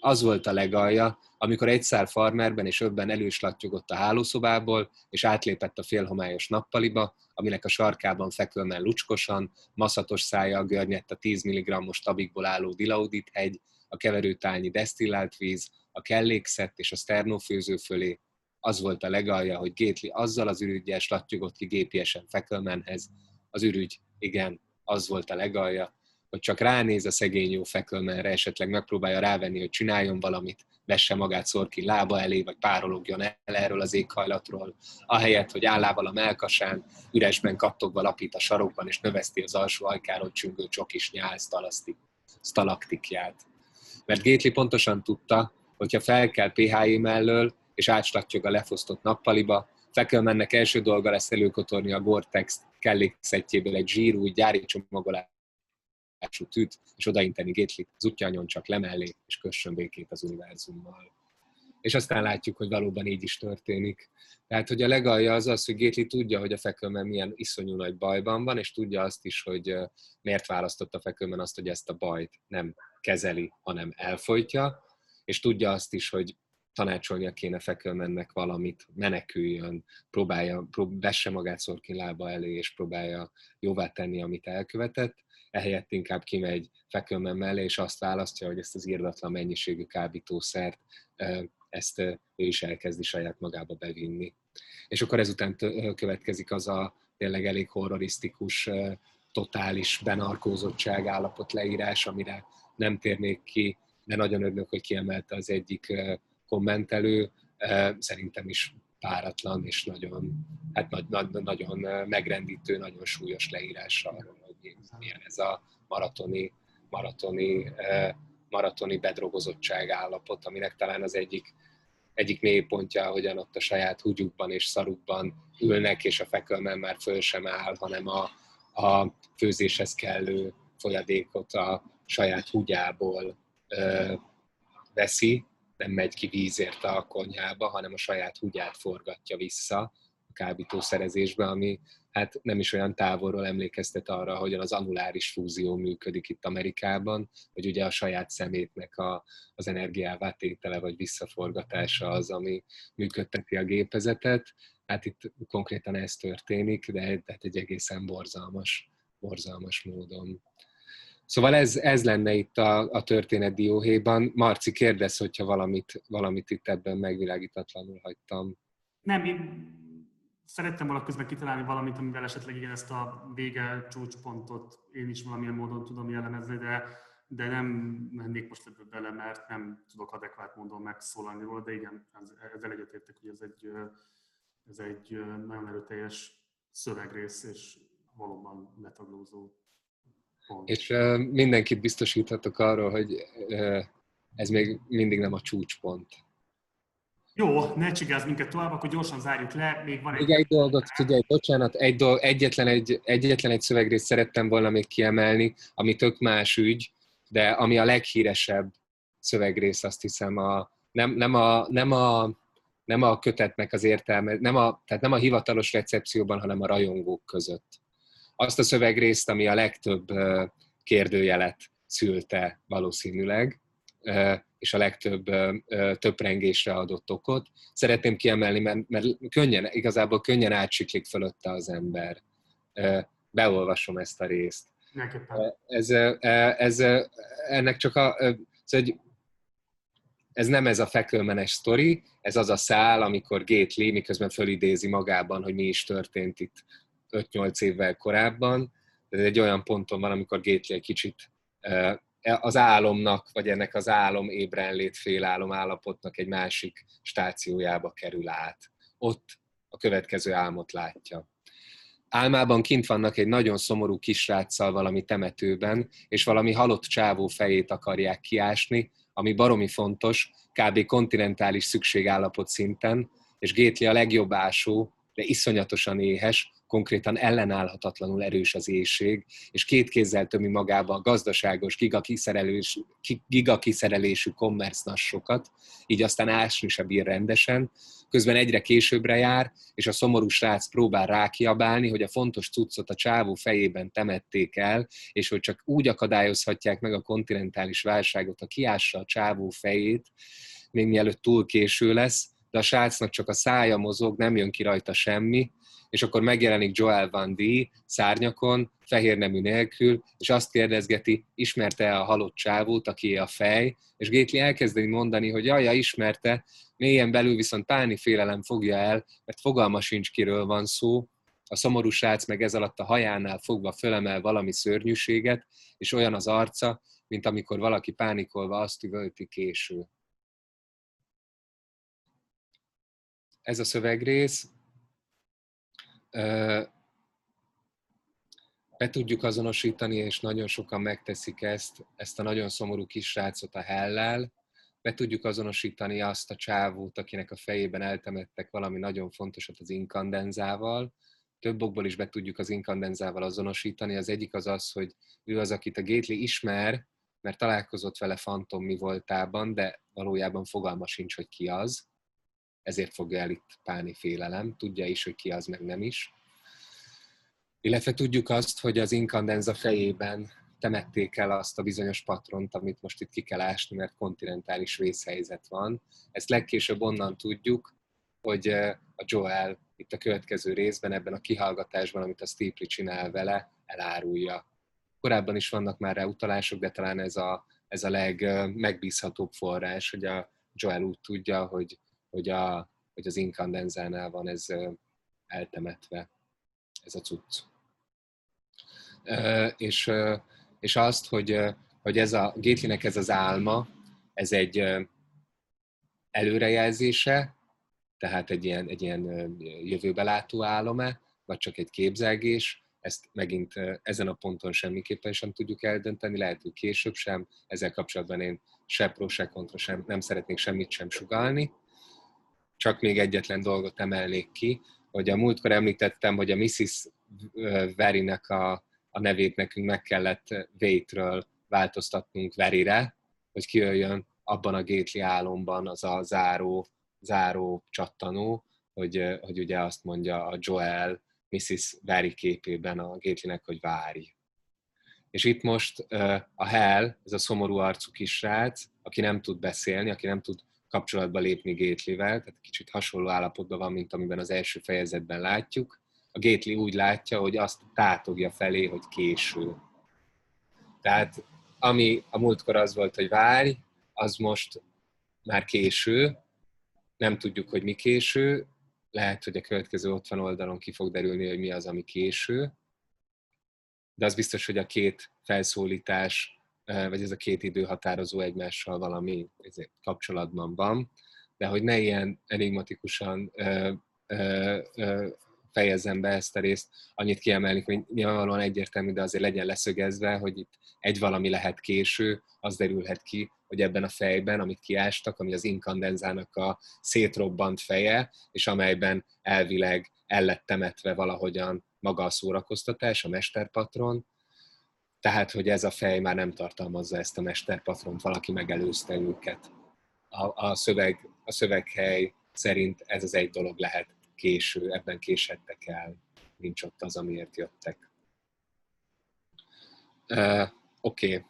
Az volt a legalja, amikor egy szál farmerben és öbben előslattyogott a hálószobából, és átlépett a félhomályos nappaliba, aminek a sarkában Fackelmann lucskosan, maszatos szájjal görnyedt a 10 mg-os tabikból álló dilaudid hegy, a keverőtálnyi desztillált víz, a kellékszett és a szternófőző fölé. Az volt a legalja, hogy Gately azzal az ürügyjel slattyogott ki gépiesen Fackelmannhez. Az ürügy, igen, az volt a legalja, hogy csak ránéz a szegény jó Fackelmannre, esetleg megpróbálja rávenni, hogy csináljon valamit, vesse magát Sorkin lába elé, vagy párologjon el erről az éghajlatról, ahelyett, hogy állával a melkasán, üresben kattogva lapít a sarokban, és növeszti az alsó ajkáról csüngő csokis nyál sztalaktikját. Mert Gately pontosan tudta, hogyha felkel PHI mellől, és átslattyog a lefosztott nappaliba, Fackelmannnek első dolga lesz előkotorni a Gore-Tex kellékszettjéből egy zsírú, gyári csomagolás, tűt, és odainteni Gatelyt, az útjányon csak lemellé, és kössön békét az univerzummal. És aztán látjuk, hogy valóban így is történik. Tehát, hogy a legalja az az, hogy Gately tudja, hogy a Fackelmann milyen iszonyú nagy bajban van, és tudja azt is, hogy miért választotta Fackelmann azt, hogy ezt a bajt nem kezeli, hanem elfolytja, és tudja azt is, hogy tanácsolnia kéne Fackelmannek valamit, meneküljön, vesse magát Sorkin lába elé, és próbálja jóvá tenni, amit elkövetett. Ehelyett inkább kimegy Fackelman mellé, és azt választja, hogy ezt az irdatlan mennyiségű kábítószert, ezt ő is elkezdi saját magába bevinni. És akkor ezután következik az a tényleg elég horrorisztikus, totális benarkózottság állapot leírás, amire nem térnék ki, de nagyon örülök, hogy kiemelte az egyik kommentelő, szerintem is páratlan és nagyon, nagyon megrendítő, nagyon súlyos leírás arról, hogy milyen ez a maratoni bedrogozottság állapot, aminek talán az egyik mélypontja, hogyan ott a saját húgyukban és szarukban ülnek, és a Fackelman már föl sem áll, hanem a főzéshez kellő folyadékot a saját húgyából veszi, nem megy ki vízért a konyhába, hanem a saját húgyát forgatja vissza a kábítószerezésbe, ami hát nem is olyan távolról emlékeztet arra, hogyan az anuláris fúzió működik itt Amerikában, hogy ugye a saját szemétnek az energiává tétele vagy visszaforgatása az, ami működteti a gépezetet. Hát itt konkrétan ez történik, de hát egy egészen borzalmas módon. Szóval ez lenne itt a történet dióhéjban. Marci, kérdez, hogyha valamit itt ebben megvilágítatlanul hagytam. Nem, én szerettem volna közben kitalálni valamit, amivel esetleg igen, ezt a vége csúcspontot én is valamilyen módon tudom jellemezni, de nem mennék most ebből bele, mert nem tudok adekvát módon megszólalni róla, de igen, ezzel egyetértek, hogy ez egy nagyon erőteljes szövegrész, és valóban letaglózó. És mindenkit biztosíthatok arról, hogy ez még mindig nem a csúcspont. Jó, ne csigázz minket tovább, akkor gyorsan zárjuk le. Még van egy dolgot, figyelj, bocsánat, egyetlen egy szövegrészt szerettem volna még kiemelni, ami tök más ügy, de ami a leghíresebb szövegrész, azt hiszem, nem a kötetnek az értelme, tehát nem a hivatalos recepcióban, hanem a rajongók között. Azt a szövegrészt, ami a legtöbb kérdőjelet szülte valószínűleg, és a legtöbb töprengésre adott okot. Szeretném kiemelni, mert igazából könnyen átsiklik fölötte az ember. Beolvasom ezt a részt. Ez nem ez a Fackelman-es sztori, ez az a szál, amikor Gate Lee miközben fölidézi magában, hogy mi is történt itt 5-8 évvel korábban. Ez egy olyan ponton van, amikor Gate Lee egy kicsit az álomnak, vagy ennek az álom ébrenlét félálom állapotnak egy másik stációjába kerül át. Ott a következő álmot látja. Álmában kint vannak egy nagyon szomorú kisráccal valami temetőben, és valami halott csávó fejét akarják kiásni, ami baromi fontos, kb. Kontinentális szükségállapot szinten, és Gate Lee a legjobb ásó, de iszonyatosan éhes, konkrétan ellenállhatatlanul erős az éhség, és két kézzel tömi magába a gazdaságos, gigakiszerelésű kommercnassokat, így aztán ásni se bír rendesen, közben egyre későbbre jár, és a szomorú srác próbál rákiabálni, hogy a fontos cuccot a csávó fejében temették el, és hogy csak úgy akadályozhatják meg a kontinentális válságot, ha kiássa a csávó fejét, még mielőtt túl késő lesz, de a srácnak csak a szája mozog, nem jön ki rajta semmi, és akkor megjelenik Joel Van Dee szárnyakon, fehér nemű nélkül, és azt kérdezgeti, ismerte-e a halott csávót, akié a fej, és Gate Lee elkezdi mondani, hogy jaja, ismerte, mélyen belül viszont páni félelem fogja el, mert fogalma sincs, kiről van szó, a szomorú srác meg ez alatt a hajánál fogva fölemel valami szörnyűséget, és olyan az arca, mint amikor valaki pánikolva azt üvölti késő. Ez a szövegrész, be tudjuk azonosítani, és nagyon sokan megteszik ezt a nagyon szomorú kisrácot a hellel, be tudjuk azonosítani azt a csávót, akinek a fejében eltemettek valami nagyon fontosat az inkandenzával, több okból is be tudjuk az inkandenzával azonosítani, az egyik az az, hogy ő az, akit a Gate Lee ismer, mert találkozott vele fantom mi voltában, de valójában fogalma sincs, hogy ki az. Ezért fogja el itt páni félelem, tudja is, hogy ki az, meg nem is. Illetve tudjuk azt, hogy az inkandenza fejében temették el azt a bizonyos patront, amit most itt ki kell ásni, mert kontinentális vészhelyzet van. Ezt legkésőbb onnan tudjuk, hogy a Joel itt a következő részben, ebben a kihallgatásban, amit a Steeply csinál vele, elárulja. Korábban is vannak már rá utalások, de talán ez a legmegbízhatóbb forrás, hogy a Joel úgy tudja, hogy az Inkandenzánál van ez eltemetve, ez a cucc. És azt, hogy ez a Gatelynek ez az álma, ez egy előrejelzése, tehát egy ilyen jövőbelátó álom-e, vagy csak egy képzelgés, ezt megint ezen a ponton semmiképpen sem tudjuk eldönteni, lehet, hogy később sem, ezzel kapcsolatban én se pró, se kontra sem, nem szeretnék semmit sem sugallni. Csak még egyetlen dolgot emelnék ki, hogy a múltkor említettem, hogy a Mrs. Verynek a nevét nekünk meg kellett Waitről változtatnunk Veryre, hogy kijöjjön abban a Gately álomban az a záró csattanó, hogy ugye azt mondja a Joel Mrs. Very képében a Gatelynek, hogy várj. És itt most a Hell, ez a szomorú arcú kisrác, aki nem tud beszélni, aki nem tud kapcsolatba lépni Gatelyvel, tehát kicsit hasonló állapotban van, mint amiben az első fejezetben látjuk. A Gately úgy látja, hogy azt tátogja felé, hogy késő. Tehát ami a múltkor az volt, hogy várj, az most már késő, nem tudjuk, hogy mi késő, lehet, hogy a következő 60 oldalon ki fog derülni, hogy mi az, ami késő, de az biztos, hogy a két felszólítás, vagy ez a két időhatározó egymással valami kapcsolatban van, de hogy ne ilyen enigmatikusan fejezzem be ezt a részt, annyit kiemelni, hogy nyilvánvalóan egyértelmű, de azért legyen leszögezve, hogy itt egy valami lehet késő, az derülhet ki, hogy ebben a fejben, amit kiástak, ami az Inkandenzának a szétrobbant feje, és amelyben elvileg el lett temetve valahogyan maga a szórakoztatás, a mesterpatron, tehát, hogy ez a fej már nem tartalmazza ezt a mesterpatront, valaki megelőzte őket. A szöveghely szerint ez az egy dolog lehet késő, ebben késedtek el, nincs ott az, amiért jöttek. Oké.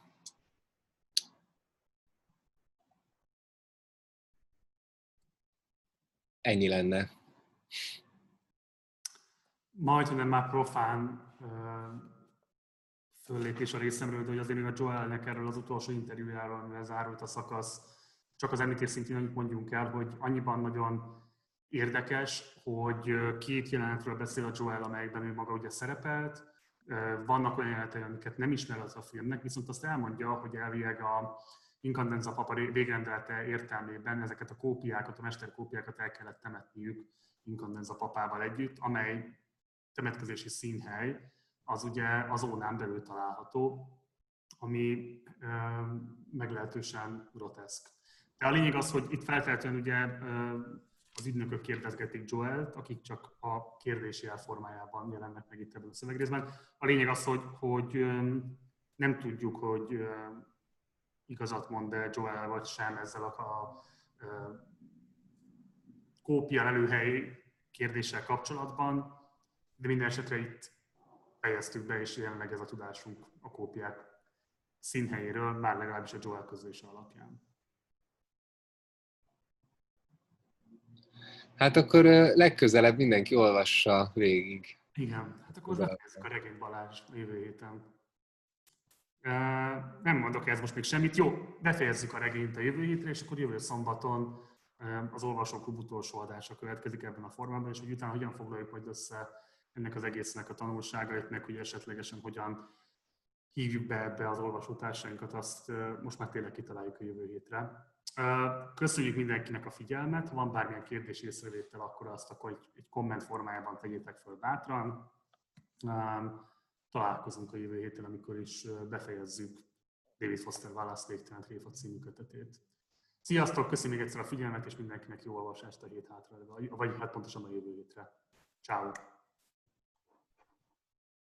Ennyi lenne. Majdnem már profán föllépés a részemről, de hogy azért még a Joelnek erről az utolsó interjújáról, amivel zárult a szakasz, csak az említés szintén annyit mondjunk el, hogy annyiban nagyon érdekes, hogy két jelenetről beszél a Joel, amelyekben ő maga ugye szerepelt. Vannak olyan jelenetei, amiket nem ismer az a filmnek, viszont azt elmondja, hogy elvileg a Incandenza papa végrendelete értelmében ezeket a kópiákat, a mesterkópiákat el kellett temetniük Incandenza papával együtt, amely temetkezési színhely az ugye a zónán belül található, ami meglehetősen groteszk. De a lényeg az, hogy itt feltétlenül ugye az ügynökök kérdezgetik Joelt, akik csak a kérdési elformájában jelennek meg itt ebben a szövegrészben. A lényeg az, hogy nem tudjuk, hogy igazat mond-e Joel vagy sem ezzel a kópia lelőhely kérdéssel kapcsolatban, de minden esetre itt fejeztük be, és jelenleg ez a tudásunk a kópiák színhelyéről, már legalábbis a Joel közlése alapján. Hát akkor legközelebb mindenki olvassa végig. Igen, hát akkor megkezdjük a Regény Balázs jövő héten. Nem mondok ez most még semmit. Jó, befejezzük a regényt a jövő hétre, és akkor jövő szombaton az Olvasóklub utolsó adása következik ebben a formában, és hogy utána hogyan foglaljuk majd össze ennek az egésznek a tanulságait, meg hogy esetlegesen hogyan hívjuk be ebbe az olvasótársainkat, azt most már tényleg kitaláljuk a jövő hétre. Köszönjük mindenkinek a figyelmet, ha van bármilyen kérdés észrevétel, akkor azt akkor egy komment formájában tegyétek föl bátran. Találkozunk a jövő héten, amikor is befejezzük David Foster Wallace Végtelen Tréfa című kötetét. Sziasztok, köszönjük még egyszer a figyelmet, és mindenkinek jó olvasást a hét hátra, vagy hát pontosan a jövő hétre. Ciao.